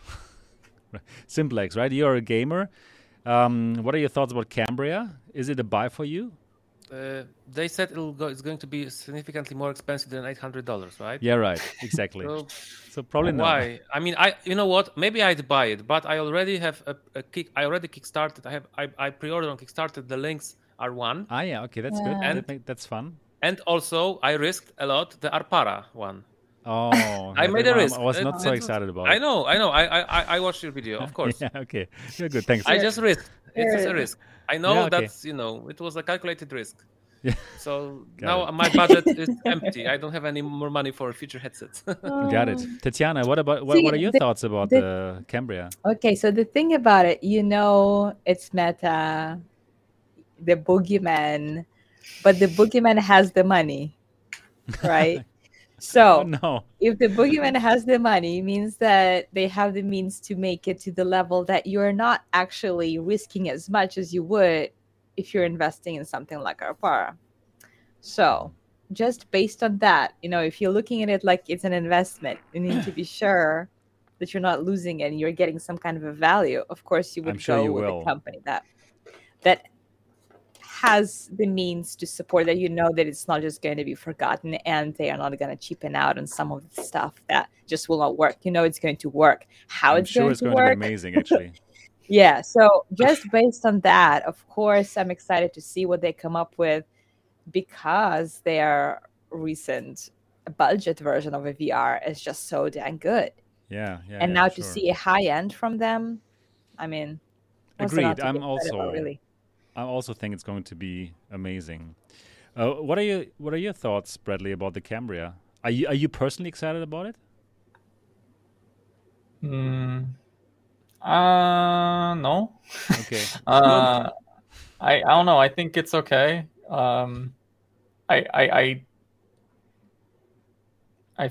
Simplex, right? You're a gamer. What are your thoughts about Cambria? Is it a buy for you? They said it's going to be significantly more expensive than $800, right? Yeah, right. Exactly. so probably not. Why? I mean, you know what? Maybe I'd buy it, but I already have I already kickstarted. I pre-ordered on Kickstarter. The links are one. Ah, yeah. Okay, that's good. And that's fun. And also, I risked a lot the Arpara one. Oh, I made a risk. I was not so excited about it. I know. I watched your video, of course. Yeah, okay. You're good. Thanks. I just risked. It's just a risk. I know that's, you know, it was a calculated risk. Yeah. So now my budget is empty. I don't have any more money for future headsets. Got it. Tatiana, what are your thoughts about the Cambria? Okay, so the thing about it, you know, it's Meta, the boogeyman, but the boogeyman has the money, right? So if the boogeyman has the money, it means that they have the means to make it to the level that you're not actually risking as much as you would if you're investing in something like Arpara. So just based on that, you know, if you're looking at it like it's an investment, you need to be sure that you're not losing it and you're getting some kind of a value. Of course, you would go with a company that has the means to support that, you know, that it's not just going to be forgotten and they are not going to cheapen out on some of the stuff that just will not work. You know, it's going to work. I'm sure it's going to be amazing, actually. Yeah. So just based on that, of course, I'm excited to see what they come up with because their recent budget version of a VR is just so dang good. Yeah. And now to see a high end from them, I mean, agreed. I also think it's going to be amazing. What are your thoughts, Bradley, about the Cambria? Are you personally excited about it? No. Okay. I don't know. I think it's okay. I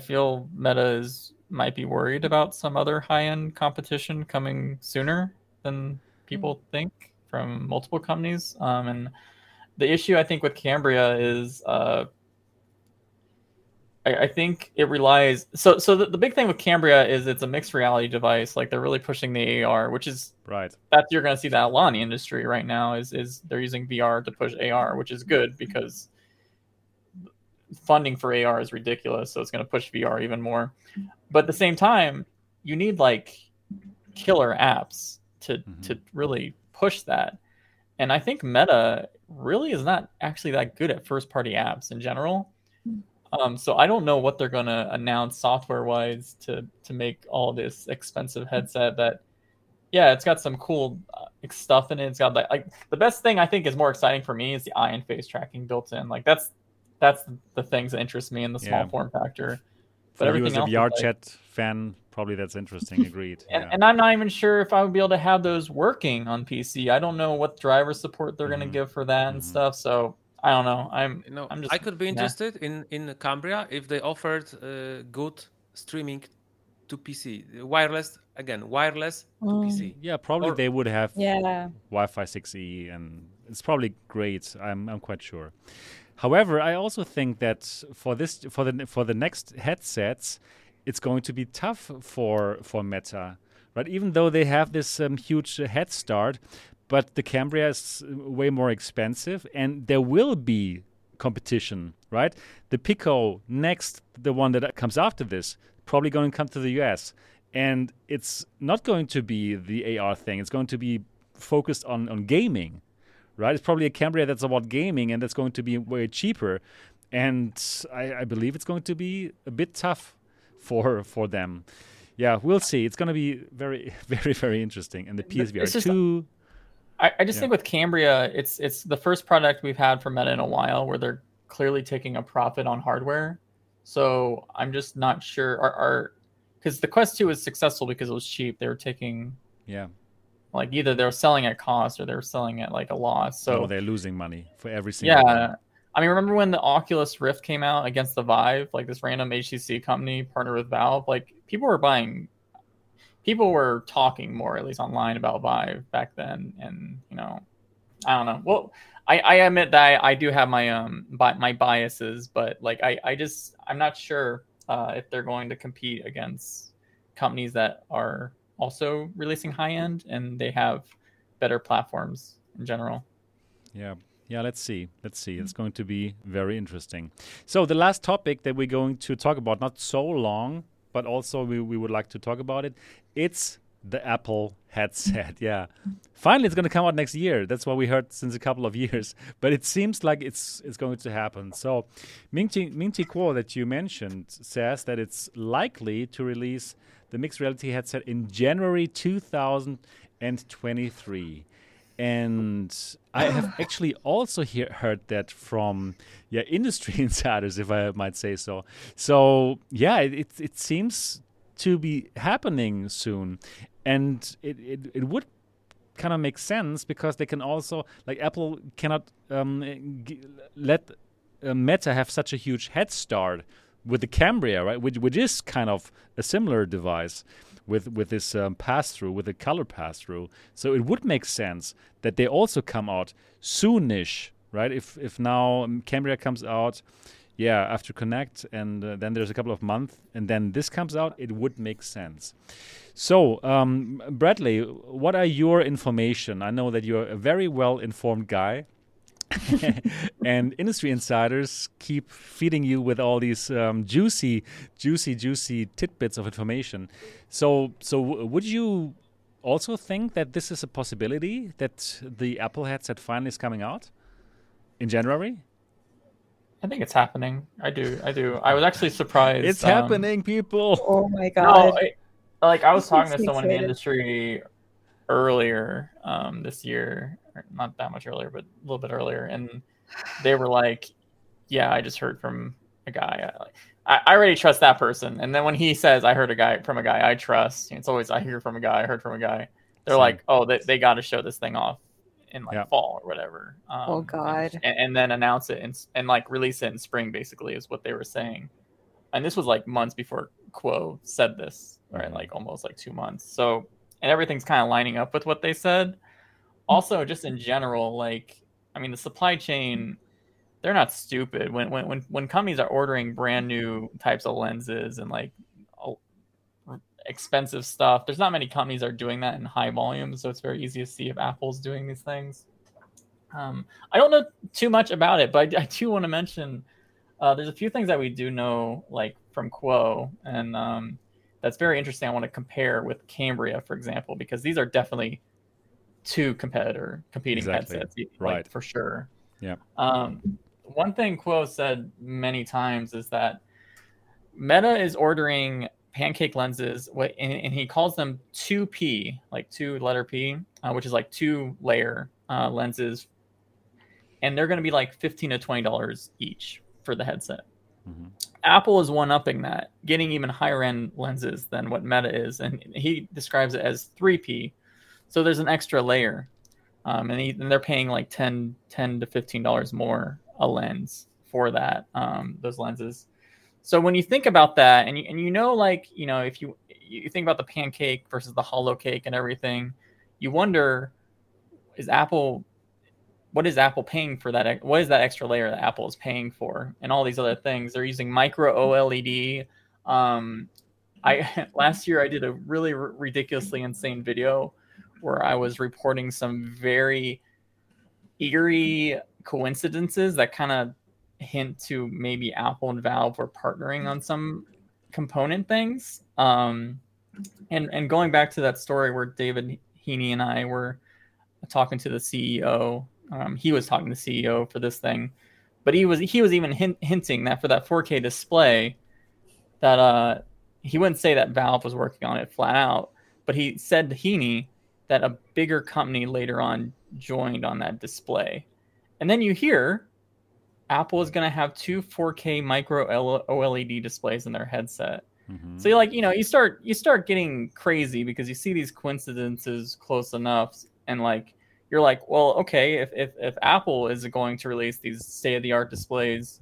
feel Meta might be worried about some other high-end competition coming sooner than people think, from multiple companies. And the issue I think with Cambria is I think it relies. So the big thing with Cambria is it's a mixed reality device. Like they're really pushing the AR, which is right. That you're going to see that a lot in the industry right now is they're using VR to push AR, which is good because funding for AR is ridiculous. So it's going to push VR even more. But at the same time, you need like killer apps to really push that, and I think Meta really is not actually that good at first party apps in general, so I don't know what they're going to announce software wise to make all this expensive headset that it's got some cool stuff in it. It's got like the best thing I think is more exciting for me is the eye and face tracking built in. Like that's the things that interest me in the small form factor. But for you as a VR chat fan, probably that's interesting. Agreed. And I'm not even sure if I would be able to have those working on PC. I don't know what driver support they're going to give for that and stuff. So I don't know. I'm just. I could be interested in Cambria if they offered good streaming to PC, wireless to PC. Yeah, probably they would have Wi-Fi 6E, and it's probably great. I'm quite sure. However, I also think that for the next headsets, it's going to be tough for Meta, right? Even though they have this huge head start, but the Cambria is way more expensive, and there will be competition, right? The Pico next, the one that comes after this, probably going to come to the US, and it's not going to be the AR thing. It's going to be focused on gaming. Right, it's probably a Cambria that's about gaming, and that's going to be way cheaper. And I believe it's going to be a bit tough for them. Yeah, we'll see. It's going to be very, very, very interesting. And the PSVR 2. I just think with Cambria, it's the first product we've had from Meta in a while where they're clearly taking a profit on hardware. So I'm just not sure. Because the Quest 2 was successful because it was cheap. They were taking like either they're selling at cost or they're selling at like a loss. So they're losing money for every single one. I mean, remember when the Oculus Rift came out against the Vive, like this random HTC company partnered with Valve, like people were talking more, at least online, about Vive back then. And, you know, I don't know. Well, I admit that I do have my my biases, but like, I'm not sure if they're going to compete against companies that are also releasing high-end, and they have better platforms in general. Yeah, let's see. It's going to be very interesting. So the last topic that we're going to talk about, not so long, but also we would like to talk about it, it's the Apple headset. Yeah. Finally, it's going to come out next year. That's what we heard since a couple of years, but it seems like it's going to happen. So Ming-Chi Kuo that you mentioned says that it's likely to release the mixed reality headset in January 2023. And I have actually also heard that from industry insiders, if I might say so. So, it seems to be happening soon. And it would kind of make sense because they can also, like Apple cannot let Meta have such a huge head start with the Cambria, right, which is kind of a similar device with this pass-through, with the color pass-through. So it would make sense that they also come out soonish, right? If now Cambria comes out, after Connect, and then there's a couple of months, and then this comes out, it would make sense. So, Bradley, what are your information? I know that you're a very well-informed guy. And industry insiders keep feeding you with all these juicy tidbits of information. So would you also think that this is a possibility that the Apple headset finally is coming out in January? I think it's happening. I do. I was actually surprised. It's happening, people. Oh my god! No, I was talking to someone in the industry earlier this year. Not that much earlier, but a little bit earlier, and they were like, I just heard from a guy. I already trust that person, and then when he says I heard from a guy I trust, it's always I hear from a guy, I heard from a guy. They're Same. Like, oh, they got to show this thing off in like fall or whatever, and then announce it and like release it in spring, basically, is what they were saying. And this was like months before Quo said this, right? Like almost like 2 months. So, and everything's kind of lining up with what they said. Also, just in general, like, I mean, the supply chain, they're not stupid. When companies are ordering brand new types of lenses and like expensive stuff, there's not many companies are doing that in high volume. So it's very easy to see if Apple's doing these things. I don't know too much about it, but I do want to mention there's a few things that we do know, like from Quo, and that's very interesting. I want to compare with Cambria, for example, because these are definitely two competing headsets, like, right, for sure. One thing Quo said many times is that Meta is ordering pancake lenses, and he calls them 2P, like two letter P, which is like two layer lenses. And they're going to be like $15 to $20 each for the headset. Mm-hmm. Apple is one-upping that, getting even higher-end lenses than what Meta is. And he describes it as 3P. So there's an extra layer. And they're paying like $10 to $15 more a lens for that, those lenses. So when you think about that, and if you think about the pancake versus the hollow cake and everything, you wonder, what is Apple paying for that? What is that extra layer that Apple is paying for? And all these other things, they're using micro OLED. Last year I did a really ridiculously insane video where I was reporting some very eerie coincidences that kind of hint to maybe Apple and Valve were partnering on some component things. And going back to that story where David Heaney and I were talking to the CEO, he was talking to the CEO for this thing, but he was even hinting that for that 4K display that he wouldn't say that Valve was working on it flat out, but he said to Heaney that a bigger company later on joined on that display. And then you hear Apple is going to have two 4K micro OLED displays in their headset. Mm-hmm. So you start getting crazy because you see these coincidences close enough, and you're like, well, okay, if Apple is going to release these state of the art displays,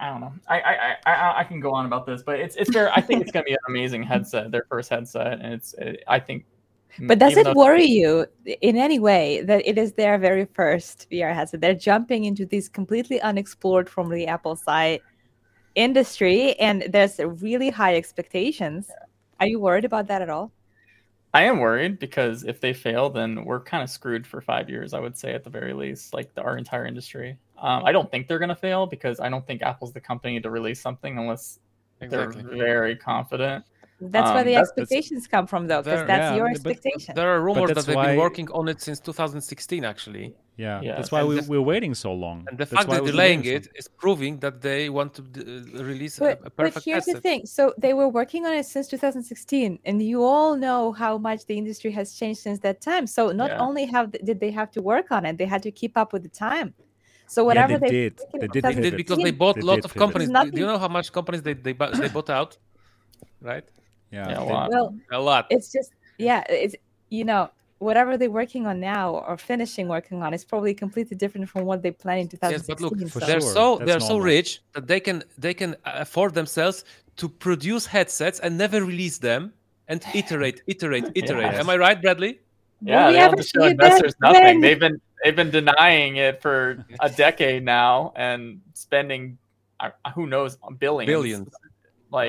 I don't know. I can go on about this, but it's fair. I think it's going to be an amazing headset, their first headset, and I think. But does it worry you in any way that it is their very first VR headset? They're jumping into this completely unexplored from the Apple side industry, and there's really high expectations. Yeah. Are you worried about that at all? I am worried because if they fail, then we're kind of screwed for 5 years, I would say, at the very least, our entire industry. I don't think they're going to fail because I don't think Apple's the company to release something unless they're very confident. That's where the expectations come from, though, because that's your expectation. There are rumors that they've been working on it since 2016, actually. Yeah. That's why we're waiting so long. And the fact that they're delaying it is proving that they want to release a perfect headset. But here's the thing. So they were working on it since 2016, and you all know how much the industry has changed since that time. So not only did they have to work on it, they had to keep up with the time. So whatever they did because they bought lots of companies. Do you know how much companies they bought out? Right? Yeah, a lot. It's just, it's, whatever they're working on now or finishing working on is probably completely different from what they planned in 2016. Yes, but look, they're so rich that they can afford themselves to produce headsets and never release them and iterate. Yes. Am I right, Bradley? Yeah, they haven't shown investors nothing. They've been denying it for a decade now and spending, who knows, billions. I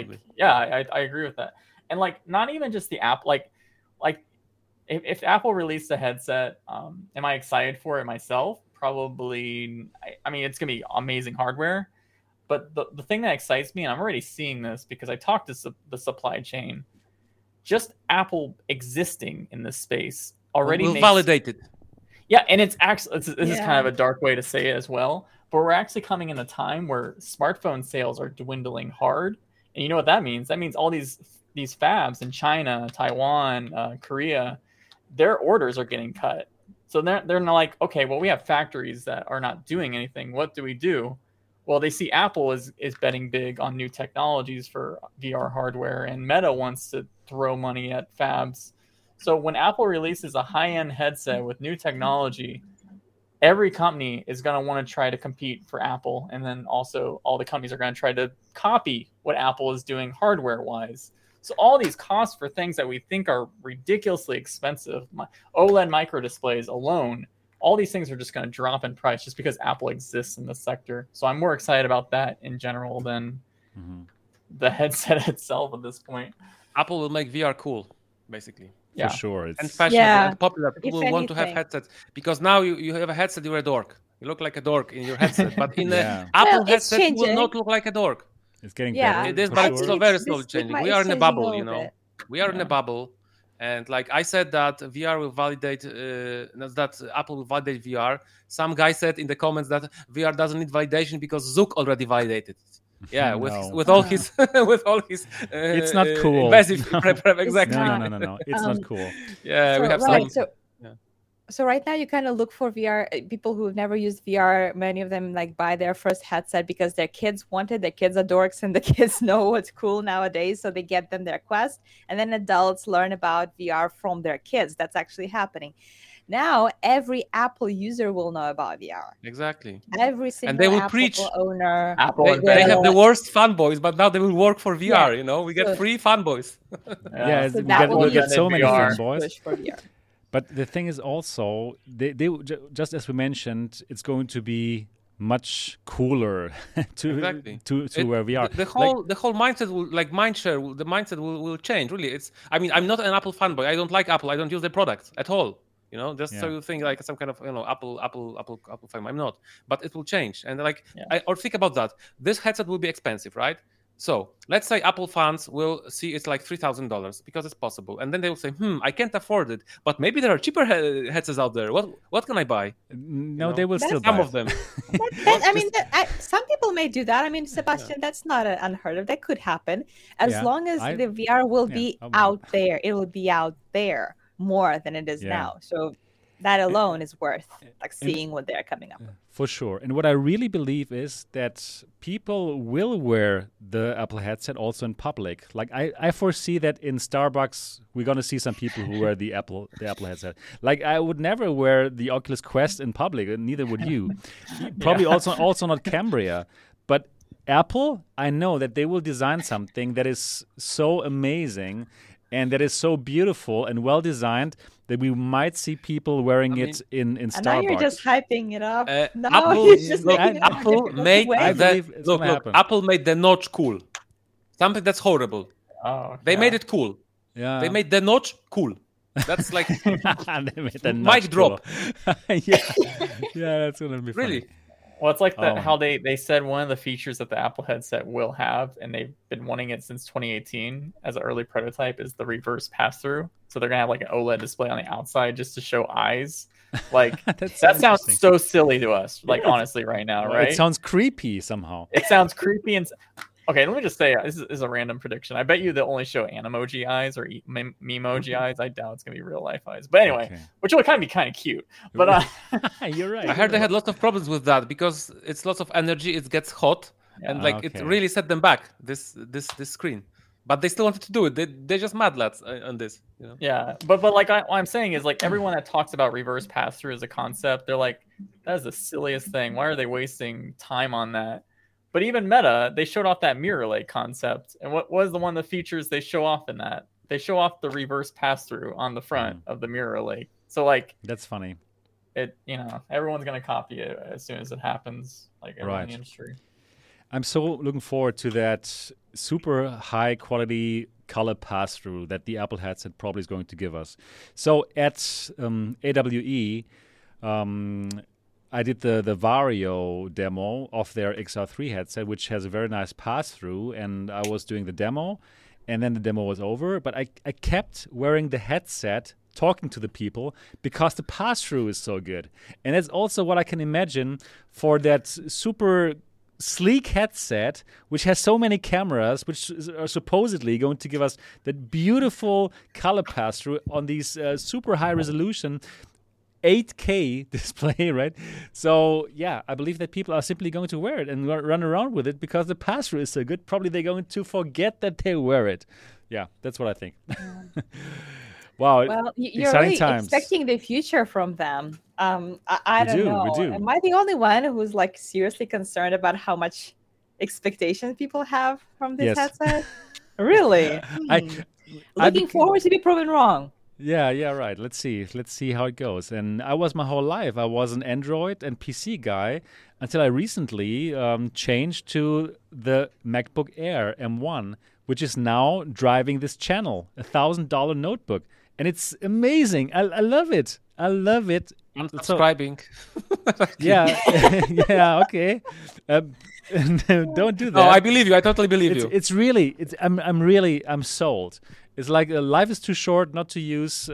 agree with that. And not even just the app, if Apple released a headset, am I excited for it myself? Probably. I mean, it's going to be amazing hardware, but the thing that excites me, and I'm already seeing this because I talked to the supply chain, just Apple existing in this space already validated. Yeah. And it's actually, this is kind of a dark way to say it as well, but we're actually coming in a time where smartphone sales are dwindling hard. And you know what that means? That means all these fabs in China, Taiwan, Korea, their orders are getting cut. So they're not like, okay, well, we have factories that are not doing anything. What do we do? Well, they see Apple is betting big on new technologies for VR hardware, and Meta wants to throw money at fabs. So when Apple releases a high-end headset with new technology, every company is going to want to try to compete for Apple. And then also all the companies are going to try to copy what Apple is doing hardware wise. So all these costs for things that we think are ridiculously expensive, OLED micro displays alone, all these things are just going to drop in price just because Apple exists in the sector. So I'm more excited about that in general than the headset itself at this point. Apple will make VR cool, basically. Yeah. For sure. It's... And fashionable and popular. People will want to have headsets. Because now you have a headset, you're a dork. You look like a dork in your headset. But in an Apple headset, you will not look like a dork. It's getting better. It is, but it's still very slowly changing. We are in a bubble, We are in a bubble. And like I said that Apple will validate VR. Some guy said in the comments that VR doesn't need validation because Zook already validated it. Yeah, with all his with all his. It's not cool. Exactly. No. It's not cool. Yeah, so, we have right, some. So right now you kind of look for VR people who have never used VR. Many of them like buy their first headset because their kids want it. Their kids are dorks and the kids know what's cool nowadays, so they get them their Quest. And then adults learn about VR from their kids. That's actually happening. Now every Apple user will know about VR. Exactly. Every single and they will Apple preach. Owner. Apple they have the worst fanboys, but now they will work for VR. Yeah. You know, we get free fanboys. Yeah, so we'll get so many fanboys. But the thing is also, they just as we mentioned, it's going to be much cooler to where we are. The whole mindset will will change. Really, I'm not an Apple fanboy. I don't like Apple. I don't use the products at all. You know, so you think like some kind of Apple fan. I'm not, but it will change. And think about that. This headset will be expensive, right? So let's say Apple fans will see it's like $3,000 because it's possible. And then they will say, I can't afford it. But maybe there are cheaper headsets out there. What can I buy? No, they will still buy some of them. Some people may do that. I mean, Sebastian, that's not unheard of. That could happen. As long as the VR will be out there. It will be out there more than it is now. So that alone is worth seeing what they're coming up with. For sure. And what I really believe is that people will wear the Apple headset also in public. Like I foresee that in Starbucks we're gonna see some people who wear the Apple headset. Like I would never wear the Oculus Quest in public, and neither would you. Probably also not Cambria. But Apple, I know that they will design something that is so amazing and that is so beautiful and well designed that we might see people wearing it in Starbucks. Now you're just hyping it up. Apple made the notch cool. Something that's horrible. Oh, okay. They made it cool. Yeah. They made the notch cool. That's like mic drop. yeah, that's gonna be really funny. Well, it's like how they said one of the features that the Apple headset will have, and they've been wanting it since 2018 as an early prototype, is the reverse pass-through. So they're going to have like an OLED display on the outside just to show eyes. Like that sounds so silly to us, honestly right now, right? It sounds creepy somehow. It sounds creepy. And okay, let me just say, this is a random prediction. I bet you they'll only show animoji eyes or memoji eyes. I doubt it's going to be real life eyes. But anyway, which will kind of be cute. But you're right. I heard they had lots of problems with that because it's lots of energy. It gets hot. Yeah. And it really set them back, this screen. But they still wanted to do it. They're just mad lads on this. You know? Yeah. But what I'm saying is everyone that talks about reverse pass-through as a concept, they're like, that is the silliest thing. Why are they wasting time on that? But even Meta, they showed off that mirror lake concept. And what was one of the features they show off in that? They show off the reverse pass-through on the front of the mirror lake. So that's funny. It, everyone's going to copy it as soon as it happens, in the industry. I'm so looking forward to that super high quality color pass-through that the Apple headset probably is going to give us. So at AWE, I did the Vario demo of their XR3 headset, which has a very nice pass-through, and I was doing the demo, and then the demo was over, but I kept wearing the headset, talking to the people, because the pass-through is so good. And that's also what I can imagine for that super sleek headset, which has so many cameras, which are supposedly going to give us that beautiful color pass-through on these super high resolution 8K display, right? So, yeah, I believe that people are simply going to wear it and run around with it because the pass-through is so good. Probably they're going to forget that they wear it. Yeah, that's what I think. Wow, well, you're really expecting the future from them. I don't know. Am I the only one who's seriously concerned about how much expectation people have from this headset? Really? Looking forward to be proven wrong. Yeah, right. Let's see how it goes. And I was my whole life, I was an Android and PC guy until I recently changed to the MacBook Air M1, which is now driving this channel, $1,000 notebook. And it's amazing. I love it. I'm subscribing. So, okay. Don't do that. No, I believe you. I totally believe you. It's really, I'm sold. It's life is too short not to use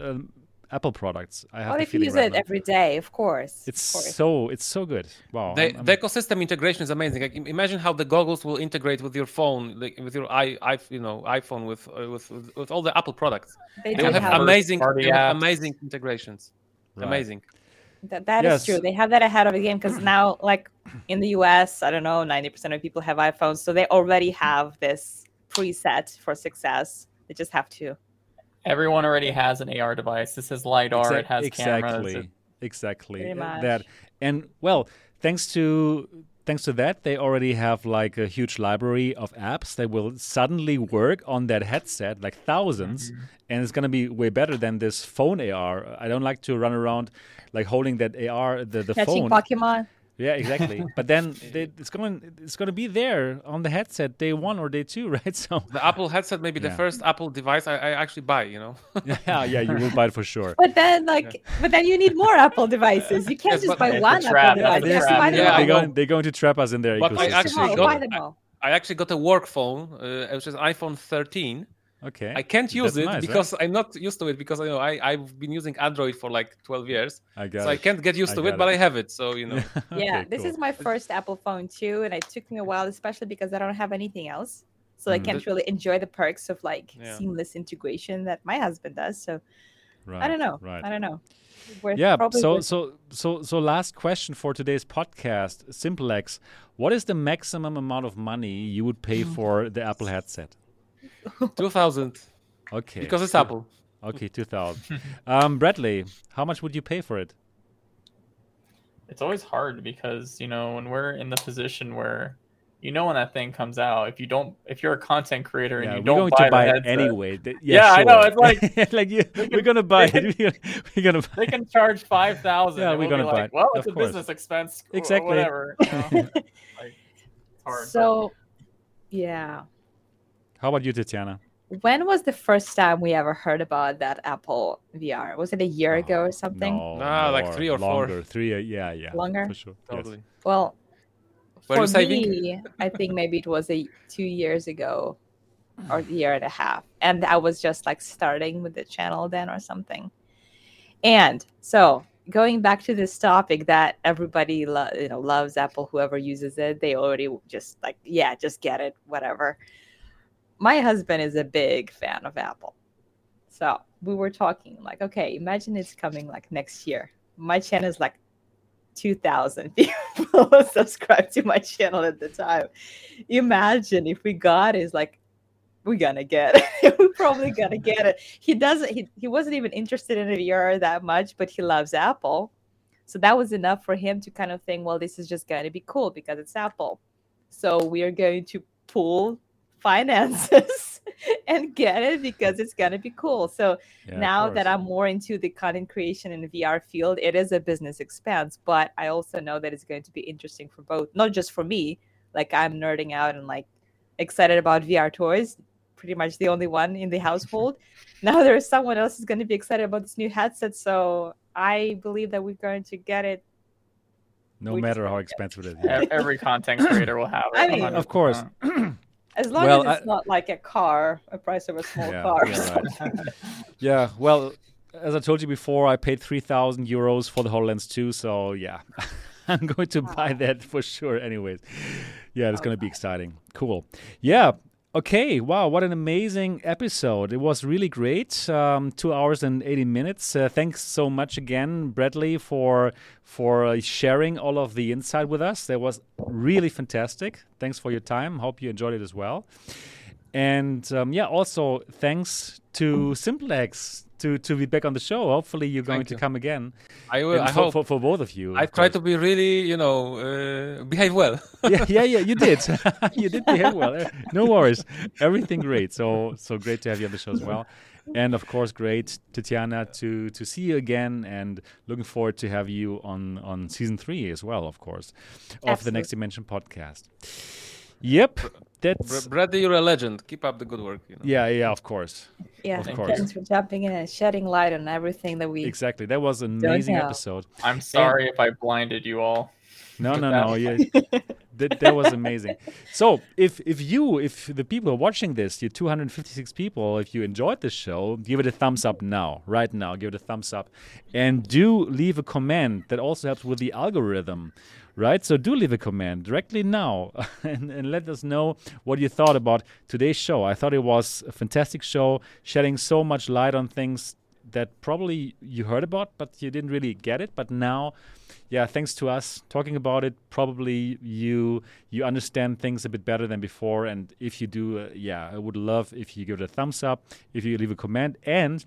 Apple products. I have if you use it every day, of course. It's so good. Wow. The ecosystem integration is amazing. Like, imagine how the goggles will integrate with your phone, like with your iPhone, with all the Apple products. They will have amazing integrations. Right. Amazing. That is true. They have that ahead of the game because now, like in the US, I don't know, 90% of people have iPhones, so they already have this preset for success. They just have to. Everyone already has an AR device. This is LiDAR. It has cameras. Exactly. That. And well, thanks to that, they already have like a huge library of apps that will suddenly work on that headset, like thousands. Mm-hmm. And it's going to be way better than this phone AR. I don't like to run around like holding that AR, the phone. Catching Pokemon. Yeah, exactly. But then it's going to be there on the headset day 1 or day 2, right? So the Apple headset may be the first Apple device I actually buy, you know. yeah, you will buy it for sure. But then but then you need more Apple devices. You can't just buy one Apple device. They're going to trap us in their ecosystem. I actually got a work phone, which is iPhone 13. Okay. I can't use because I'm not used to it, because I've been using Android for like 12 years. I can't get used to it, but I have it. So, you know. This is my first Apple phone too, and it took me a while, especially because I don't have anything else. So I can't really enjoy the perks of like seamless integration that my husband does. So I don't know. Right. I don't know. So last question for today's podcast, Simplex. What is the maximum amount of money you would pay for the Apple headset? 2,000. Okay. Because it's Apple. Okay, 2,000. Bradley, how much would you pay for it? It's always hard because, you know, when we're in the position where, you know, when that thing comes out, if you're a content creator and you don't buy it anyway. I know. It's like, we're going to buy it. They can charge 5,000. Yeah, we're going to buy it. Well, it's a business expense. Exactly. Whatever. You know? It's hard. So, yeah. How about you, Tatiana? When was the first time we ever heard about that Apple VR? Was it a year ago or something? No, like 3 or 4. Longer. 3, yeah. Longer? For sure. Totally. Yes. Well, for me, I think maybe it was 2 years ago or a year and a half. And I was just like starting with the channel then or something. And so going back to this topic that everybody loves Apple, whoever uses it, they already just like, just get it, whatever. My husband is a big fan of Apple. So we were talking like, okay, imagine it's coming like next year. My channel is like 2,000 people subscribed to my channel at the time. Imagine if we got it, it's like, we're going to get it. We're probably going to get it. He wasn't even interested in a VR that much, but he loves Apple. So that was enough for him to kind of think, well, this is just going to be cool because it's Apple. So we are going to pool finances and get it because it's going to be cool. So now that I'm more into the content creation in the VR field, it is a business expense, but I also know that it's going to be interesting for both, not just for me. Like I'm nerding out and like excited about VR toys, pretty much the only one in the household. Now there's someone else who's going to be excited about this new headset. So I believe that we're going to get it. No matter how expensive it is. Every content creator will have it. I mean, of course. As long as it's not like a car, a price of a small car. Right. Yeah, well, as I told you before, I paid 3,000 euros for the HoloLens 2. So, yeah, I'm going to buy that for sure anyways. Yeah, it's going to be exciting. Cool. Yeah. Okay. Wow. What an amazing episode. It was really great. 2 hours and 80 minutes. Thanks so much again, Bradley, for sharing all of the insight with us. That was really fantastic. Thanks for your time. Hope you enjoyed it as well. And also thanks to Simplex to be back on the show. Hopefully you're going to come again. I will. I hope for both of you. I've tried to be really, behave well. yeah. You did. You did behave well. No worries. Everything great. So great to have you on the show as well. And of course, great, Tatiana, to see you again, and looking forward to have you on season 3 as well, of course, of the Next Dimension podcast. Yep. That's Bradley, you're a legend. Keep up the good work. You know? Yeah, of course. Yeah, thanks for jumping in and shedding light on everything that we. Exactly. That was an amazing episode. I'm sorry if I blinded you all. No. Yeah, that was amazing. So if the people are watching this, you 256 people, if you enjoyed the show, give it a thumbs up now, right now. Give it a thumbs up. And do leave a comment. That also helps with the algorithm, right? So do leave a comment directly now and let us know what you thought about today's show. I thought it was a fantastic show, shedding so much light on things that probably you heard about, but you didn't really get it. But now, yeah, thanks to us talking about it, probably you understand things a bit better than before. And if you do, I would love if you give it a thumbs up, if you leave a comment, and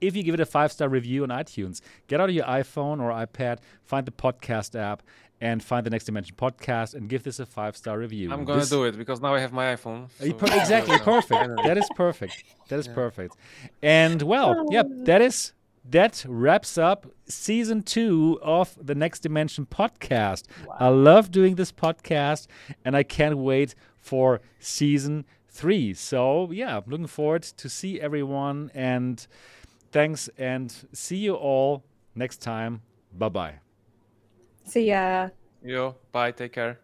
if you give it a 5-star review on iTunes. Get out of your iPhone or iPad, find the podcast app, and find the Next Dimension podcast and give this a 5-star review. I'm going to do it because now I have my iPhone. So exactly. Perfect. That is perfect. And that wraps up season 2 of the Next Dimension podcast. Wow. I love doing this podcast and I can't wait for season 3. So I'm looking forward to see everyone, and thanks and see you all next time. Bye-bye. See ya. Yo, bye. Take care.